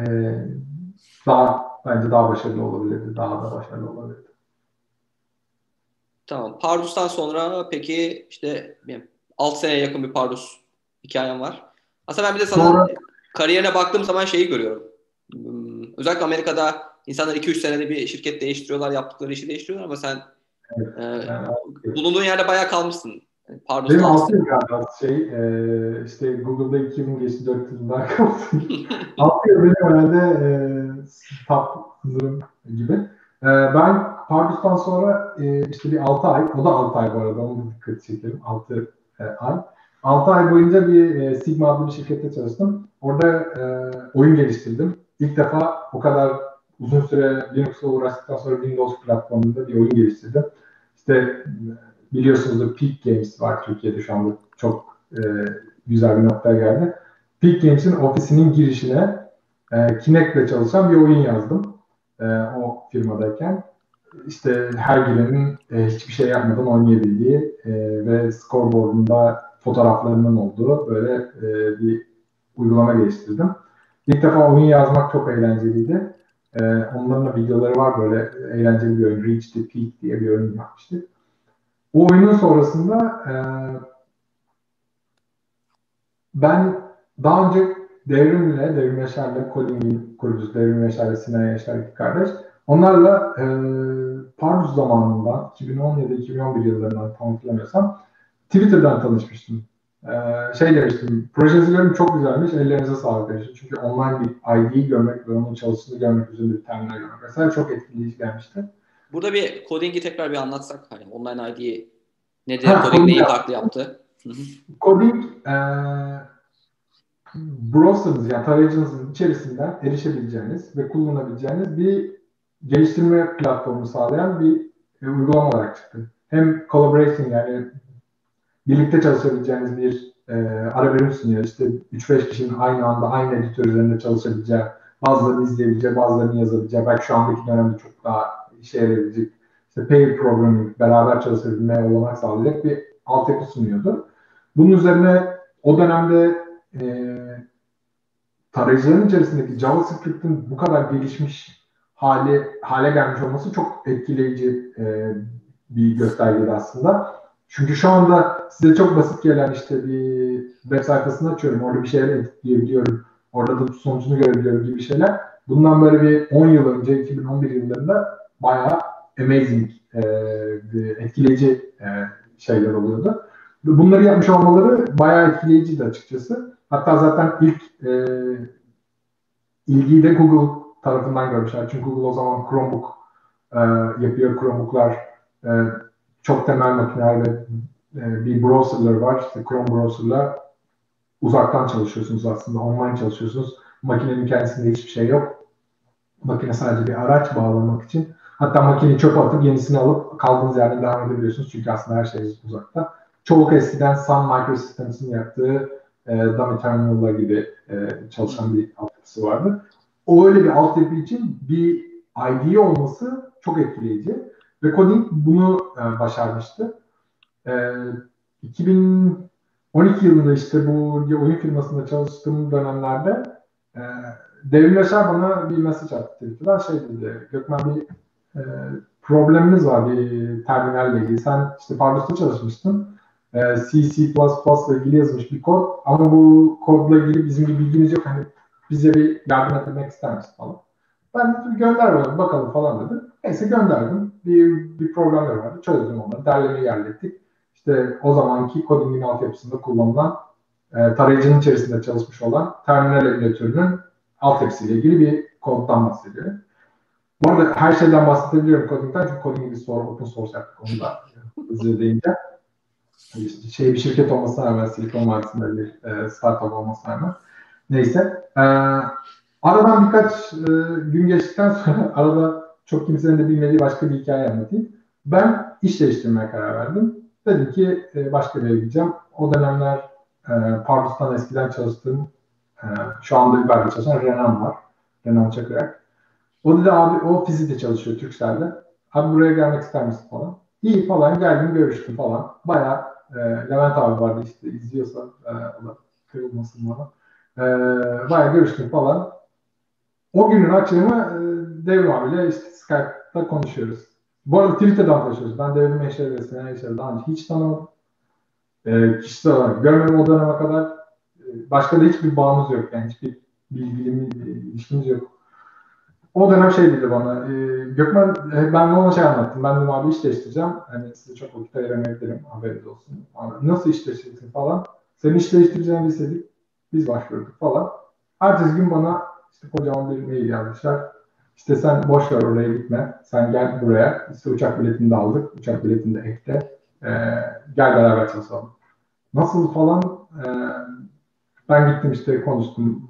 bence daha başarılı olabilirdi. Daha da başarılı olabilirdi. Tamam. Pardus'tan sonra peki işte 6 seneye yakın bir Pardus hikayem var. Aslında ben bir de sana kariyerine baktığım zaman şeyi görüyorum. Özellikle Amerika'da insanlar 2-3 senede bir şirket değiştiriyorlar. Yaptıkları işi değiştiriyorlar ama sen bulunduğun yerde bayağı kalmışsın. Pardon. Benim 6 yıl galiba işte Google'da 2000 geçti 4 yılında kalsın. 6 yıl benim herhalde top sınırım gibi. Ben Pardus'tan sonra işte bir 6 ay, o da 6 ay bu arada onu dikkat çekelim. 6 ay boyunca bir Sigma adlı bir şirkette çalıştım. Orada oyun geliştirdim. İlk defa o kadar uzun süre Linux'la uğraştıktan sonra Windows platformunda bir oyun geliştirdim. İşte biliyorsunuz da Peak Games var Türkiye'de şu anda çok güzel bir noktaya geldi. Peak Games'in ofisinin girişine Kinect'le çalışan bir oyun yazdım o firmadayken. İşte her girenin hiçbir şey yapmadan oynayabildiği ve scoreboard'unda fotoğraflarının olduğu böyle bir uygulama geliştirdim. İlk defa oyun yazmak çok eğlenceliydi. Onların da videoları var böyle eğlenceli bir oyun. Reach the Peak diye bir oyun yapmıştık. O oyunun sonrasında ben daha önce Devrim Yaşar'la, Koding'in kurucusu Devrim Yaşar'la, Sinan Yaşar iki kardeş. Onlarla Pardus zamanında 2010 ya da 2011 yıllarından tam hatırlamıyorsam Twitter'dan tanışmıştım. Şey demiştim, projenizi görün çok güzelmiş, ellerinize sağlık demiştim. Çünkü online bir ID'yi görmek ve onun çalıştığını görmek üzere bir terminal görmek vesaire çok etkileyici gelmişti. Burada bir Koding'i tekrar bir anlatsak. Hani online ID'yi nedir? Koding neyi farklı yaptı? Koding browser'ınız yani tarayıcınızın içerisinden erişebileceğiniz ve kullanabileceğiniz bir geliştirme platformu sağlayan bir uygulama olarak çıktı. Hem collaboration yani birlikte çalışabileceğiniz bir ara verirsin ya işte 3-5 kişinin aynı anda aynı editör üzerinde çalışabileceği, bazılarını izleyebileceği, bazılarını yazabileceği, belki şu andaki dönemde çok daha işe yarayabilecek, işte pair programming, beraber çalışabilmeye olanak sağlayacak bir altyapı sunuyordu. Bunun üzerine o dönemde tarayıcıların içerisindeki JavaScript'in bu kadar gelişmiş hale gelmiş olması çok etkileyici bir göstergeydi aslında. Çünkü şu anda size çok basit gelen işte bir web sayfasını açıyorum, orada bir şeyler editleyebiliyorum, orada da sonucunu görebiliyorum gibi şeyler. Bundan böyle bir 10 yıl önce, 2011 yıllarında bayağı amazing, etkileyici şeyler oluyordu. Bunları yapmış olmaları bayağı etkileyiciydi açıkçası. Hatta zaten ilk ilgiyi de Google tarafından görmüşler. Çünkü Google o zaman Chromebook yapıyor. Chromebook'lar çok temel makinelerde bir browser'ları var. İşte Chrome browser'la uzaktan çalışıyorsunuz aslında. Online çalışıyorsunuz. Makinenin kendisinde hiçbir şey yok. Makine sadece bir araç bağlamak için. Hatta makineyi çöpe atıp yenisini alıp kaldığınız yerden devam edebiliyorsunuz. Çünkü aslında her şey uzakta. Çok eskiden Sun Microsystems'in yaptığı Dummy Terminal'la gibi çalışan bir altyapısı vardı. O öyle bir altyapı için bir IDE olması çok etkileyici. Ve Koding bunu başarmıştı. 2012 yılında işte bu oyun firmasında çalıştığım dönemlerde Devrim Yaşar bana bir mesaj attı. Şey dedi, Gökmen bir problemimiz var bir terminalle ilgili. Sen işte Pardus'ta çalışmıştın. C++ ile ilgili yazmış bir kod ama bu kodla ilgili bizim bir bilgimiz yok. Hani bize bir yardım etmek ister misin falan. Ben göndermedim bakalım falan dedim. Neyse gönderdim. Bir programlar vardı. Çözdüm onları. Derlemeyi yerlettik. İşte o zamanki Koding'in altyapısında kullanılan tarayıcının içerisinde çalışmış olan terminal emülatörünün altyapısıyla ilgili bir koddan bahsediyorum. Bu arada her şeyden bahsedebiliyorum Koding'den. Çünkü Koding'i biz sonra open source yaptık. Onu da hızlı deyince. Bir şirket olmasına rağmen, Silikon Vadisi'nde bir startup olmasına rağmen. Neyse. Aradan birkaç gün geçtikten sonra arada çok kimsenin de bilmediği başka bir hikaye anlatayım. Ben iş değiştirmeye karar verdim. Dedim ki başka bir yere gideceğim. O dönemler Pardus'tan eskiden çalıştığım, şu anda Uber'de çalışan Renan var. Renan Çakır. O dedi abi, o Fizi'de çalışıyor Türksel'de. Abi buraya gelmek ister misin falan. İyi falan, geldim görüştüm falan. Bayağı Levent abi vardı işte izliyorsa kırılmasın bana. Bayağı görüştüm falan. O günün akşamı Devrim abiyle işte Skype'da konuşuyoruz. Bu arada Twitter'dan konuşuyoruz. Ben Devrim Yaşar'ı ve Sinan Yaşar'ı daha önce hiç tanımadım. Kişisel olarak görmem o döneme kadar. Başka da hiçbir bağımız yok. Yani hiçbir bilgilimiz, ilişkimiz yok. O dönem şey dedi bana, Gökmen, ben ona şey anlattım, ben dedim abi iş değiştireceğim, hani size çok vakit ayıramayabilirim, haberiniz olsun. Abi, nasıl iş değiştireceksin falan, senin iş değiştireceğini bilseydik, biz başvurduk falan. Ertesi gün bana işte kocaman bir mail yazmışlar, işte sen boş ver oraya gitme, sen gel buraya, işte uçak biletini de aldık, uçak biletini de ekle, gel beraber çalışalım. Nasıl falan, ben gittim işte konuştum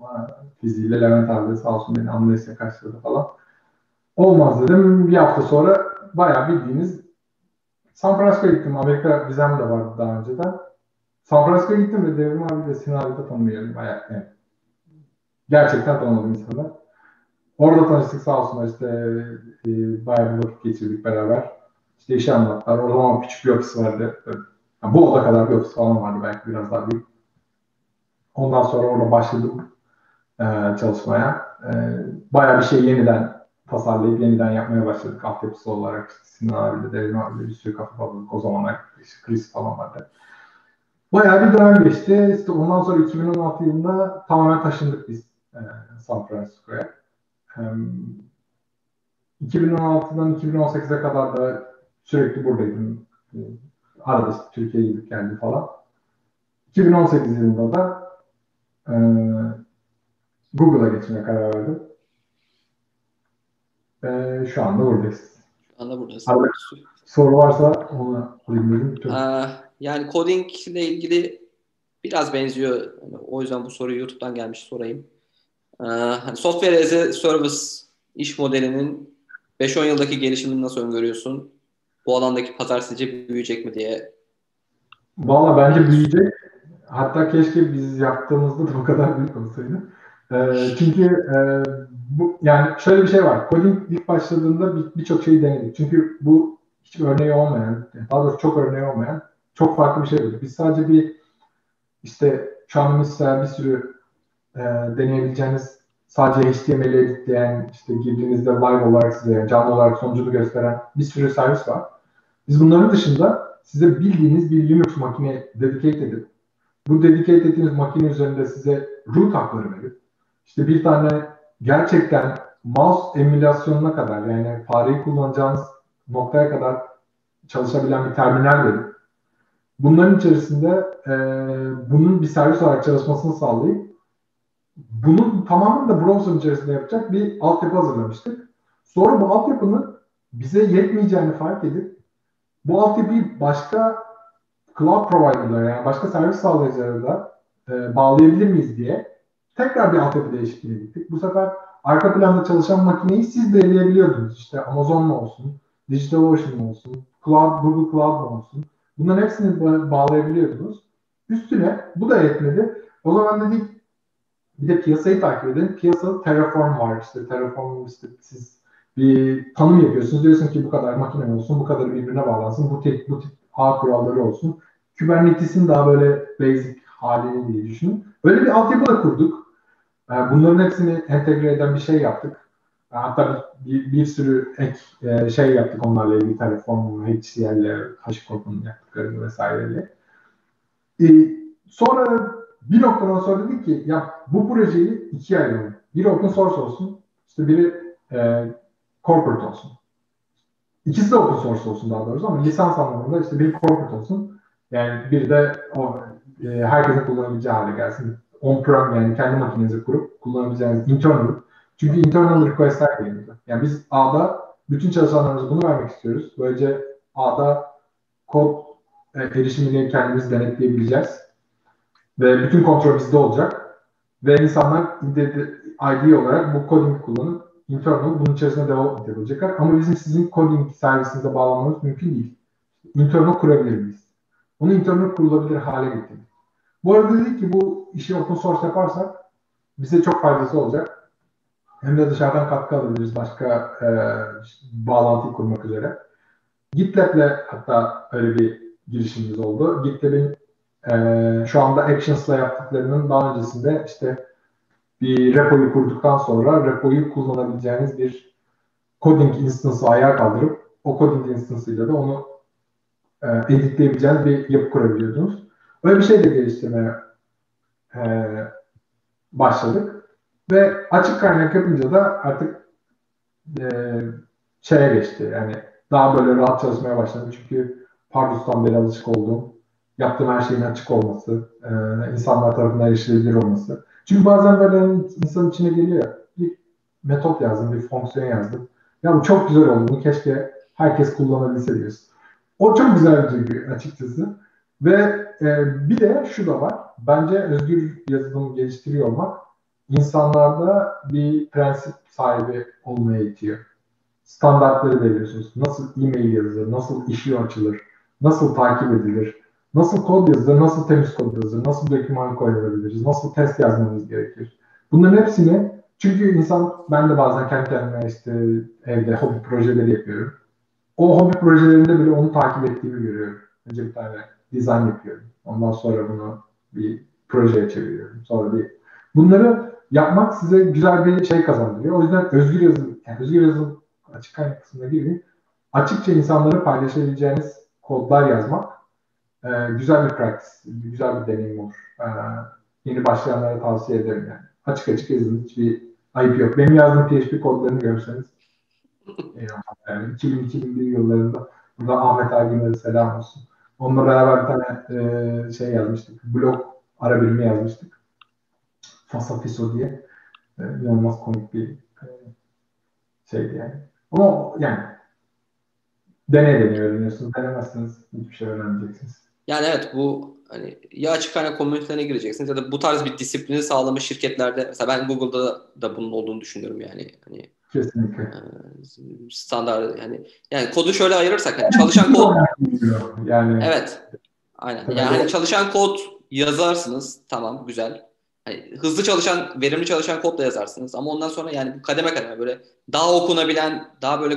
fiziğiyle, Levent abi de sağ olsun beni anlayışla karşıladı falan. Olmaz dedim. Bir hafta sonra bayağı bildiğiniz San Francisco'ya gittim. Amerika vizem de vardı daha önceden. San Francisco'ya gittim ve Devrim abi de Sinan'da tanımıyorum. Bayağı yani. Gerçekten tanımadım insanlar. Orada tanıştık sağ olsun işte bayağı bir vakit geçirdik beraber. İşte işi anlattılar. O zaman küçük bir ofis vardı. Yani bu oda kadar bir ofis falan vardı. Belki biraz daha büyük. Ondan sonra orada başladım çalışmaya. Bayağı bir şey yeniden tasarlayıp yeniden yapmaya başladık. Altyapısı olarak işte Sinan abiyle, Devrim abiyle bir sürü kafa bulunduk. O zamanlar işte kriz falan vardı. Bayağı bir dönem geçti. İşte ondan sonra 2016 yılında tamamen taşındık biz San Francisco'ya. 2016'dan 2018'e kadar da sürekli buradaydım. Arada işte Türkiye'ye gidip geldi falan. 2018 yılında da Google'a geçmeye karar verdim. Şu anda buradayız. Şu anda buradayız. Soru varsa onu alayım. Yani Koding ile ilgili biraz benziyor. O yüzden bu soruyu YouTube'dan gelmiş sorayım. Software as a Service iş modelinin 5-10 yıldaki gelişimini nasıl öngörüyorsun? Bu alandaki pazar sizce büyüyecek mi diye. Valla bence büyüyecek. Hatta keşke biz yaptığımızda da bu kadar büyük olsaydı. Çünkü bu, yani şöyle bir şey var. Koding ilk başladığında birçok şeyi denedik. Çünkü bu hiç örneği olmayan, daha doğrusu çok örneği olmayan çok farklı bir şey oldu. Biz sadece bir işte şu an mesela bir sürü deneyebileceğiniz sadece HTML'e editleyen, işte girdiğinizde live olarak size, canlı olarak sonucunu gösteren bir sürü servis var. Biz bunların dışında size bildiğiniz bir Linux makine dedicate edip, bu dedicate ettiğiniz makine üzerinde size root hakları verip, işte bir tane gerçekten mouse emülasyonuna kadar, yani fareyi kullanacağınız noktaya kadar çalışabilen bir terminal verip, bunların içerisinde bunun bir servis olarak çalışmasını sağlayıp, bunun tamamını da browser içerisinde yapacak bir altyapı hazırlamıştık. Sonra bu altyapının bize yetmeyeceğini fark edip, bu altyapıyı başka cloud provider'lara, yani başka servis sağlayıcılara da bağlayabilir miyiz diye tekrar bir altyapı değişikliğine gittik. Bu sefer arka planda çalışan makineyi siz belirleyebiliyordunuz. İşte Amazon mu olsun, DigitalOcean mu olsun, Cloud, Google Cloud mu olsun. Bunların hepsini bağlayabiliyordunuz. Üstüne bu da yetmedi. O zaman dedik bir de piyasayı takip edin. Piyasada Terraform var. İşte Terraform, işte siz bir tanım yapıyorsunuz. Diyorsun ki bu kadar makine olsun, bu kadar birbirine bağlansın, bu tip ağ kuralları olsun. Kubernetes'in daha böyle basic halini diye düşünün. Böyle bir altyapı da kurduk. Bunların hepsini entegre eden bir şey yaptık. Hatta bir sürü ek şey yaptık onlarla ilgili. Terraform, HCL'le, HashiCorp'un yaptıklarını vesaireyle. Sonra bir noktadan sonra dedik ki ya bu projeyi ikiye ayıralım. Biri open source olsun, işte biri corporate olsun. İkisi de open source olsun daha doğrusu ama lisans anlamında işte biri corporate olsun. Yani biri de herkesin kullanabileceği hale gelsin. On-prem, yani kendi makinenizi kurup kullanabileceğiniz internal. Çünkü internal request'ler geliyor. Yani biz A'da bütün çalışanlarımıza bunu vermek istiyoruz. Böylece A'da kod erişimini kendimiz denetleyebileceğiz. Ve bütün kontrol bizde olacak. Ve insanlar ID olarak bu coding'i kullanıp internal bunun içerisinde develop edebilecekler. Ama bizim sizin coding servisinize bağlanmamız mümkün değil. Internal kurabilir miyiz? Onu internal kurulabilir hale getirdik. Bu arada dedik ki bu işi open source yaparsak bize çok faydası olacak. Hem de dışarıdan katkı alabiliriz başka bağlantıyı kurmak üzere. GitLab'le hatta öyle bir girişimimiz oldu. GitLab'in şu anda Actions'la yaptıklarının daha öncesinde işte bir repo'yu kurduktan sonra repo'yu kullanabileceğiniz bir coding instance'ı ayağa kaldırıp o coding instance'ıyla da onu editleyebileceğiniz bir yapı kurabiliyordunuz. Böyle bir şey de geliştirmeye başladık ve açık kaynak yapınca da artık şeye geçti. Yani daha böyle rahat çalışmaya başladım çünkü Pardus'tan beri alışık olduğum, yaptığım her şeyin açık olması, insanlar tarafından erişilebilir olması. Çünkü bazen böyle insanın içine geliyor. Bir metot yazdım, bir fonksiyon yazdım. Ya bu çok güzel oldu, bunu keşke herkes kullanabilse diyorsun. O çok güzel bir duygu açıkçası. Ve bir de şu da var. Bence özgür yazılımı geliştiriyor olmak insanlarda bir prensip sahibi olmaya itiyor. Standartları veriyorsunuz. Nasıl e-mail yazılır, nasıl işi açılır, nasıl takip edilir, nasıl kod yazılır, nasıl temiz kod yazılır, nasıl doküman koyabiliriz, nasıl test yazmamız gerekir. Bunların hepsini, çünkü insan, ben de bazen kendi kendime işte evde hobi projeleri yapıyorum. O hobi projelerinde bile onu takip ettiğimi görüyorum. Önce bir tane dizayn yapıyorum. Ondan sonra bunu bir projeye çeviriyorum. Sonra bir... Bunları yapmak size güzel bir şey kazandırıyor. O yüzden özgür yazılım, yani özgür yazılım açık kaynak kısmına girin. Açıkça insanları paylaşabileceğiniz kodlar yazmak güzel bir praktis, güzel bir deneyim olur. Yeni başlayanlara tavsiye ederim yani. Açık açık yazın, hiçbir ayıp yok. Benim yazdığım PHP kodlarını görseniz, yani 2000-2001 yıllarında, burada Ahmet Ergin'e selam olsun. Onunla beraber bir tane şey yazmıştık, blog ara birimi yazmıştık. Fasafiso diye, inanılmaz komik bir şeydi yani. Ama yani deneye öğreniyorsunuz, denemezseniz hiçbir şey öğrenmeyeceksiniz. Yani evet, bu hani ya açık kaynak komünitelerine gireceksiniz ya da bu tarz bir disiplini sağlamış şirketlerde, mesela ben Google'da da bunun olduğunu düşünüyorum yani. Hani kesinlikle. Standart yani kodu şöyle ayırırsak yani çalışan kod. Yani evet. Aynen. Yani çalışan kod yazarsınız. Tamam, güzel. Yani hızlı çalışan, verimli çalışan kodla yazarsınız. Ama ondan sonra yani kademe kademe böyle daha okunabilen, daha böyle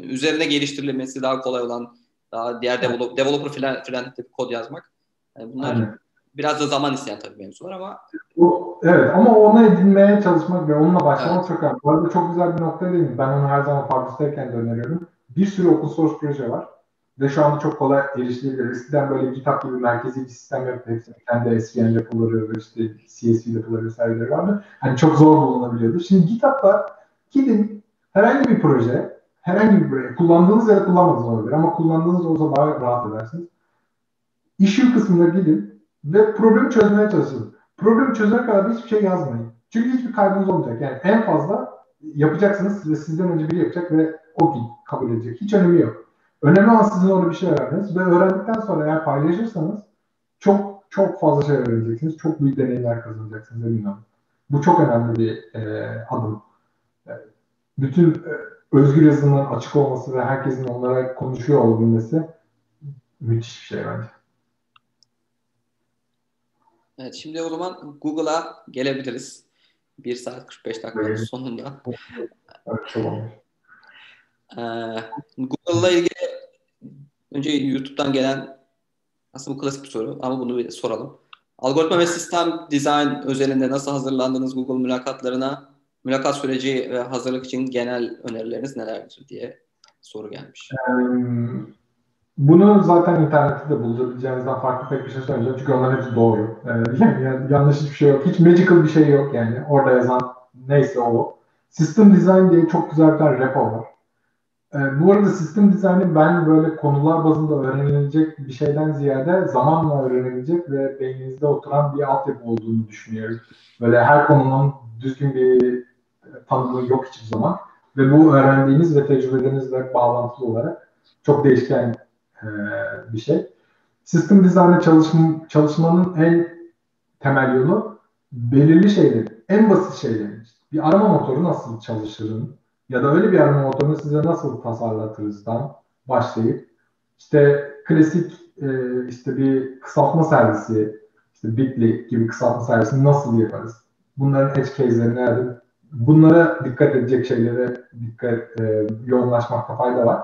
üzerine geliştirilmesi daha kolay olan, daha diğer developer filan kod yazmak. Yani bunlar aynen. Biraz da zaman isteyen tabii mevzular ama. O, evet, ama ona edinmeye çalışmak ve onunla başlamak evet. Çok önemli. Bu arada çok güzel bir nokta değil mi? Ben onu her zaman Pardus'tayken de öneriyorum. Bir sürü open source proje var. Ve şu anda çok kolay erişilebilir. Eskiden böyle GitHub gibi merkezi bir sistem yapıp hepsini kendi SVN depoları, işte CSV depoları vesaireleri vardı. Hani çok zor bulunabiliyordu. Şimdi GitHub'da gidin herhangi bir proje, herhangi bir proje kullandığınız ya da kullanmadığınız olabilir ama kullandığınız olsa daha rahat edersiniz. İşin kısmına gidin ve problemi çözmeye çalışın. Problemi çözene kadar hiçbir şey yazmayın. Çünkü hiçbir kaybınız olmayacak. Yani en fazla yapacaksınız ve sizden önce biri yapacak ve o kabul edecek. Hiç önemi yok. Önemli olan sizin orada bir şey öğrendiniz ve öğrendikten sonra eğer paylaşırsanız çok çok fazla şey öğreneceksiniz. Çok büyük deneyimler kazanacaksınız eminim. Bu çok önemli bir adım. Yani bütün özgür yazılımların açık olması ve herkesin onlara konuşuyor olabilmesi müthiş bir şey bence. Evet, şimdi o zaman Google'a gelebiliriz. 1 saat 45 dakikanın evet. Sonunda. Evet, çok olmuş. Google'la ilgili önce YouTube'dan gelen aslında bu klasik bir soru ama bunu bir soralım. Algoritma ve sistem design özelinde nasıl hazırlandınız Google mülakatlarına? Mülakat süreci ve hazırlık için genel önerileriniz nelerdir diye soru gelmiş. Bunu zaten internette de bulabileceğinizden farklı pek bir şey söyleyeceğim. Çünkü onların hepsi doğru. Yani yanlış hiçbir şey yok. Hiç magical bir şey yok yani. Orada yazan neyse o. System design diye çok güzel bir tane repo var. Bu arada sistem dizaynı ben böyle konular bazında öğrenilecek bir şeyden ziyade zamanla öğrenilecek ve beyninizde oturan bir altyapı olduğunu düşünüyorum. Böyle her konunun düzgün bir tanımı yok hiçbir zaman. Ve bu öğrendiğiniz ve tecrübelerinizle bağlantılı olarak çok değişken bir şey. Sistem dizaynı çalışmanın en temel yolu belirli şeyler, en basit şeyler. Bir arama motoru nasıl çalışırın? Ya da öyle bir arama motorunu size nasıl tasarlatırızdan başlayıp işte klasik işte bir kısaltma servisi, işte Bitly gibi kısaltma servisini nasıl yaparız? Bunların edge case'leri nerede? Bunlara dikkat edecek şeylere yoğunlaşmakta fayda var.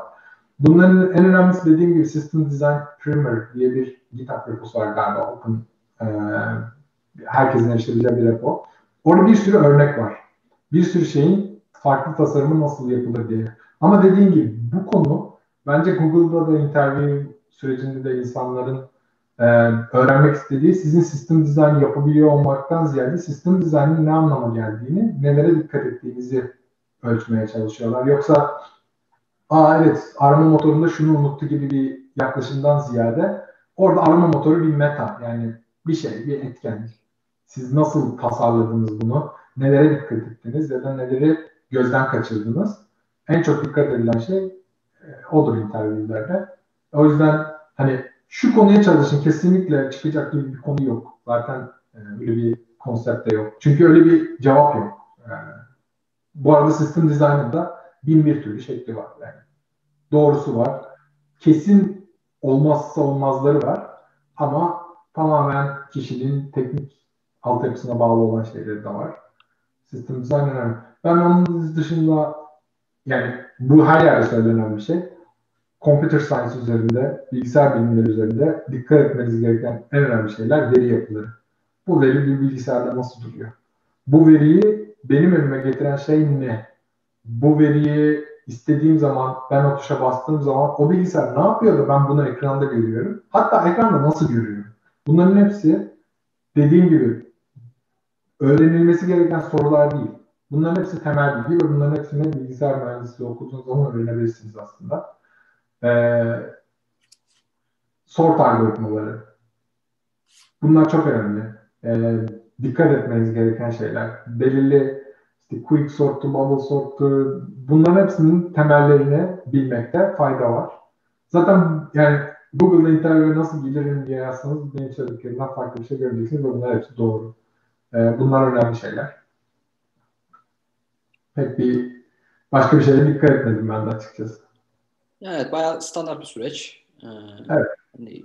Bunların en önemlisi dediğim gibi System Design Primer diye bir GitHub reposu var galiba. Open, herkesin erişebileceği bir repo. Orada bir sürü örnek var. Bir sürü şeyin farklı tasarımı nasıl yapılır diye. Ama dediğim gibi bu konu bence Google'da da interview sürecinde de insanların öğrenmek istediği sizin sistem dizaynı yapabiliyor olmaktan ziyade sistem dizaynının ne anlama geldiğini, nelere dikkat ettiğinizi ölçmeye çalışıyorlar. Yoksa evet arama motorunda şunu unuttu gibi bir yaklaşımdan ziyade orada arama motoru bir meta yani bir şey, bir etkenlik. Siz nasıl tasarladınız bunu? Nelere dikkat ettiniz ya da neleri gözden kaçırdınız. En çok dikkat edilen şey odur interviewlerde. O yüzden hani şu konuya çalışın kesinlikle çıkacak gibi bir konu yok. Zaten öyle bir konsept de yok. Çünkü öyle bir cevap yok. Bu arada sistem dizaynında bin bir türlü şekli var. Yani doğrusu var. Kesin olmazsa olmazları var. Ama tamamen kişinin teknik altyapısına bağlı olan şeyleri de var. Sistem dizayn önemli. Ben onun dışında yani bu her yerde söylenen bir şey. Computer science üzerinde, bilgisayar bilimleri üzerinde dikkat etmeniz gereken en önemli şeyler veri yapıları. Bu veri bir bilgisayarda nasıl duruyor? Bu veriyi benim önüme getiren şey ne? Bu veriyi istediğim zaman, ben o tuşa bastığım zaman o bilgisayar ne yapıyor da ben bunu ekranda görüyorum. Hatta ekranda nasıl görüyorum? Bunların hepsi dediğim gibi öğrenilmesi gereken sorular değil. Bunların hepsi temel bilgi ve bunların hepsini bilgisayar mühendisliği okuduğunuz zaman öğrenebilirsiniz aslında. Sort algoritmaları. Bunlar çok önemli. Dikkat etmeniz gereken şeyler. Belirli işte quick sort'u, bubble sort'u bunların hepsinin temellerini bilmekte fayda var. Zaten yani Google'da interview'e nasıl gelirim diye yazsanız benim çocuklarımdan farklı bir şey göreceksiniz ve bunlar hepsi doğru. Bunlar önemli şeyler. Pek bir başka bir şeye dikkat etmedim ben de açıkçası. Evet, bayağı standart bir süreç. Evet. Hani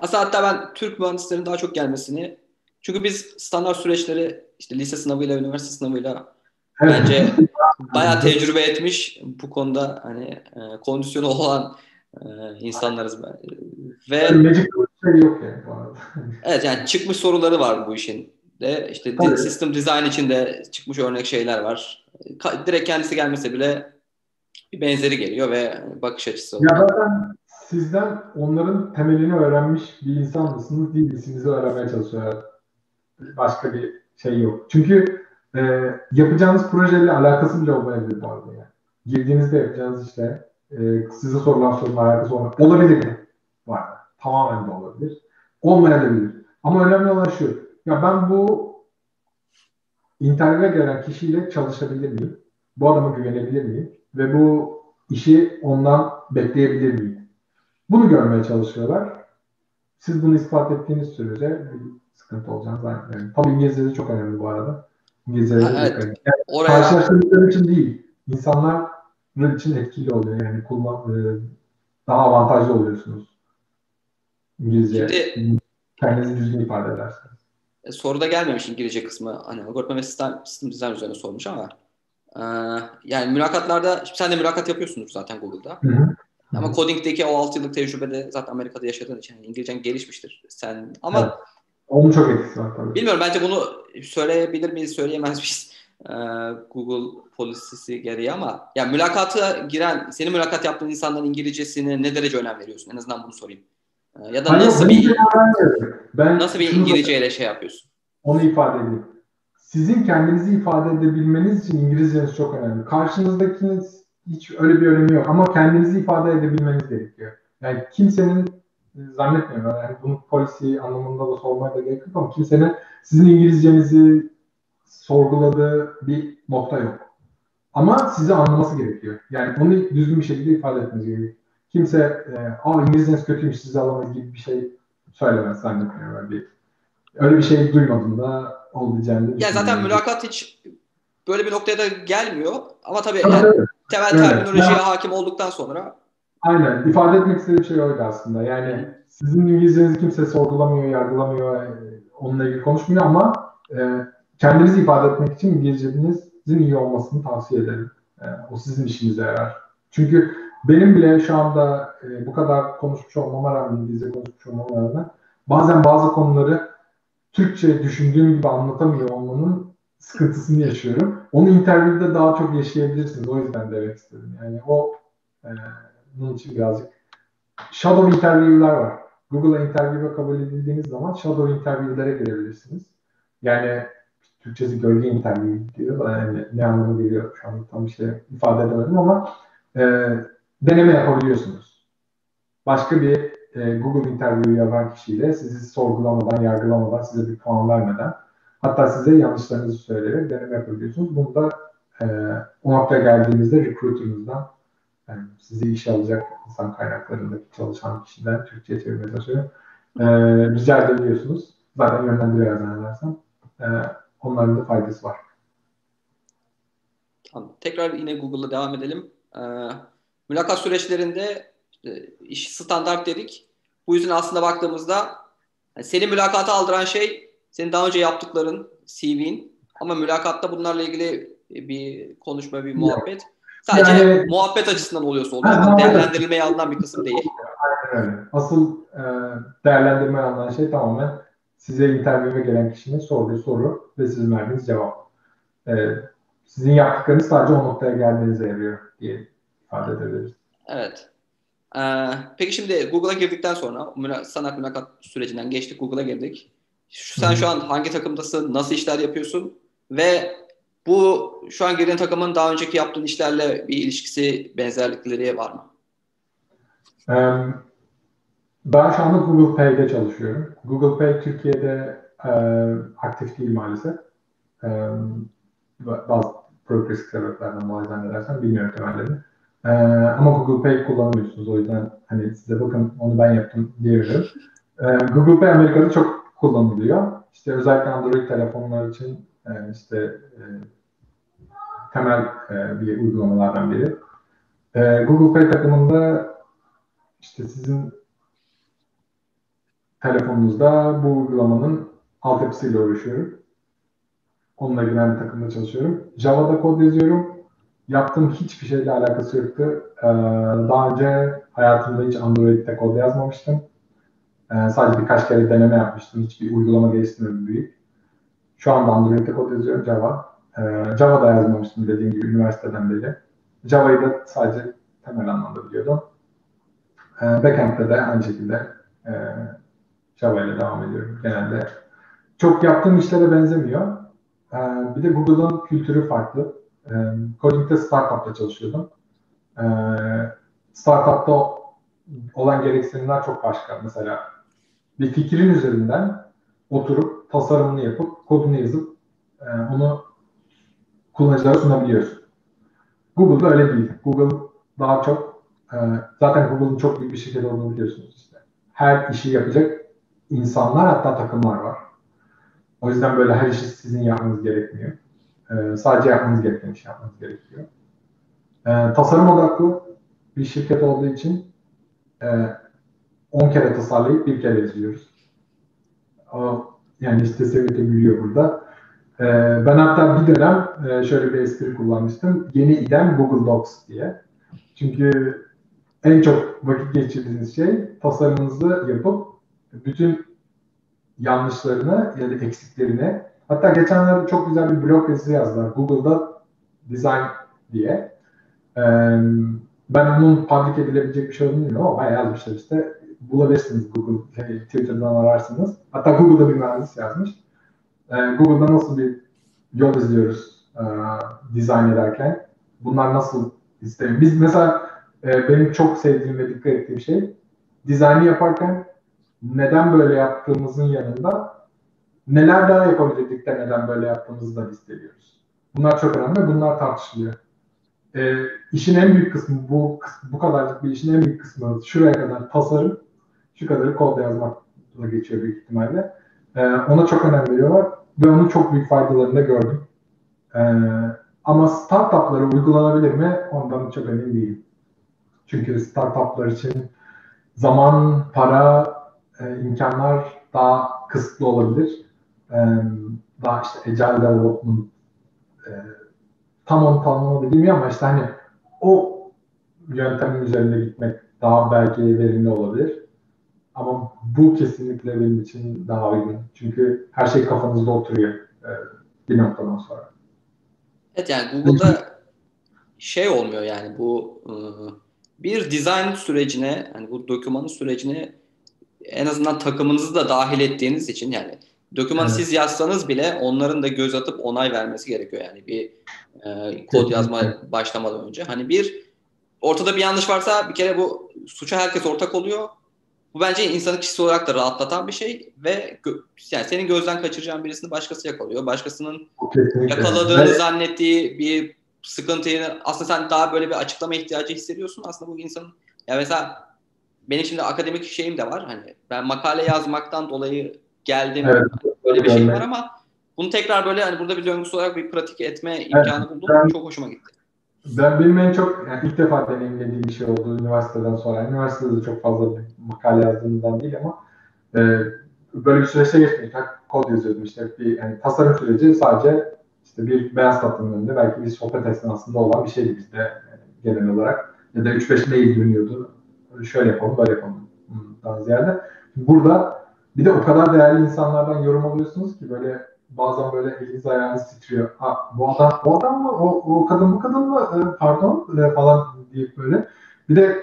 Aslında hatta ben Türk mühendislerin daha çok gelmesini, çünkü biz standart süreçleri işte lise sınavıyla, üniversite sınavıyla bence bayağı tecrübe etmiş bu konuda, hani kondisyonu olan insanlarız ben. Ve evet, yani çıkmış soruları var bu işin de, işte sistem design içinde çıkmış örnek şeyler var. Direkt kendisi gelmese bile bir benzeri geliyor ve bakış açısı. Ya zaten sizden onların temelini öğrenmiş bir insan mısınız, değil misiniz öğrenmeye çalışıyorlar. Başka bir şey yok. Çünkü yapacağınız projeyle alakası bile olmayabilir bu arada yani. Girdiğinizde yapacağınız işte size sorulan sorunla alakası olabilir mi? Var. Tamamen de olabilir. Olmayabilir. Ama önemli olan şu. Ya ben bu interview'e gelen kişiyle çalışabilir miyim? Bu adama güvenebilir miyim? Ve bu işi ondan bekleyebilir miyim? Bunu görmeye çalışıyorlar. Siz bunu ispat ettiğiniz sürece sıkıntı olacağını zannetmiyorum. Tabii İngilizce de çok önemli bu arada. İngilizce de evet, çok önemli. Yani oraya... Karşılaştırdıkları için değil. İnsanlar bunun için etkili oluyor. Yani daha avantajlı oluyorsunuz. İngilizce. Şimdi, kendinizi düzgün ifade edersiniz. Soruda gelmemiş İngilizce kısmı. Hani algoritma ve sistem dizayn üzerine sormuş ama yani mülakatlarda, sen de mülakat yapıyorsunuz zaten Google'da. Hı-hı. Ama Koding'deki o 6 yıllık tecrübede zaten Amerika'da yaşadığın için İngilizcen gelişmiştir. Sen ama evet. Onun çok etkisi var tabii. Bilmiyorum, bence bunu söyleyebilir miyiz, söyleyemez miyiz? Google polisisi gereği ama yani mülakata giren, senin mülakat yaptığın insanların İngilizcesine ne derece önem veriyorsun? En azından bunu sorayım. Ya da hayır, nasıl bir İngilizceyle şey yapıyorsun? Onu ifade edeyim. Sizin kendinizi ifade edebilmeniz için İngilizceniz çok önemli. Karşınızdakiniz hiç öyle bir önemi yok ama kendinizi ifade edebilmeniz gerekiyor. Yani kimsenin, zannetmiyorum yani bunu policy anlamında da sormaya da gerek yok ama kimsenin sizin İngilizcenizi sorguladığı bir nokta yok. Ama sizi anlaması gerekiyor. Yani onu düzgün bir şekilde ifade etmeniz gerekiyor. Kimse İngilizceniz kötüymüş sizi anlamayız gibi bir şey söylemez zannetmiyorum. Yani öyle bir şey duymadım da olmayacağını. Ya zaten mülakat hiç böyle bir noktaya da gelmiyor ama tabii yani, evet. Temel terminolojiye hakim olduktan sonra. Aynen. İfade etmek istediğim şey öyle aslında. Yani sizin İngilizcenizi kimse sorgulamıyor, yargılamıyor, onunla ilgili konuşmuyor ama kendinizi ifade etmek için İngilizcenizin iyi olmasını tavsiye ederim. O sizin işinize yarar. Çünkü benim bile şu anda bu kadar konuşmuş olmama rağmen, İngilizce konuşmuş olmama rağmen bazen bazı konuları Türkçe düşündüğüm gibi anlatamıyor olmanın sıkıntısını yaşıyorum. Onu interview'de daha çok yaşayabilirsiniz. O yüzden demek istedim. Yani bunun için birazcık shadow interview'ler var. Google'a interview'e kabul edildiğiniz zaman shadow interview'lere girebilirsiniz. Yani Türkçesi gölge interview diyor. Yani ne anlamı geliyor şu an tam bir şey ifade edemedim ama deneme yapabiliyorsunuz. Başka bir Google interview'u yapan kişiyle sizi sorgulamadan, yargılamadan, size bir puan vermeden, hatta size yanlışlarınızı söyleyerek deneme yapabiliyorsunuz. Bunu da o noktaya geldiğinizde recruiter'ınızdan, yani sizi işe alacak insan kaynaklarındaki çalışan kişiden Türkçe çevirmeye çalışıyorum. Rica edebiliyorsunuz. Zaten yönlendiriyor zannedersem. Onların da faydası var. Tamam. Tekrar yine Google'da devam edelim. Mülakat süreçlerinde iş standart dedik. Bu yüzden aslında baktığımızda yani seni mülakata aldıran şey senin daha önce yaptıkların, CV'in ama mülakatta bunlarla ilgili bir konuşma, bir muhabbet. Sadece yani, muhabbet açısından oluyorsa oluyor. Değerlendirilmeye alınan bir kısım değil. Aynen öyle. Asıl değerlendirmeye alınan şey tamamen size interview'e gelen kişinin sorduğu soru ve sizin verdiğiniz cevap. Sizin yaptıklarınız sadece o noktaya gelmenize yarıyor diye ifade edebiliriz. Evet. Peki şimdi Google'a girdikten sonra sanat mülakat sürecinden geçtik, Google'a girdik. Sen şu an hangi takımdasın, nasıl işler yapıyorsun ve bu şu an girdiğin takımın daha önceki yaptığın işlerle bir ilişkisi, benzerlikleri var mı? Ben şu anda Google Pay'de çalışıyorum. Google Pay Türkiye'de aktif değil maalesef. Bazı progresif sebeplerden bazen edersen bilmiyorum temellerini. Ama Google Pay kullanmıyorsunuz. O yüzden hani size bakın onu ben yaptım diyebilirim. Google Pay Amerika'da çok kullanılıyor. İşte özellikle Android telefonlar için temel bir uygulamalardan biri. Google Pay takımında işte sizin telefonunuzda bu uygulamanın altyapısıyla uğraşıyorum. Onunla giren bir takımda çalışıyorum. Java'da kod yazıyorum. Yaptığım hiçbir şeyle alakası yoktu. Daha önce hayatımda hiç Android'de kod yazmamıştım. Sadece birkaç kere deneme yapmıştım. Hiçbir uygulama geliştirmedim büyük. Şu anda Android'de kod yazıyorum, Java. Java'da yazmamıştım dediğim gibi üniversiteden beri. Java'yı da sadece temel anlamda biliyordum. Backend'de de aynı şekilde Java ile devam ediyorum genelde. Çok yaptığım işlere benzemiyor. Bir de Google'ın kültürü farklı. Koding'de startup'ta çalışıyordum. Startup'ta olan gereksinimler çok başka. Mesela bir fikrin üzerinden oturup tasarımını yapıp kodunu yazıp onu kullanıcılara sunabiliyorsun. Google'da öyle değil. Google daha çok zaten Google'ın çok büyük bir şirket olduğunu biliyorsunuz işte. Her işi yapacak insanlar, hatta takımlar var. O yüzden böyle her işi sizin yapmanız gerekmiyor. Sadece yapmanız gereken işi yapmanız gerekiyor. Tasarım odaklı bir şirket olduğu için 10 kere tasarlayıp 1 kere yazıyoruz. Yani işte seviyete gülüyor burada. Ben hatta bir dönem şöyle bir espri kullanmıştım. Yeni idem Google Docs diye. Çünkü en çok vakit geçirdiğiniz şey tasarımınızı yapıp bütün yanlışlarını ya da eksiklerini. Hatta geçenlerde çok güzel bir blog yazısı yazdılar. Google'da design diye. Ben onun public edilebilecek bir şey olduğunu bilmiyorum ama bayağı yazmışlar işte. Bulabilirsiniz Google, Twitter'dan ararsınız. Hatta Google'da bir mühendis yazmış. Google'da nasıl bir yol izliyoruz design ederken? Bunlar nasıl isterim? Biz mesela benim çok sevdiğim ve dikkat ettiğim şey dizaynı yaparken neden böyle yaptığımızın yanında neler daha yapabildik de neden böyle yaptığımızı da listeliyoruz. Bunlar çok önemli, bunlar tartışılıyor. İşin en büyük kısmı, bu kadarcık bir işin en büyük kısmı şuraya kadar tasarım, şu kadarı kod yazmakla geçiyor büyük ihtimalle. Ona çok önem veriyorlar ve onun çok büyük faydalarını da gördüm. Ama startuplara uygulanabilir mi? Ondan çok emin değilim. Çünkü startuplar için zaman, para, imkanlar daha kısıtlı olabilir. Daha işte agile development tam onu tanımladı bilmiyorum ama işte hani o yöntemin üzerinde gitmek daha belki verimli olabilir. Ama bu kesinlikle benim için daha uygun. Çünkü her şey kafanızda oturuyor bir noktadan sonra. Evet yani Google'da şey olmuyor yani bu bir dizayn sürecine, yani bu dokümanın sürecine en azından takımınızı da dahil ettiğiniz için yani dokümanı siz yazsanız bile onların da göz atıp onay vermesi gerekiyor yani bir kod yazma başlamadan önce. Hani bir ortada bir yanlış varsa bir kere bu suça herkes ortak oluyor. Bu bence insanı kişisel olarak da rahatlatan bir şey ve yani senin gözden kaçıracağın birisini başkası yakalıyor. Başkasının yakaladığını zannettiği bir sıkıntıyı aslında sen daha böyle bir açıklama ihtiyacı hissediyorsun. Aslında bu insanın yani mesela benim şimdi akademik şeyim de var. Hani ben makale yazmaktan dolayı geldim. Evet, böyle bir şey var ama bunu tekrar böyle hani burada bir döngüsü olarak bir pratik etme imkanı buldum. Çok hoşuma gitti. Benim en çok yani ilk defa deneyimlediğim bir şey oldu üniversiteden sonra. Üniversitede çok fazla makale yazdığımdan değil ama böyle bir süreçte geçmeyecek. Kod yazıyordum işte. Yani tasarım süreci sadece işte bir beyaz tatlının önünde belki bir sohbet esnasında olan bir şeydi bizde genel olarak. Ya da 3-5 mail dönüyordu. Şöyle yapalım, böyle yapalım. Daha ziyade. Burada bir de o kadar değerli insanlardan yorum alıyorsunuz ki böyle bazen böyle eliniz ayağınız titriyor. Bu adam mı? O kadın bu kadın mı? Pardon falan deyip böyle. Bir de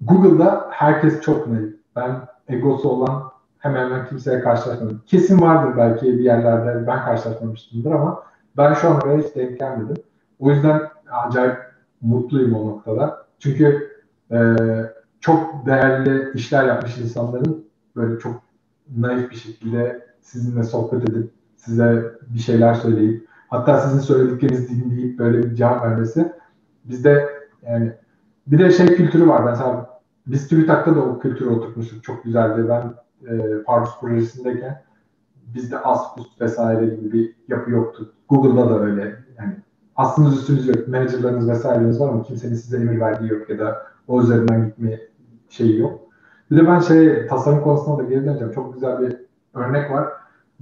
Google'da herkes çok naif. Ben egosu olan hemen hemen kimseye karşılaşmadım. Kesin vardır belki bir yerlerde ben karşılaşmamıştımdır ama ben şu an böyle hiç denk gelmedim. O yüzden acayip mutluyum o noktada. Çünkü çok değerli işler yapmış insanların böyle çok naif bir şekilde sizinle sohbet edip size bir şeyler söyleyip hatta sizin söylediklerinizi dinleyip böyle bir cevap vermesi bizde yani bir de şey kültürü var. Mesela biz TÜBİTAK'ta da o kültürü oturtmuştuk. Çok güzeldi. Ben Pardus projesindeyken bizde Aspus vesaire gibi bir yapı yoktu. Google'da da öyle. Yani aslınız üstünüz yok. Menajerleriniz vesaireniz var ama kimsenin size emir verdiği yok ya da o üzerinden gitme şeyi yok. Bir de ben tasarım konusunda da geri döneceğim. Çok güzel bir örnek var.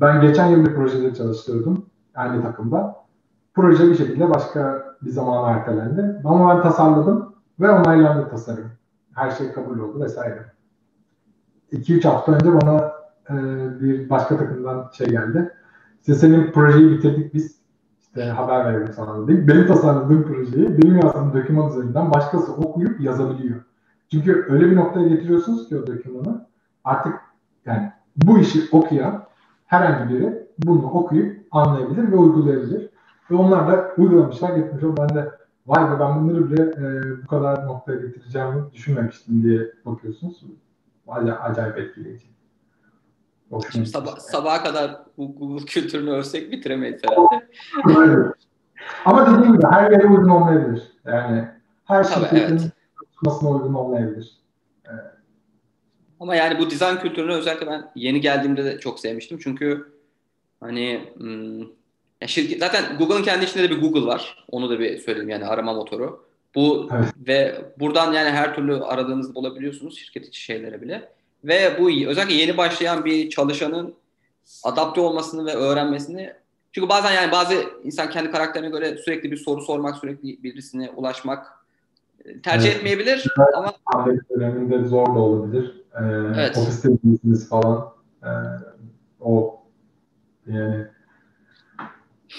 Ben geçen yıl bir projede çalıştırdım. Aynı takımda. Proje bir şekilde başka bir zamana ertelendi. Ama ben tasarladım ve onaylandı tasarım. Her şey kabul oldu vesaire. 2-3 hafta önce bana bir başka takımdan geldi. İşte senin projeyi bitirdik biz. İşte haber verelim sana dedik. Benim tasarladığım projeyi benim yazdığım doküman üzerinden başkası okuyup yazabiliyor. Çünkü öyle bir noktaya getiriyorsunuz ki o dokümanı artık yani bu işi okuyan herhangi biri bunu okuyup anlayabilir ve uygulayabilir. Ve onlar da uygulamışlar, getirmişler. Ben de vay be ben bunları bile bu kadar noktaya getireceğimi düşünmemiştim diye bakıyorsunuz. Acayip etkileyici. Şimdi sabaha kadar bu kültürünü örsek bitiremeyiz herhalde. Evet. Ama dediğim gibi her yere uygun olmayabilir. Yani her şirketin tutmasına uygun olmayabilir. Evet. Ama yani bu dizayn kültürünü özellikle ben yeni geldiğimde de çok sevmiştim. Çünkü hani zaten Google'ın kendi içinde de bir Google var. Onu da bir söyleyeyim yani arama motoru. Ve buradan yani her türlü aradığınızı bulabiliyorsunuz şirket içi şeylere bile. Ve bu özellikle yeni başlayan bir çalışanın adapte olmasını ve öğrenmesini. Çünkü bazen yani bazı insan kendi karakterine göre sürekli bir soru sormak, sürekli birisine ulaşmak tercih etmeyebilir. Evet. Ama Ahmet döneminde zor da olabilir. Evet. Ofiste birisiniz falan. O yani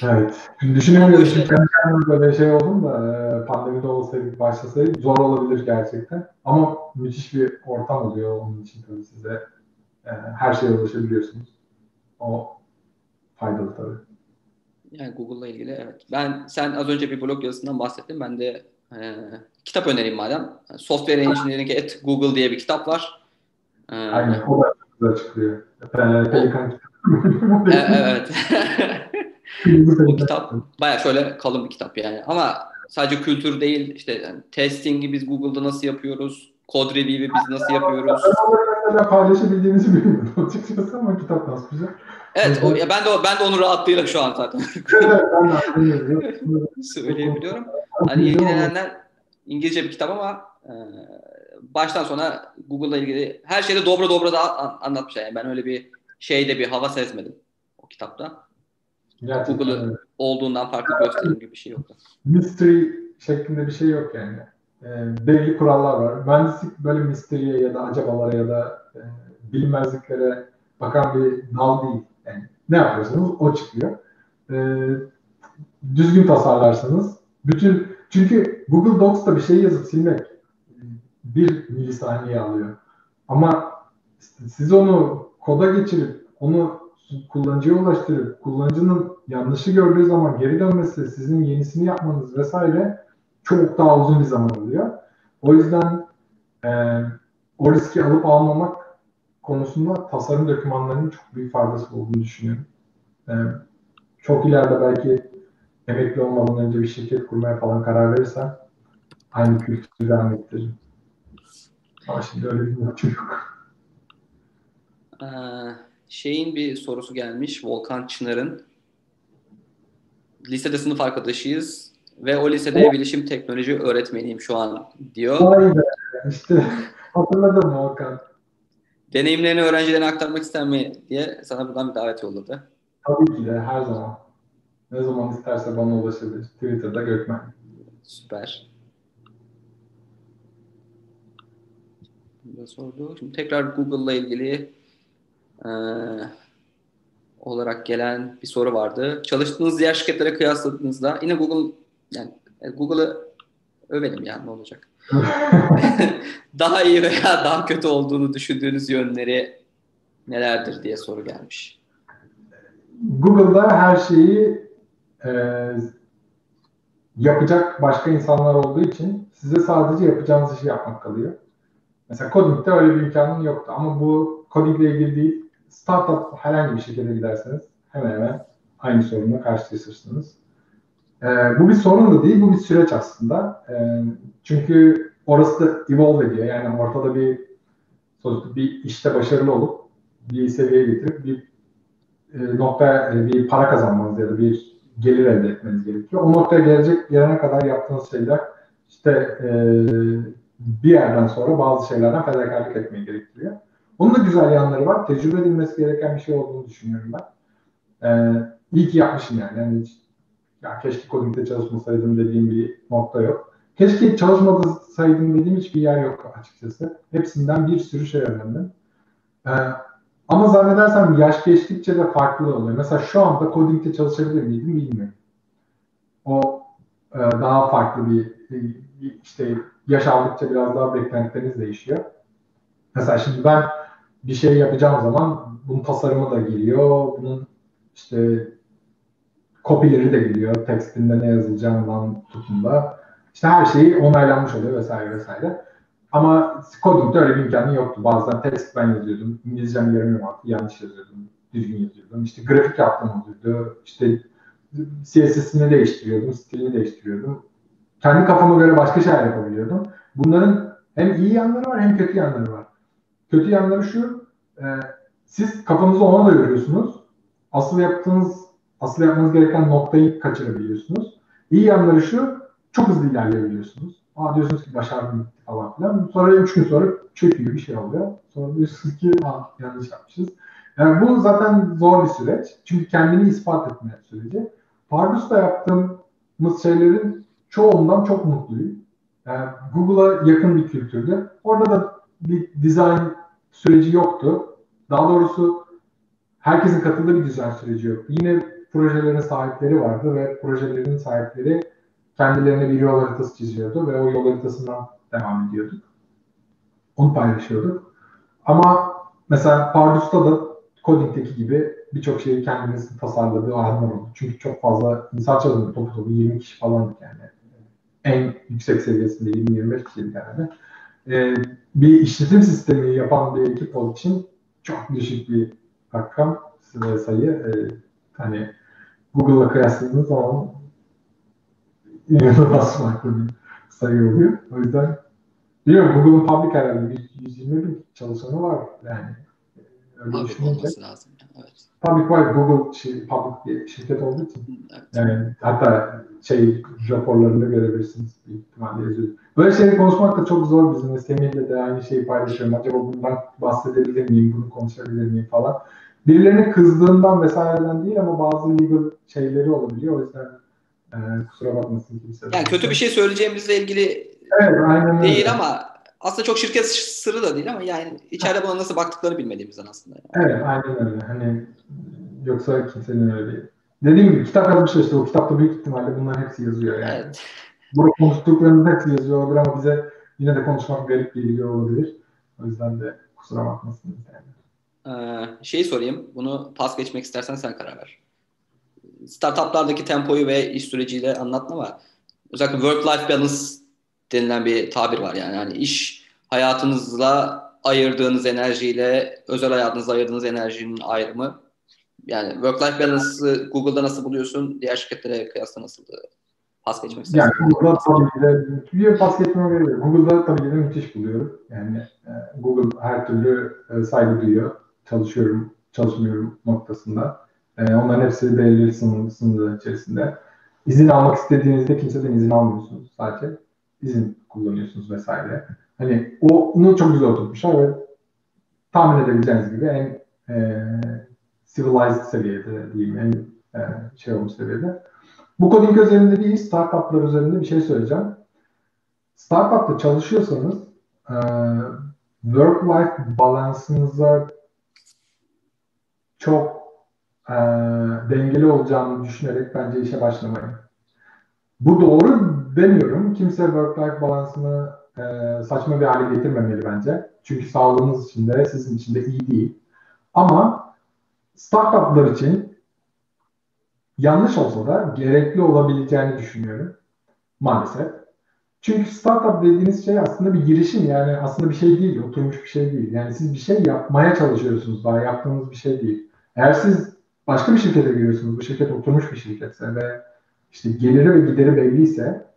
evet. Şimdi düşünüyorum işte. Kendime böyle oldum da pandemide olsaydık başlasaydık zor olabilir gerçekten. Ama müthiş bir ortam oluyor onun için tabii size. Her şeye ulaşabiliyorsunuz. O faydalı tabii. Yani Google'la ilgili evet. Sen az önce bir blog yazısından bahsettin. Ben de kitap önereyim madem. Software Engineering at Google diye bir kitap var. Aynen. O da çıkıyor. Pelikan kitabı. Evet. Bu kitap bayağı şöyle kalın bir kitap yani. Ama sadece kültür değil. İşte yani testing'i biz Google'da nasıl yapıyoruz? Code review'i biz nasıl yapıyoruz? Ben paylaşabildiğinizi bilmiyorum açıkçası ama kitap nasıl güzel. Evet. Ben de onu rahatlığıyla şu an zaten. Evet. Ben söyleyebiliyorum. Hani ilgilenenler İngilizce bir kitap ama baştan sona Google'la ilgili her şeyde dobra da anlatmışlar. Yani ben öyle bir şeyde bir hava sezmedim o kitapta. Gerçekten Google'ı olduğundan farklı gösterim gibi bir şey yok. Mystery şeklinde bir şey yok yani. Belli kurallar var. Mühendislik böyle mystery'e ya da acabalara ya da bilinmezliklere bakan bir dal değil. Yani ne yaparsanız o çıkıyor. Düzgün tasarlarsanız çünkü Google Docs'ta bir şey yazıp silmek 1 milisaniye alıyor. Ama siz onu koda geçirip onu kullanıcıya ulaştırıp kullanıcının yanlışı gördüğü zaman geri dönmesi, sizin yenisini yapmanız vesaire çok daha uzun bir zaman oluyor. O yüzden o riski alıp almamak konusunda tasarım dokümanlarının çok büyük faydası olduğunu düşünüyorum. Çok ileride belki emekli olmadan önce bir şirket kurmaya falan karar verirsen aynı kültürü devam ettiririm. Ama şimdi öyle bir şey yok. Şeyin bir sorusu gelmiş. Volkan Çınar'ın. Lisede sınıf arkadaşıyız ve o lisede bilişim teknoloji öğretmeniyim şu an diyor. Vay be. İşte hatırladım Volkan. Deneyimlerini öğrencilerine aktarmak ister mi diye sana buradan bir davet yolladı. Tabii ki de her zaman. Ne zaman isterse bana ulaşabilir. Twitter'da Gökmen. Süper. Şimdi sordu. Şimdi tekrar Google'la ilgili olarak gelen bir soru vardı. Çalıştığınız diğer şirketlere kıyasladığınızda yine Google'ı övelim yani ne olacak? Daha iyi veya daha kötü olduğunu düşündüğünüz yönleri nelerdir diye soru gelmiş. Google'da her şeyi yapacak başka insanlar olduğu için size sadece yapacağınız işi yapmak kalıyor. Mesela Koding'de öyle bir imkanın yoktu ama bu Koding ile ilgili değil. Startup herhangi bir şirkete giderseniz hemen hemen aynı sorunla karşılaşırsınız. Bu bir sorun da değil, bu bir süreç aslında. Çünkü orası da evolve ediyor. Yani ortada bir işte başarılı olup bir seviyeye getirip bir noktaya bir para kazanmanız ya da bir gelir elde etmeniz gerekiyor. O noktaya gelene kadar yaptığınız şeyler işte bir yerden sonra bazı şeylerden fedakarlık etmeyi gerektiriyor. Onun da güzel yanları var. Tecrübe edilmesi gereken bir şey olduğunu düşünüyorum ben. İyi ki yapmışım yani. Yani hiç, ya keşke Koding'de çalışmasaydım dediğim bir nokta yok. Keşke çalışmasaydım dediğim hiçbir yer yok açıkçası. Hepsinden bir sürü şey öğrendim. Ama zannedersem yaş geçtikçe de farklı oluyor. Mesela şu anda Koding'de çalışabilir miydim bilmiyorum. O daha farklı bir işte yaş aldıkça biraz daha beklentileriniz değişiyor. Mesela şimdi ben bir şey yapacağım zaman bunun tasarımı da geliyor, bunun işte kopyaları da geliyor, tekstinde ne yazılacağından tutun da işte her şeyi onaylanmış oluyor vesaire vesaire. Ama Koding'de öyle bir imkanı yoktu. Bazen tekst ben yazıyordum, İngilizcem yaramıyor artık, yanlış yazıyordum, düzgün yazıyordum. İşte grafik yaptım oluyordu, işte CSS'ini değiştiriyordum, stilini değiştiriyordum. Kendi kafama göre başka şeyler yapabiliyordum. Bunların hem iyi yanları var hem kötü yanları var. Kötü yanları şu, siz kafanızı ona da görüyorsunuz. Asıl yapmanız gereken noktayı kaçırabiliyorsunuz. İyi yanları şu, çok hızlı ilerleyebiliyorsunuz. Aa diyorsunuz ki başardım falan filan. Sonra 3 gün sonra çöküyor, bir şey oluyor. Sonra diyorsunuz ki yanlış yapmışız. Yani bu zaten zor bir süreç. Çünkü kendini ispat etme süreci. Pardus'ta yaptığımız şeylerin çoğundan çok mutluyum. Yani Google'a yakın bir kültürdü. Orada da bir design süreci yoktu. Daha doğrusu herkesin katıldığı bir design süreci yoktu. Yine projelerin sahipleri vardı ve projelerin sahipleri kendilerine bir yol haritası çiziyordu ve o yol haritasından devam ediyorduk. Onu paylaşıyorduk. Ama mesela Pardus'ta da Koding'deki gibi birçok şeyi kendimizin tasarladığı alanlar oldu. Çünkü çok fazla insan çalışıyordu. Topu 20 kişi falandı yani. En yüksek seviyesinde 20-25 kişiydi herhalde. Bir işletim sistemi yapan bir ekip olduğu için çok düşük bir rakam size sayı. Hani Google'la kıyasladığınız zaman inanılmaz farklı bir sayı oluyor. O yüzden biliyorum Google'ın public herhalde 120 bin çalışanı var yani. Public olması lazım. Evet. Public var. Google public bir şirket olduğu için. Evet. Yani hatta raporlarında görebilirsiniz. Böyle şeyleri konuşmak da çok zor bizim. Semih'le de aynı şeyi paylaşıyorum. Acaba bundan bahsedebilir miyim? Bunu konuşabilir miyim falan. Birilerine kızdığından vesaireden değil ama bazı legal şeyleri olabiliyor. O yüzden kusura bakmasın kimse. Yani kötü bir şey söyleyeceğimizle ilgili evet, aynen değil öyle. Ama aslında çok şirket sırrı da değil ama yani içeride buna nasıl baktıklarını bilmediğimizden aslında. Yani. Evet aynen öyle. Hani yoksa kimsenin öyle değil. Dediğim gibi kitap yazmışlar işte o kitapta büyük ihtimalle bunların hepsi yazıyor yani. Evet. Burada konuştuklarımızın hepsi yazıyor olabilir ama bize yine de konuşmak garip geliyor olabilir. O yüzden de kusura bakmasınız yani. Şey sorayım, bunu pas geçmek istersen sen karar ver. Startuplardaki tempoyu ve iş süreciyle anlatma ama özellikle work-life balance denilen bir tabir var yani. Yani iş hayatınızla ayırdığınız enerjiyle özel hayatınızla ayırdığınız enerjinin ayrımı. Yani work-life balance'ı Google'da nasıl buluyorsun? Diğer şirketlere kıyasla nasıldı? Pas geçmek istersen. Yani Google'da tabii ki de pas geçmeme gerek yok. Google'da tabii ki de müthiş buluyorum. Yani Google her türlü saygı duyuyor. Çalışıyorum, çalışmıyorum noktasında. Onların hepsi belirli sınırlar içerisinde. İzin almak istediğinizde kimseden izin almıyorsunuz. Sadece izin kullanıyorsunuz vesaire. Hani onu çok güzel oturtmuşlar ve tahmin edebileceğiniz gibi en civilized seviyede diyeyim, en şey olmuş seviyede. Bu Koding üzerinde değil, startuplar üzerinde bir şey söyleyeceğim. Startup'ta çalışıyorsanız work-life balansınıza çok dengeli olacağını düşünerek bence işe başlamayın. Bu doğru demiyorum. Kimse work-life balansını saçma bir hale getirmemeli bence. Çünkü sağlığınız için de sizin için de iyi değil. Ama startuplar için yanlış olsa da gerekli olabileceğini düşünüyorum maalesef. Çünkü startup dediğiniz şey aslında bir girişim yani aslında bir şey değil, oturmuş bir şey değil. Yani siz bir şey yapmaya çalışıyorsunuz daha yaptığınız bir şey değil. Eğer siz başka bir şirkete giriyorsunuz, bu şirket oturmuş bir şirketse ve işte geliri ve gideri belliyse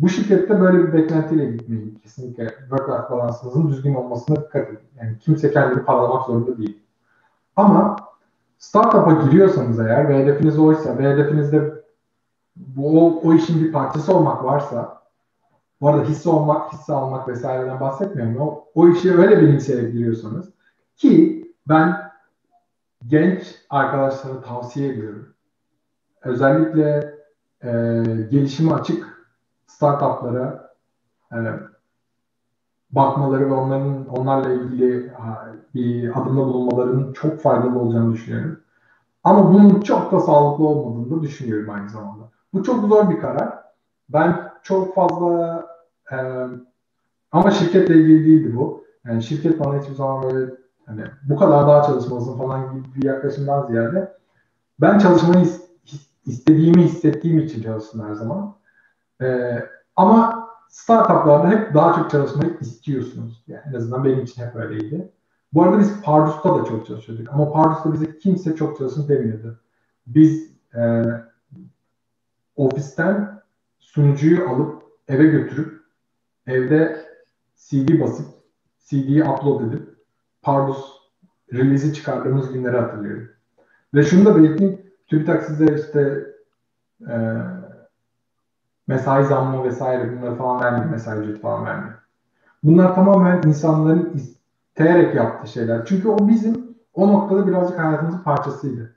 bu şirkette böyle bir beklentiyle gitmeyin. Kesinlikle work-life balansınızın düzgün olmasına dikkat edin. Yani kimse kendini parlamak zorunda değil. Ama startup'a giriyorsanız eğer ve hedefiniz oysa ve hedefinizde o işin bir parçası olmak varsa Bu arada hisse almak vesaireden bahsetmiyorum. O işi öyle bilimseyerek giriyorsanız, ki ben genç arkadaşlara tavsiye ediyorum. Özellikle gelişime açık startuplara bakmaları ve onlarla ilgili bir adımda bulunmalarının çok faydalı olacağını düşünüyorum. Ama bunun çok da sağlıklı olmadığını da düşünüyorum aynı zamanda. Bu çok zor bir karar. Ben çok fazla ama şirketle ilgili değildi bu. Yani şirket bana hiçbir zaman böyle hani bu kadar daha çalışmalısın falan gibi bir yaklaşımdan ziyade ben çalışmayı istediğimi hissettiğim için çalıştım her zaman. Ama startuplarda hep daha çok çalışmayı istiyorsunuz. Yani en azından benim için hep öyleydi. Bu arada biz Pardus'ta da çok çalışıyorduk. Ama Pardus'ta bize kimse çok çalışın demiyordu. Biz ofisten sunucuyu alıp eve götürüp evde CD basıp CD'yi upload edip Pardus release'i çıkardığımız günleri hatırlıyorum. Ve şunu da belirteyim. TÜBİTAK size işte mesai zammı vesaire bunları falan vermiyor. Mesai ücreti falan vermiyor. Bunlar tamamen insanların isteyerek yaptığı şeyler. Çünkü o bizim o noktada birazcık hayatımızın parçasıydı.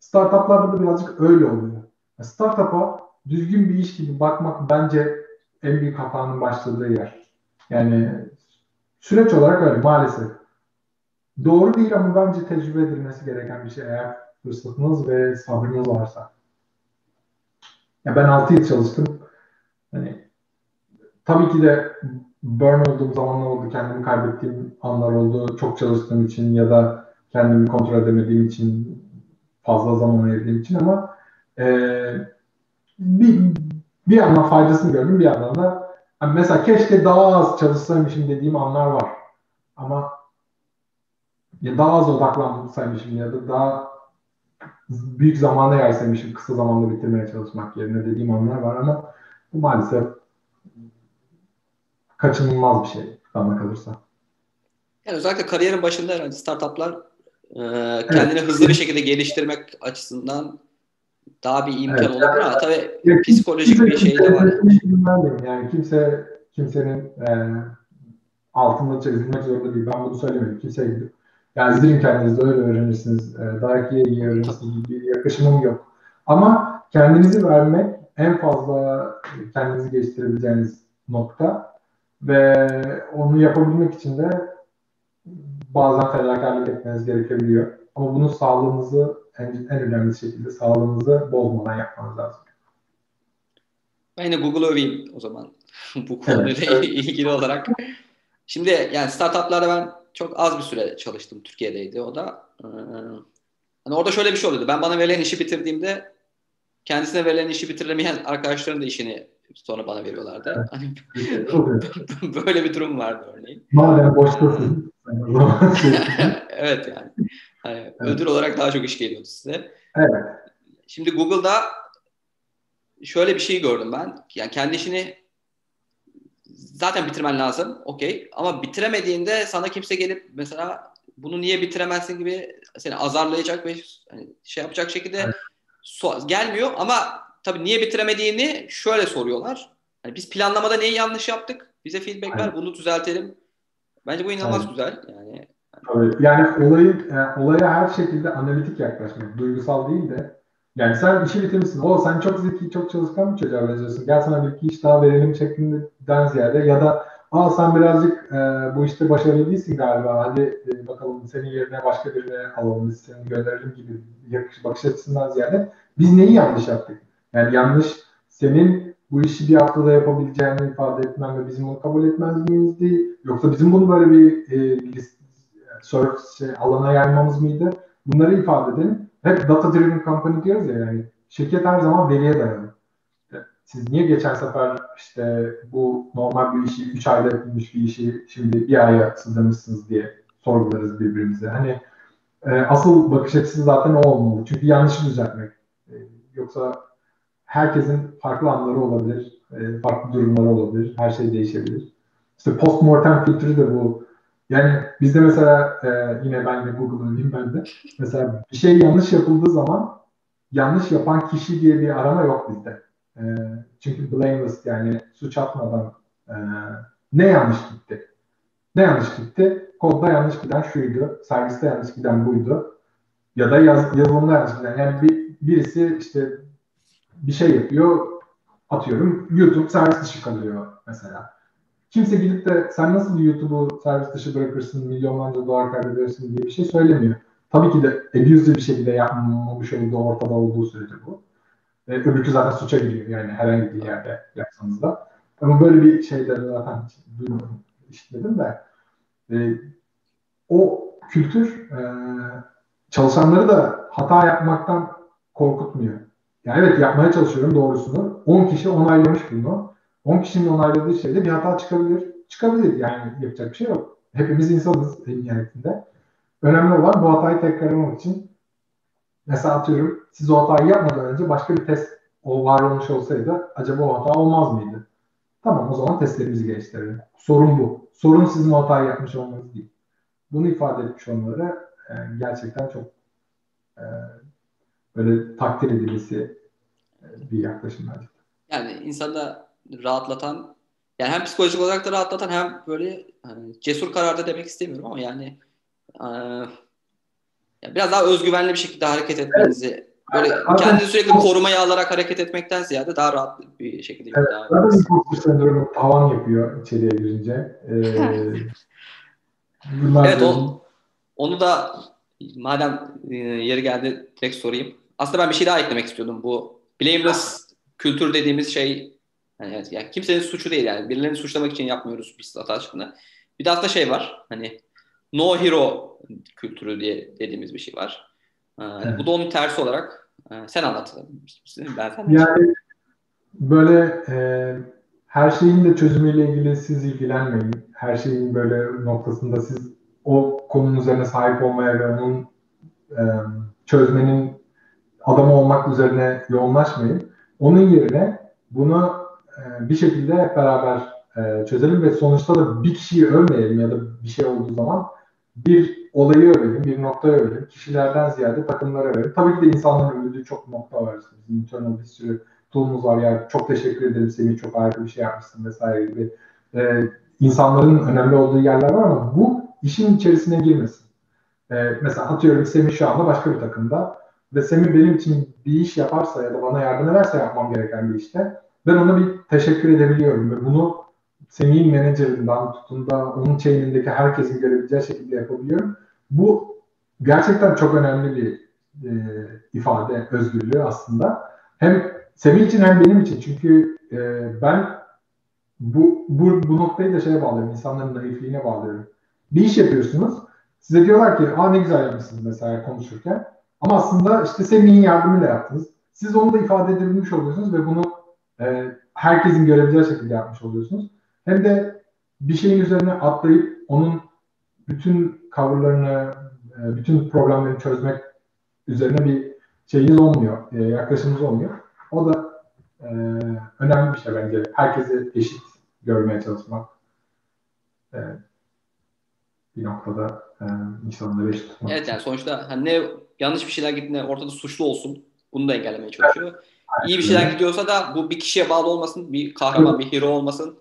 Startuplarda da birazcık öyle oluyor. Startup'a düzgün bir iş gibi bakmak bence en büyük hatanın başladığı yer. Yani süreç olarak öyle maalesef. Doğru değil ama bence tecrübe edilmesi gereken bir şey eğer fırsatınız ve sabrınız varsa. Ya ben 6 yıl çalıştım. Hani, tabii ki de burn olduğum zamanlar oldu, kendimi kaybettiğim anlar oldu. Çok çalıştığım için ya da kendimi kontrol edemediğim için, fazla zaman ayırdığım için ama bir yandan faydasını gördüm, bir yandan da yani mesela keşke daha az çalışsaymışım dediğim anlar var. Ama ya daha az odaklansaymışım ya da daha büyük zamana yerseymişim, kısa zamanda bitirmeye çalışmak yerine dediğim anlar var ama bu maalesef kaçınılmaz bir şey bana kalırsa. Yani özellikle kariyerin başında herhalde startuplar kendini hızlı bir şekilde geliştirmek açısından daha bir imkan olur ama yani, tabii psikolojik bir şey de var. Yani kimsenin altında çizilmek zorunda değil. Ben bunu söylemedim. Kimseye gidip yani sizin kendinizi öyle öğrenirsiniz, daha iyi öğrenirsiniz gibi bir yaklaşımım yok. Ama kendinizi vermek en fazla kendinizi geliştirebileceğiniz nokta ve onu yapabilmek için de bazen fedakarlık etmeniz gerekebiliyor. Ama bunu sağlığınızı en önemli şekilde sağlığınızı bozmadan yapmanız lazım. Ben yine Google'ı öveyim o zaman bu konuyla ilgili olarak. Şimdi yani startuplarda ben çok az bir süre çalıştım. Türkiye'deydi o da. Hani orada şöyle bir şey oluyordu. Ben bana verilen işi bitirdiğimde kendisine verilen işi bitiremeyen arkadaşların da işini sonra bana veriyorlardı. Hani böyle bir durum vardı örneğin. Madem boştasın. Evet yani. Hani evet. Ödül olarak daha çok iş geliyordu size. Evet. Şimdi Google'da şöyle bir şey gördüm ben. Yani kendi işini zaten bitirmen lazım. Okey. Ama bitiremediğinde sana kimse gelip mesela bunu niye bitiremezsin gibi seni azarlayacak ve şey yapacak şekilde evet. Gelmiyor ama tabii niye bitiremediğini şöyle soruyorlar. Yani biz planlamada neyi yanlış yaptık? Bize feedback ver. Bunu düzeltelim. Bence bu inanılmaz güzel. Yani tabii. Yani olaya her şekilde analitik yaklaşmak. Duygusal değil de yani sen işi bitirmişsin. O sen çok zeki, çok çalışkan bir çocuğa benziyorsun. Gel sana bir iki iş daha verelim şeklinden ziyade ya da sen birazcık bu işte başarılı değilsin galiba. Hadi bakalım senin yerine başka birine alalım, seni gönderelim gibi bakış açısından ziyade biz neyi yanlış yaptık? Yani yanlış senin bu işi bir haftada yapabileceğini ifade etmen ve bizim bunu kabul etmemiz değil. Yoksa bizim bunu böyle bir alana yaymamız mıydı? Bunları ifade edelim. Hep data driven company diyoruz ya yani şirket her zaman veriye dayalı. Siz niye geçen sefer işte bu normal bir işi 3 ayda yapılmış bir işi şimdi bir aya sızlamışsınız diye sorgularız birbirimize. Hani asıl bakış açısı zaten o olmalı. Çünkü yanlışı düzeltmek. Yoksa herkesin farklı anları olabilir, farklı durumları olabilir, her şey değişebilir. İşte postmortem kültürü de bu. Yani bizde mesela yine ben de Google'ın bende. Mesela bir şey yanlış yapıldığı zaman yanlış yapan kişi diye bir arama yok bizde. Çünkü blameless yani suç atmadan Ne yanlış gitti? Ne yanlış gitti? Kodda yanlış giden şuydu, serviste yanlış giden buydu. Ya da yazılımda yanlış giden. Yani birisi işte bir şey yapıyor, atıyorum YouTube servis dışı kalıyor mesela. Kimse gidip de sen nasıl YouTube'u servis dışı bırakırsın, milyonlarca dolar kaybedersin diye bir şey söylemiyor. Tabii ki de abusive bir şekilde yapmamış olduğu ortada olduğu sürece bu. Öbürkü zaten suça gidiyor yani herhangi bir yerde yapsanız da. Ama böyle bir şeyleri zaten duymadım, işitmedim de. O kültür çalışanları da hata yapmaktan korkutmuyor. Yani evet yapmaya çalışıyorum doğrusunu. 10 kişi onaylamış bunu. 10 kişinin onayladığı şeyde bir hata çıkabilir. Çıkabilir yani yapacak bir şey yok. Hepimiz insanız en nihayetinde. Önemli olan bu hatayı tekrarlamak için mesela atıyorum siz o hatayı yapmadan önce başka bir test var olmuş olsaydı acaba o hata olmaz mıydı? Tamam o zaman testlerimizi geliştirelim. Sorun bu. Sorun sizin o hatayı yapmış olmanız değil. Bunu ifade etmiş onlara gerçekten çok böyle takdir edilmesi bir yaklaşım bence. Yani insanda rahatlatan, yani hem psikolojik olarak da rahatlatan hem böyle hani cesur kararda demek istemiyorum ama yani biraz daha özgüvenli bir şekilde hareket etmenizi, evet. Böyle aynen. Kendini sürekli korumaya alarak hareket etmekten ziyade daha rahat bir şekilde. Evet, zaten impostor sendromu tavan yapıyor içeriye girince. Evet, onu da madem yeri geldi direkt sorayım. Aslında ben bir şey daha eklemek istiyordum. Bu blameless kültür dediğimiz şey, yani evet, yani kimsenin suçu değil yani. Birilerini suçlamak için yapmıyoruz biz hata aşkına. Bir de aslında şey var, hani no hero kültürü diye dediğimiz bir şey var. Evet. Bu da onun tersi olarak. Sen anlatalım. Yani böyle her şeyin de çözümüyle ilgili siz ilgilenmeyin. Her şeyin böyle noktasında siz o konunun üzerine sahip olmaya ve onun çözmenin adamı olmak üzerine yoğunlaşmayın. Onun yerine bunu bir şekilde hep beraber çözelim ve sonuçta da bir kişiyi övmeyelim ya da bir şey olduğu zaman bir olayı övelim, bir noktayı övelim. Kişilerden ziyade takımları övelim. Tabii ki de insanların övüldüğü çok nokta var. Bizim internal bir sürü tool'umuz var. Yani çok teşekkür ederim Semih, çok harika bir şey yapmışsın vesaire gibi. İnsanların önemli olduğu yerler var ama bu işin içerisine girmesin. Mesela atıyorum Semih şu anda başka bir takımda ve Semih benim için bir iş yaparsa ya da bana yardım ederse yapmam gereken bir işte ben ona bir teşekkür edebiliyorum ve bunu Semih'in menajerinden tutun da onun chain'indeki herkesin görebileceği şekilde yapabiliyorum. Bu gerçekten çok önemli bir ifade, özgürlüğü aslında. Hem Semih için hem benim için. Çünkü ben bu noktayı da şeye bağlıyorum, insanların naifliğine bağlıyorum. Bir iş yapıyorsunuz, size diyorlar ki ne güzel yapmışsınız mesela konuşurken ama aslında işte Semih'in yardımıyla yaptınız. Siz onu da ifade edebilmiş oluyorsunuz ve bunu herkesin görebileceği şekilde yapmış oluyorsunuz. Hem de bir şeyin üzerine atlayıp onun bütün coverlarını, bütün problemleri çözmek üzerine bir şeyiniz olmuyor, yaklaşımınız olmuyor. O da önemli bir şey bence. Herkesi eşit görmeye çalışmak. Bir noktada insanları eşit tutmak. Evet yani sonuçta hani ne yanlış bir şeyler gittiğinde ortada suçlu olsun. Bunu da engellemeye çalışıyor. Evet. İyi bir şeyler gidiyorsa da bu bir kişiye bağlı olmasın. Bir kahraman, bir hero olmasın.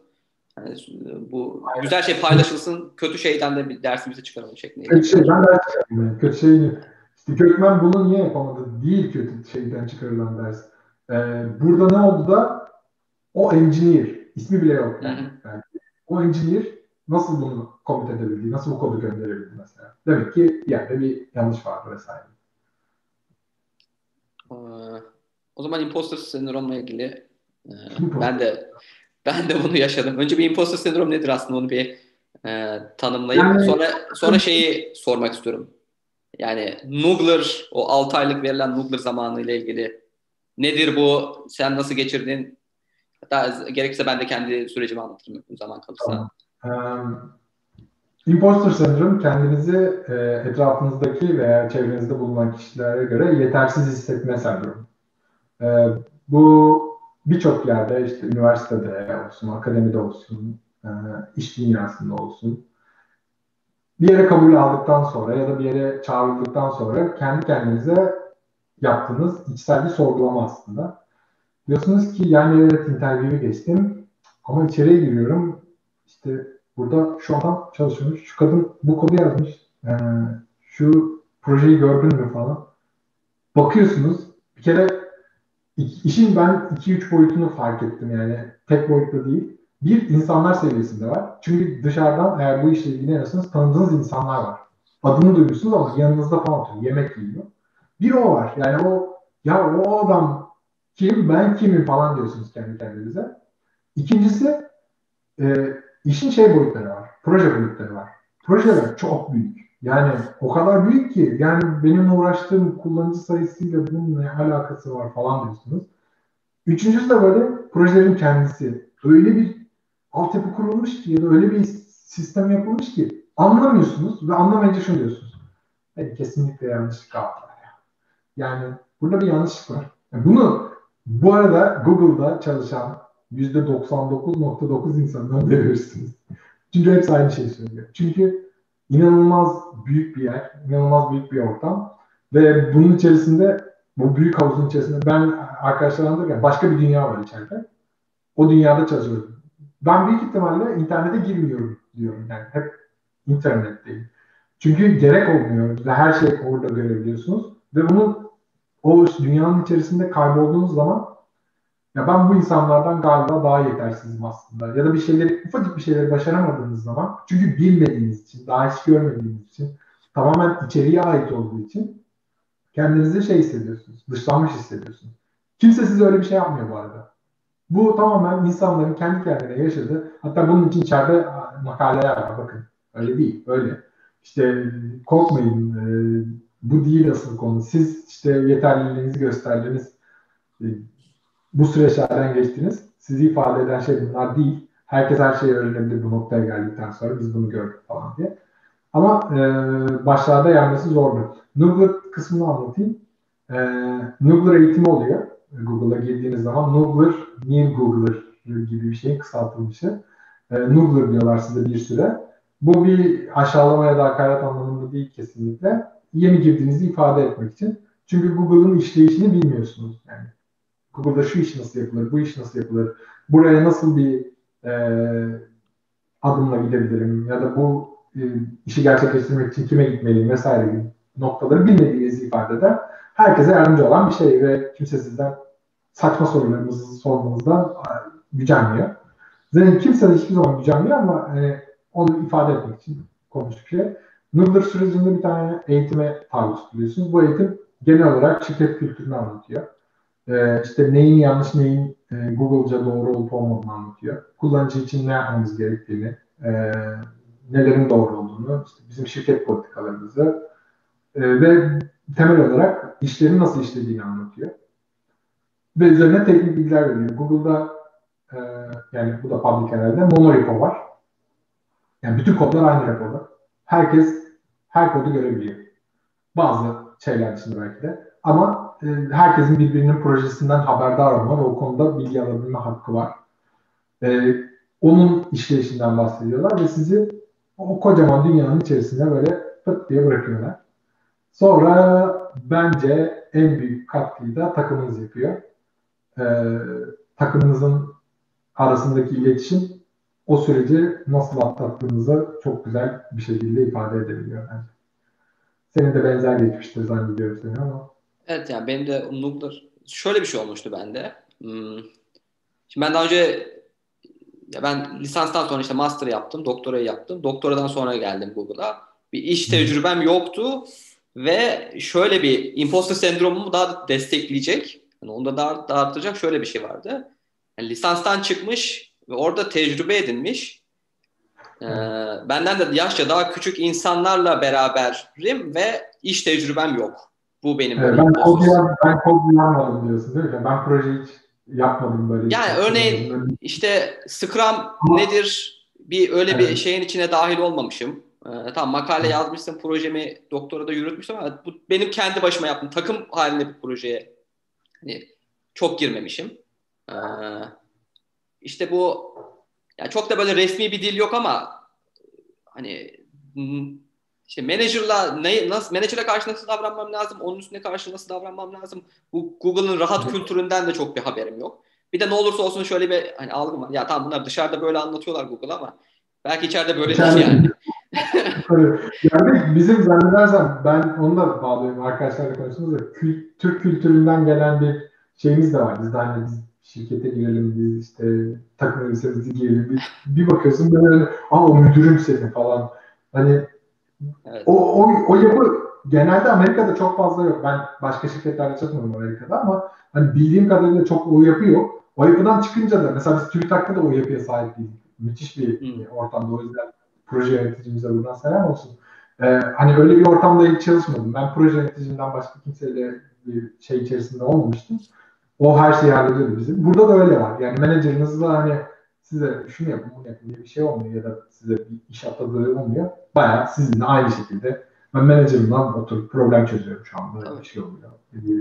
Yani bu aynen. Güzel şey paylaşılsın. Kötü şeyden de bir dersimizi çıkaralım şeklinde. Kötü şeyden ders çıkaralım. Kötü şey işte Gökmen bunu niye yapamadı? Değil kötü şeyden çıkarılan ders. Burada ne oldu da o engineer, ismi bile yok. Yani o engineer nasıl bunu komut edebildi? Nasıl bu kodu gönderebildi mesela? Demek ki bir yerde bir yanlış vardı vesaire. O zaman imposter sendromla ilgili ben de bunu yaşadım. Önce bir imposter sendrom nedir aslında onu bir tanımlayıp yani, sonra şeyi sormak istiyorum. Yani Noogler, o 6 aylık verilen Noogler zamanı ile ilgili nedir bu? Sen nasıl geçirdin? Hatta gerekirse ben de kendi sürecimi anlatırım bu zaman kalırsa. Tamam. Imposter sendrom kendinizi etrafınızdaki veya çevrenizde bulunan kişilere göre yetersiz hissetme sendromu. Bu birçok yerde işte üniversitede olsun, akademide olsun, iş dünyasında olsun bir yere kabul aldıktan sonra ya da bir yere çağrıldıktan sonra kendi kendinize yaptığınız içsel bir sorgulama aslında. Diyorsunuz ki yani evet interview'ü geçtim, Ama içeriye giriyorum. İşte burada şu adam çalışıyormuş. Şu kadın bu kodu yazmış. Şu projeyi gördün mü falan. Bakıyorsunuz. Bir kere işin ben 2-3 boyutunu fark ettim yani. Tek boyutlu değil. Bir, insanlar seviyesinde var. Çünkü dışarıdan eğer bu işle ilgileniyorsanız tanıdığınız insanlar var. Adını duyuyorsunuz ama yanınızda falan oturuyor. Yemek yiyor. Bir o var. Yani o adam kim, ben kimim falan diyorsunuz kendi kendinize. İkincisi işin boyutları var. Proje boyutları var. Projeler çok büyük. Yani o kadar büyük ki yani benim uğraştığım kullanıcı sayısıyla bunun ne alakası var falan diyorsunuz. Üçüncüsü de böyle projelerin kendisi. Öyle bir altyapı kurulmuş ki ya da öyle bir sistem yapılmış ki anlamıyorsunuz ve anlamayınca şunu diyorsunuz. Evet, kesinlikle yanlışlık var. Yani burada bir yanlışlık var. Yani bunu bu arada Google'da çalışan %99.9 insandan duyabilirsiniz. Çünkü hepsi aynı şeyi söylüyor. Çünkü inanılmaz büyük bir yer, inanılmaz büyük bir ortam ve bunun içerisinde, bu büyük havuzun içerisinde ben arkadaşlarımda başka bir dünya var içeride. O dünyada çalışıyorum. Ben büyük ihtimalle internete girmiyorum diyorum. Yani hep internetteyim. Çünkü gerek olmuyor ve her şeyi orada görebiliyorsunuz ve bunu o dünyanın içerisinde kaybolduğunuz zaman ya ben bu insanlardan galiba daha yetersizim aslında. Ya da bir şeyleri, ufacık bir şeyleri başaramadığınız zaman çünkü bilmediğiniz için, daha hiç görmediğiniz için, tamamen içeriye ait olduğu için kendinizi hissediyorsunuz, dışlanmış hissediyorsunuz. Kimse size öyle bir şey yapmıyor bu arada. Bu tamamen insanların kendi kendine yaşadığı, hatta bunun için içeride makaleler var bakın. Öyle değil, öyle. İşte korkmayın, bu değil asıl konu. Siz işte yeterliliğinizi gösterdiniz, bu süreçlerden geçtiniz. Sizi ifade eden şey bunlar değil. Herkes her şeyi öğrenebilir bu noktaya geldikten sonra biz bunu gördük falan diye. Ama başlarda yenmesi zordu. Nubler kısmını anlatayım. Nubler eğitimi oluyor. Google'a girdiğiniz zaman Nubler, New Googler gibi bir şeyin kısaltılmışı. Nubler diyorlar size bir süre. Bu bir aşağılama ya da hakaret anlamında değil kesinlikle. Yeni girdiğinizi ifade etmek için. Çünkü Google'ın işleyişini bilmiyorsunuz. Yani Google'da şu iş nasıl yapılır, bu iş nasıl yapılır, buraya nasıl bir adımla gidebilirim ya da bu işi gerçekleştirmek için kime gitmeliyim vesaire gibi noktaları bilmediğinizi ifade eder. Herkese yardımcı olan bir şey ve kimse sizden saçma sorularınızı sormanızdan gücenmiyor. Zaten kimse de hiçbir zaman gücenmiyor ama onu ifade etmek için konuştukça. Nubler sürecinde bir tane eğitime tabi tutuyorsunuz. Bu eğitim genel olarak şirket kültürünü anlatıyor. İşte neyin yanlış, neyin Google'ca doğru olup olmadığını anlatıyor. Kullanıcı için ne yapmamız gerektiğini, nelerin doğru olduğunu, işte bizim şirket politikalarımızı ve temel olarak işlerin nasıl işlediğini anlatıyor. Ve üzerine teknik bilgiler veriyor. Google'da, yani bu da public herhalde, monorepo var. Yani bütün kodlar aynı repoda. Herkes her kodu görebiliyor. Bazı şeyler dışında belki de. Ama herkesin birbirinin projesinden haberdar olma ve o konuda bilgi alabilme hakkı var. Onun işleyişinden bahsediyorlar ve sizi o kocaman dünyanın içerisinde böyle pıt diye bırakıyorlar. Sonra bence en büyük katkıyı da takımınız yapıyor. Takımınızın arasındaki iletişim o süreci nasıl atlattığınızı çok güzel bir şekilde ifade edebiliyor bence. Senin de benzer geçmiştir zannediyorum seni ama. Evet, yani benim de Nubler şöyle bir şey olmuştu bende. Şimdi ben daha önce ben lisanstan sonra işte master yaptım, doktorayı yaptım. Doktoradan sonra geldim Google'a. Bir iş tecrübem yoktu ve şöyle bir imposter sendromumu daha destekleyecek, yani onu da daha artıracak şöyle bir şey vardı. Yani lisanstan çıkmış ve orada tecrübe edinmiş. Benden de yaşça daha küçük insanlarla beraberim ve iş tecrübem yok. Bu benim böyle ben kodlanmadım diyorsun değil mi? Ben proje hiç yapmadım böyle. Yani örneğin böyle. İşte Scrum nedir? Bir öyle bir şeyin içine dahil olmamışım. Tamam makale yazmışsın, projemi doktorada yürütmüşsün ama bu benim kendi başıma yaptığım takım halinde bir projeye hani çok girmemişim. İşte bu yani çok da böyle resmi bir dil yok ama hani İşte menajerle karşı nasıl davranmam lazım, onun üstüne karşı nasıl davranmam lazım. Bu Google'ın rahat kültüründen de çok bir haberim yok. Bir de ne olursa olsun şöyle bir hani algı var. Ya tamam bunlar dışarıda böyle anlatıyorlar Google ama belki içeride böyle değil yani. Yani bizim zannedersem ben onu da bağlıyorum arkadaşlarla konuştuğumuzda Türk kültüründen gelen bir şeyimiz de var. Biz de hani biz şirkete girelim, biz işte takım elbisemizi giyelim. Bir bakıyorsun böyle aa o müdürüm seni falan. Hani evet. O yapı genelde Amerika'da çok fazla yok. Ben başka şirketlerde çalışmıyorum Amerika'da ama hani bildiğim kadarıyla çok o yapı yok. O yapıdan çıkınca da mesela biz TÜBİTAK'ta da o yapıya sahip değiliz. Müthiş bir ortamda. O yüzden proje yöneticimize buradan selam olsun. Hani öyle bir ortamda hiç çalışmadım. Ben proje yöneticimden başka kimseyle bir şey içerisinde olmamıştım. O her şeyi hallediyordu bizim. Burada da öyle var. Yani menajeriniz de hani size şunu yapın, bunu yapın diye bir şey olmuyor ya da size bir iş atladığı olmuyor. Bayağı sizinle aynı şekilde ben menajerimle oturup problem çözüyorum şu anda. Tabii. Bir şey oluyor.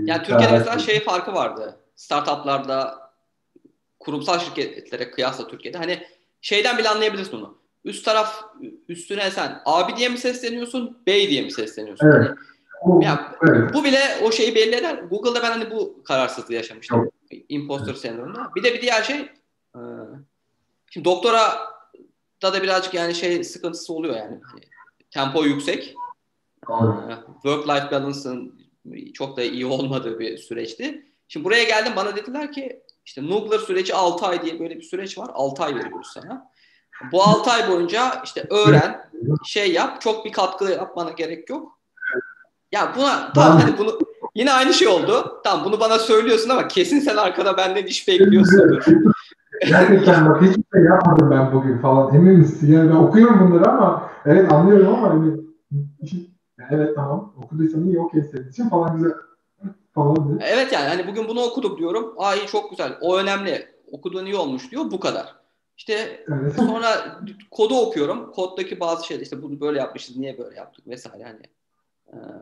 Yani Türkiye'de mesela şey farkı vardı. Startup'larda kurumsal şirketlere kıyasla Türkiye'de hani şeyden bile anlayabilirsin onu. Üst taraf üstüne sen abi diye mi sesleniyorsun, bey diye mi sesleniyorsun? Evet. Yani, evet. Bu bile o şeyi belli eder. Google'da ben hani bu kararsızlığı yaşamıştım. Evet. Imposter sendromunda. Bir de bir diğer şey şimdi doktora da birazcık yani şey sıkıntısı oluyor yani. Tempo yüksek. Evet. Work-life balance'ın çok da iyi olmadığı bir süreçti. Şimdi buraya geldim bana dediler ki işte Nugler süreci 6 ay diye böyle bir süreç var. 6 ay veriyoruz sana. Bu 6 ay boyunca işte öğren, şey yap, çok bir katkı yapmana gerek yok. Ya buna tamam hani bunu yine aynı şey oldu. Tamam bunu bana söylüyorsun ama kesin sen arkada benden iş bekliyorsun. Gerçekten bak hiçbir şey yapmadım ben bugün falan. Emin misin? Yani ben okuyorum bunları ama evet anlıyorum ama hani evet tamam okuduysan iyi okey senin için falan güzel falan diye. Evet yani hani bugün bunu okudum diyorum. Aa iyi çok güzel. O önemli. Okuduğun iyi olmuş diyor. Bu kadar. İşte evet. Sonra kodu okuyorum. Koddaki bazı şeyler işte bunu böyle yapmışız, niye böyle yaptık vesaire hani.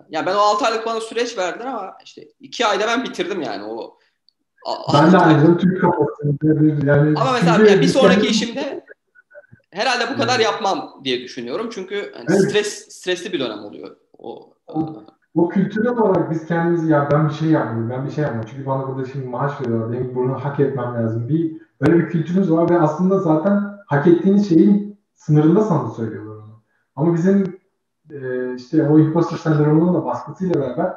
Yani ben o 6 aylık bana süreç verdiler ama işte 2 ayda ben bitirdim yani o. Ben de aynı Türk kafasında yani. Ama mesela yani bir sonraki işimde herhalde bu kadar yapmam diye düşünüyorum. Çünkü hani evet. Stresli bir dönem oluyor. O kültürel olarak biz kendimizi ya ben bir şey yapmıyorum. Çünkü bana burada şimdi maaş veriyorlar. Benim bunu hak etmem lazım. Böyle bir kültürümüz var ve aslında zaten hak ettiğiniz şeyin sınırında sana söylüyorlar onu. Ama bizim işte o imposter sendromunun da baskısıyla beraber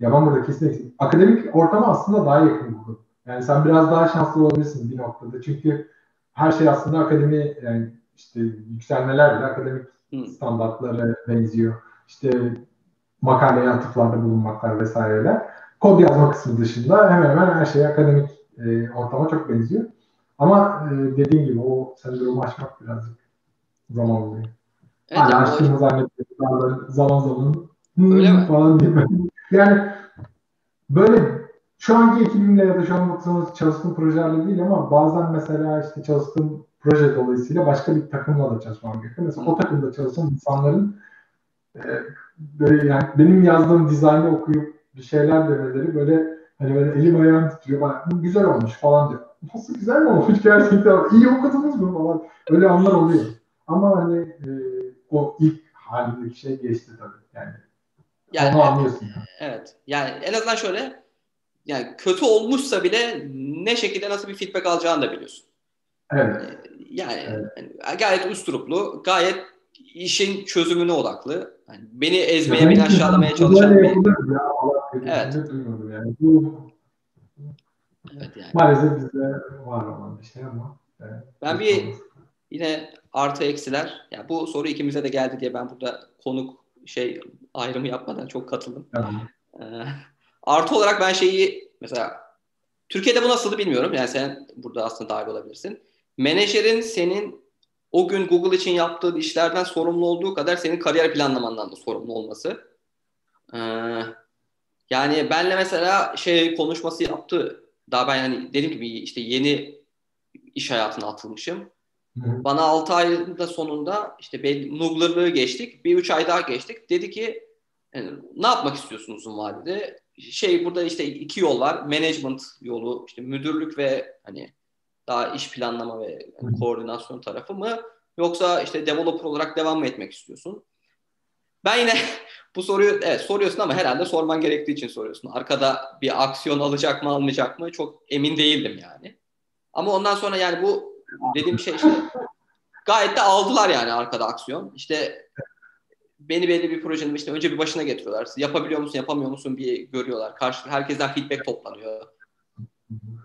ya ben burada kesinlikle akademik ortama aslında daha yakın bu. Yani sen biraz daha şanslı olabilirsin bir noktada. Çünkü her şey aslında akademi yani işte yükselmelerle akademik standartlara benziyor. İşte makaleye atıflarda bulunmaklar vesaireler. Kod yazma kısmı dışında hemen hemen her şey akademik ortama çok benziyor. Ama dediğim gibi o sendromu aşmak birazcık zaman oluyor. Evet, hala açtığımı zannediyorum. Zaman zaman falan diye. Yani böyle şu anki ekibimle ya da şu an çalıştığım projelerle değil ama bazen mesela işte çalıştığım proje dolayısıyla başka bir takımla da çalışmam gerekiyor. Mesela o takımda çalışan insanların böyle yani benim yazdığım dizaynı okuyup bir şeyler demeleri böyle hani böyle elim ayağım titriyor. Güzel olmuş falan diyor. Nasıl güzel mi olmuş gerçekten? İyi okudunuz mu falan? Öyle anlar oluyor. Ama hani o ilk halindeki şey geçti tabii yani. Yani onu anlıyorsun. Evet. Yani en azından şöyle yani kötü olmuşsa bile ne şekilde nasıl bir feedback alacağını da biliyorsun. Evet. Yani, evet. Yani gayet üsturuplu, gayet işin çözümüne odaklı. Yani beni ezmeye, beni aşağılamaya çalışan bir... Evet. Yani. Evet yani. Maalesef bizde var olan bir şey ama. Yani ben yine artı eksiler. Yani bu soru ikimize de geldi diye ben burada konuk şey ayrımı yapmadan çok katıldım. Tamam. Artı olarak ben şeyi mesela Türkiye'de bu nasıldı bilmiyorum. Yani sen burada aslında dahil olabilirsin. Menajerin senin o gün Google için yaptığı işlerden sorumlu olduğu kadar senin kariyer planlamandan da sorumlu olması. Yani benle mesela şey konuşması yaptı. Daha ben hani dediğim gibi işte yeni iş hayatına atılmışım. Hı. Bana 6 ayın da sonunda işte Nugler'lığı geçtik. Bir 3 ay daha geçtik. Dedi ki yani, ne yapmak istiyorsunuz uzun vadede? Burada işte 2 yol var. Management yolu, işte müdürlük ve hani daha iş planlama ve yani koordinasyon tarafı mı? Yoksa işte developer olarak devam mı etmek istiyorsun? Ben yine bu soruyu soruyorsun ama herhalde sorman gerektiği için soruyorsun. Arkada bir aksiyon alacak mı almayacak mı çok emin değildim yani. Ama ondan sonra yani bu dediğim şey işte gayet de aldılar yani arkada aksiyon. İşte beni belli bir projenin işte önce bir başına getiriyorlar. Yapabiliyor musun, yapamıyor musun bir görüyorlar. Karşı herkesten feedback toplanıyor.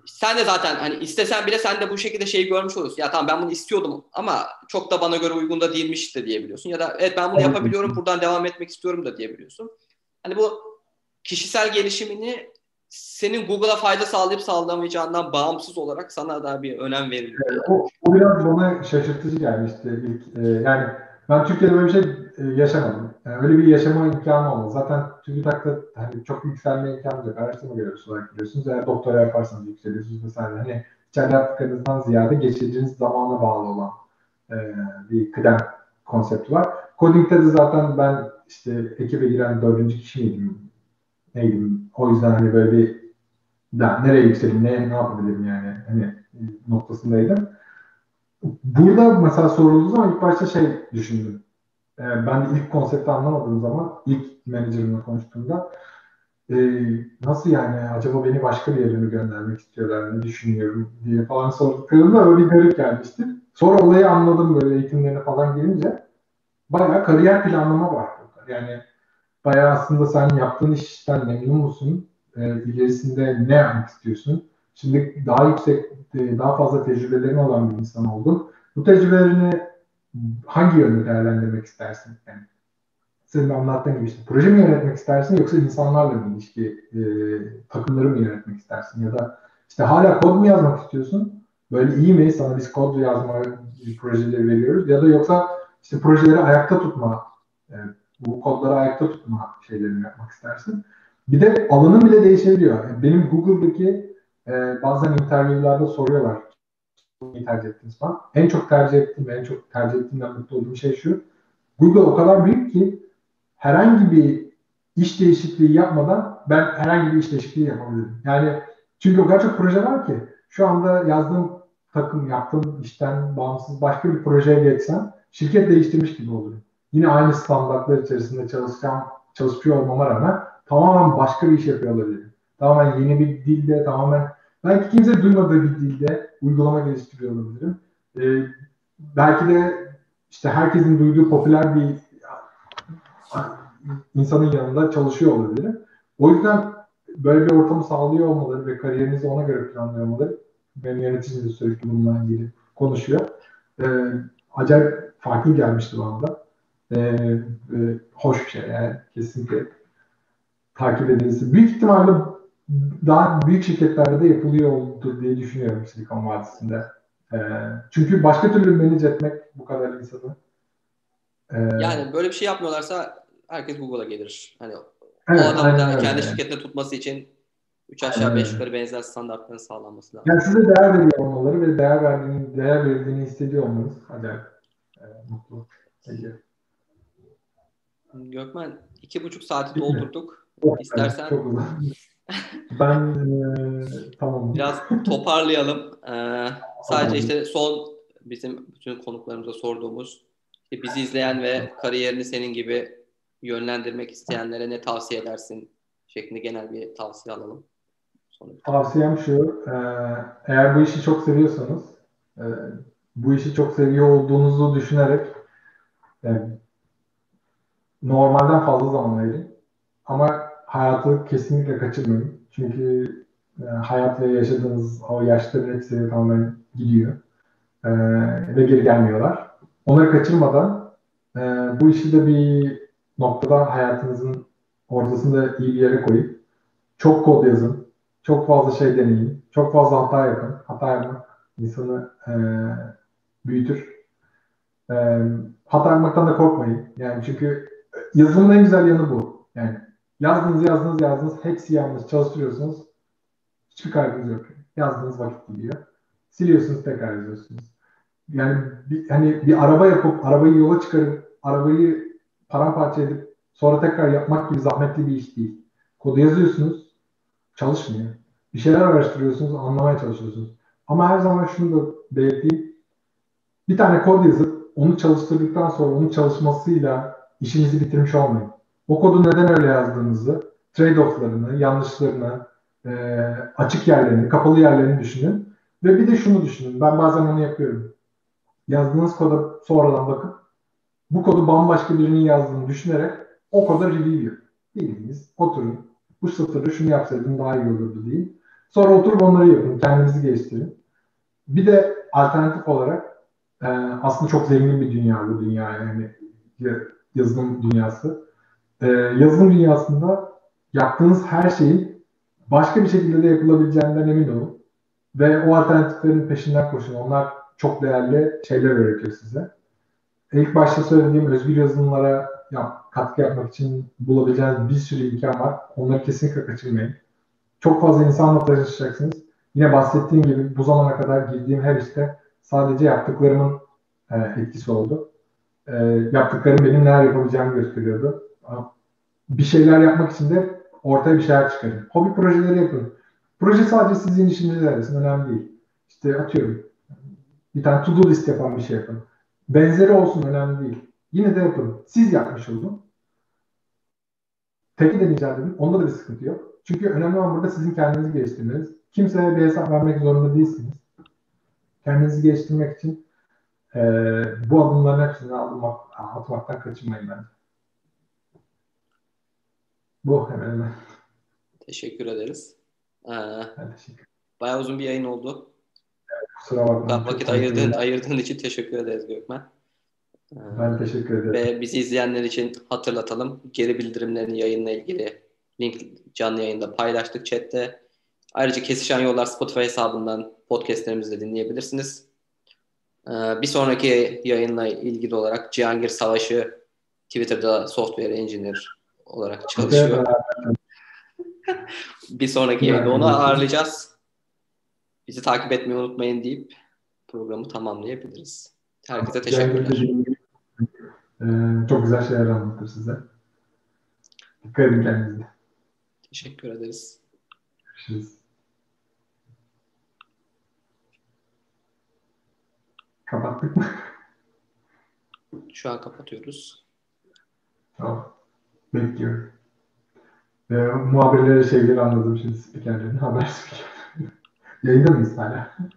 Sen de zaten hani istesen bile sen de bu şekilde şeyi görmüş olursun. Ya tamam ben bunu istiyordum ama çok da bana göre uygun da değilmiş de diyebiliyorsun. Ya da evet ben bunu yapabiliyorum, buradan devam etmek istiyorum da diyebiliyorsun. Hani bu kişisel gelişimini senin Google'a fayda sağlayıp sağlamayacağından bağımsız olarak sana daha bir önem veriliyor. Yani. O biraz bana şaşırtıcı gelmişti ilk. Yani ben Türkiye'de böyle bir şey yaşamadım. Yani öyle bir yaşama imkanı olmadı. Zaten TÜBİTAK'ta hani çok yükselme imkanı yok. Araştırma görevlisi olarak giriyorsunuz. Eğer doktora yaparsanız yükseliyorsunuz vesaire. Hani içeride yaptıklarınızdan ziyade geçirdiğiniz zamana bağlı olan bir kıdem konsepti var. Koding'de de zaten ben işte ekibe giren 4. kişi miydim? Neydim? O yüzden hani böyle bir nereye yükselim, ne yapabilirim yani hani noktasındaydım. Burada mesela sorulduğu zaman ilk başta şey düşündüm. Ben de ilk konsepti anlamadığım zaman ilk menajerimle konuştuğumda nasıl yani acaba beni başka bir yere mi göndermek istiyorlar, ne düşünüyorum diye falan sorduklarında öyle bir garip gelmişti. Sonra olayı anladım böyle eğitimlerine falan gelince bayağı kariyer planlama var. Yani bayağı aslında sen yaptığın işten memnun musun? İlerisinde ne yapmak istiyorsun? Şimdi daha yüksek, daha fazla tecrübelerin olan bir insan oldun. Bu tecrübelerini hangi yönde değerlendirmek istersin? Yani senin anlattığın gibi işte proje mi yönetmek istersin yoksa insanlarla bir ilişki takımları mı yönetmek istersin? Ya da işte hala kod mu yazmak istiyorsun? Böyle iyi mi? Sana biz kod yazma projeleri veriyoruz. Ya da yoksa işte projeleri ayakta tutma, bu kodları ayakta tutma şeylerini yapmak istersin. Bir de alanı bile değişebiliyor. Benim Google'daki bazen interview'larda soruyorlar. Neyi tercih ettiniz falan. En çok tercih ettiğimden mutlu olduğum şey şu. Google o kadar büyük ki herhangi bir iş değişikliği yapmadan ben herhangi bir iş değişikliği yapabilirim. Yani çünkü o kadar çok proje var ki şu anda yazdığım takım, yaptığım işten bağımsız başka bir projeye geçsem şirket değiştirmiş gibi olurum. Yine aynı standartlar içerisinde çalışıyor olmama rağmen tamamen başka bir iş yapıyor olabilirim. Tamamen yeni bir dilde, tamamen belki kimse duymadığı bir dilde uygulama geliştiriyor olabilirim. Belki de işte herkesin duyduğu popüler bir insanın yanında çalışıyor olabilirim. O yüzden böyle bir ortamı sağlıyor olmaları ve kariyerinizi ona göre planlıyor olmaları, benim yöneticim de sürekli bununla ilgili konuşuyor. Acayip farklı gelmişti bana da. Hoş bir şey yani kesinlikle takip edilmesi. Büyük ihtimalle daha büyük şirketlerde de yapılıyor oldu diye düşünüyorum Silikon Vadisi'nde. Çünkü başka türlü manage etmek bu kadar insanı. Yani böyle bir şey yapmıyorlarsa herkes Google'a gelir. Hani evet, o adam da kendi şirketini tutması için 3 aşağı 5 yukarı benzer standartların sağlanması lazım. Yani size değer veriyor olmaları ve değer verdiğini hissediyor olmanız acayip mutlu ediyor. Gökmen 2,5 saati doldurduk. İstersen ben tamam. Biraz toparlayalım. Sadece işte son bizim bütün konuklarımıza sorduğumuz bizi izleyen ve kariyerini senin gibi yönlendirmek isteyenlere ne tavsiye edersin şeklinde genel bir tavsiye alalım. Tavsiyem şu: eğer bu işi çok seviyorsanız, bu işi çok seviyor olduğunuzu düşünerek normalden fazla zaman ayırın. Ama hayatı kesinlikle kaçırmayın. Çünkü hayat ve yaşadığınız o yaşların hepsi tamamen gidiyor. Ve geri gelmiyorlar. Onları kaçırmadan bu işi de bir noktada hayatınızın ortasında iyi bir yere koyup çok kod yazın, çok fazla şey deneyin, çok fazla hata yapın. Hata yapmak insanı büyütür. Hata yapmaktan da korkmayın. Yani çünkü yazılımın en güzel yanı bu. Yani yazdınız. Hepsi yanlış. Çalıştırıyorsunuz. Hiçbir kaybınız yok. Yazdığınız vakit gidiyor. Siliyorsunuz, tekrar yazıyorsunuz. Yani bir araba yapıp, arabayı yola çıkarıp, arabayı paramparça edip, sonra tekrar yapmak gibi zahmetli bir iş değil. Kodu yazıyorsunuz, çalışmıyor. Bir şeyler araştırıyorsunuz, anlamaya çalışıyorsunuz. Ama her zaman şunu da belirteyim. Bir tane kod yazıp, onu çalıştırdıktan sonra onun çalışmasıyla işinizi bitirmiş olmayın. O kodu neden öyle yazdığınızı, trade-off'larını, yanlışlarını, açık yerlerini, kapalı yerlerini düşünün. Ve bir de şunu düşünün. Ben bazen onu yapıyorum. Yazdığınız koda sonradan bakıp bu kodu bambaşka birinin yazdığını düşünerek o koda review. Bildiğiniz oturun. Bu satırı şunu yapsaydım daha iyi olurdu diyeyim. Sonra oturup onları yapın. Kendinizi geliştirin. Bir de alternatif olarak aslında çok zengin bir dünya bu dünya. Yani yazılım dünyası. Yazılım dünyasında yaptığınız her şeyin başka bir şekilde de yapılabileceğinden emin olun. Ve o alternatiflerin peşinden koşun. Onlar çok değerli şeyler öğretiyor size. İlk başta söylediğim özgür yazılımlara katkı yapmak için bulabileceğiniz bir sürü imkan var. Onları kesinlikle kaçırmayın. Çok fazla insanla tanışacaksınız. Yine bahsettiğim gibi bu zamana kadar girdiğim her işte sadece yaptıklarımın etkisi oldu. Yaptıklarım benim neler yapabileceğimi gösteriyordu. Bir şeyler yapmak için de ortaya bir şeyler çıkarın. Hobi projeleri yapın. Proje sadece sizin işiniz arasında önemli değil. İşte atıyorum bir tane to-do list yapan bir şey yapın. Benzeri olsun önemli değil. Yine de yapın. Siz yapmış olun. Tek deneyeceğim dedim. Onda da bir sıkıntı yok. Çünkü önemli olan burada sizin kendinizi geliştirmeniz. Kimseye bir hesap vermek zorunda değilsiniz. Kendinizi geliştirmek için bu adımların hepsini atmaktan kaçınmayın bence. Bu hemen hemen. Teşekkür ederiz. Bayağı uzun bir yayın oldu. Evet, kusura bakma. Vakit ayırdığın için teşekkür ederiz Gökmen. Ben teşekkür ederim. Ve bizi izleyenler için hatırlatalım. Geri bildirimlerini yayınla ilgili link canlı yayında paylaştık chatte. Ayrıca Kesişen Yollar Spotify hesabından podcastlerimizi de dinleyebilirsiniz. Bir sonraki yayınla ilgili olarak Cihangir Savaş'ı Twitter'da Software Engineer olarak çalışıyor. Bir sonraki yayında onu ağırlayacağız. Bizi takip etmeyi unutmayın deyip programı tamamlayabiliriz. Herkese teşekkürler. Çok güzel şeyler anlattım size. Dikkat edin kendinize. Teşekkür ederiz. Görüşürüz. Kapattık mı? Şu an kapatıyoruz. Tamam. Bekliyorum. Muhabirlere şeyleri anladım şimdi spikerlerin haber spikeri. Yayında mıyız hala?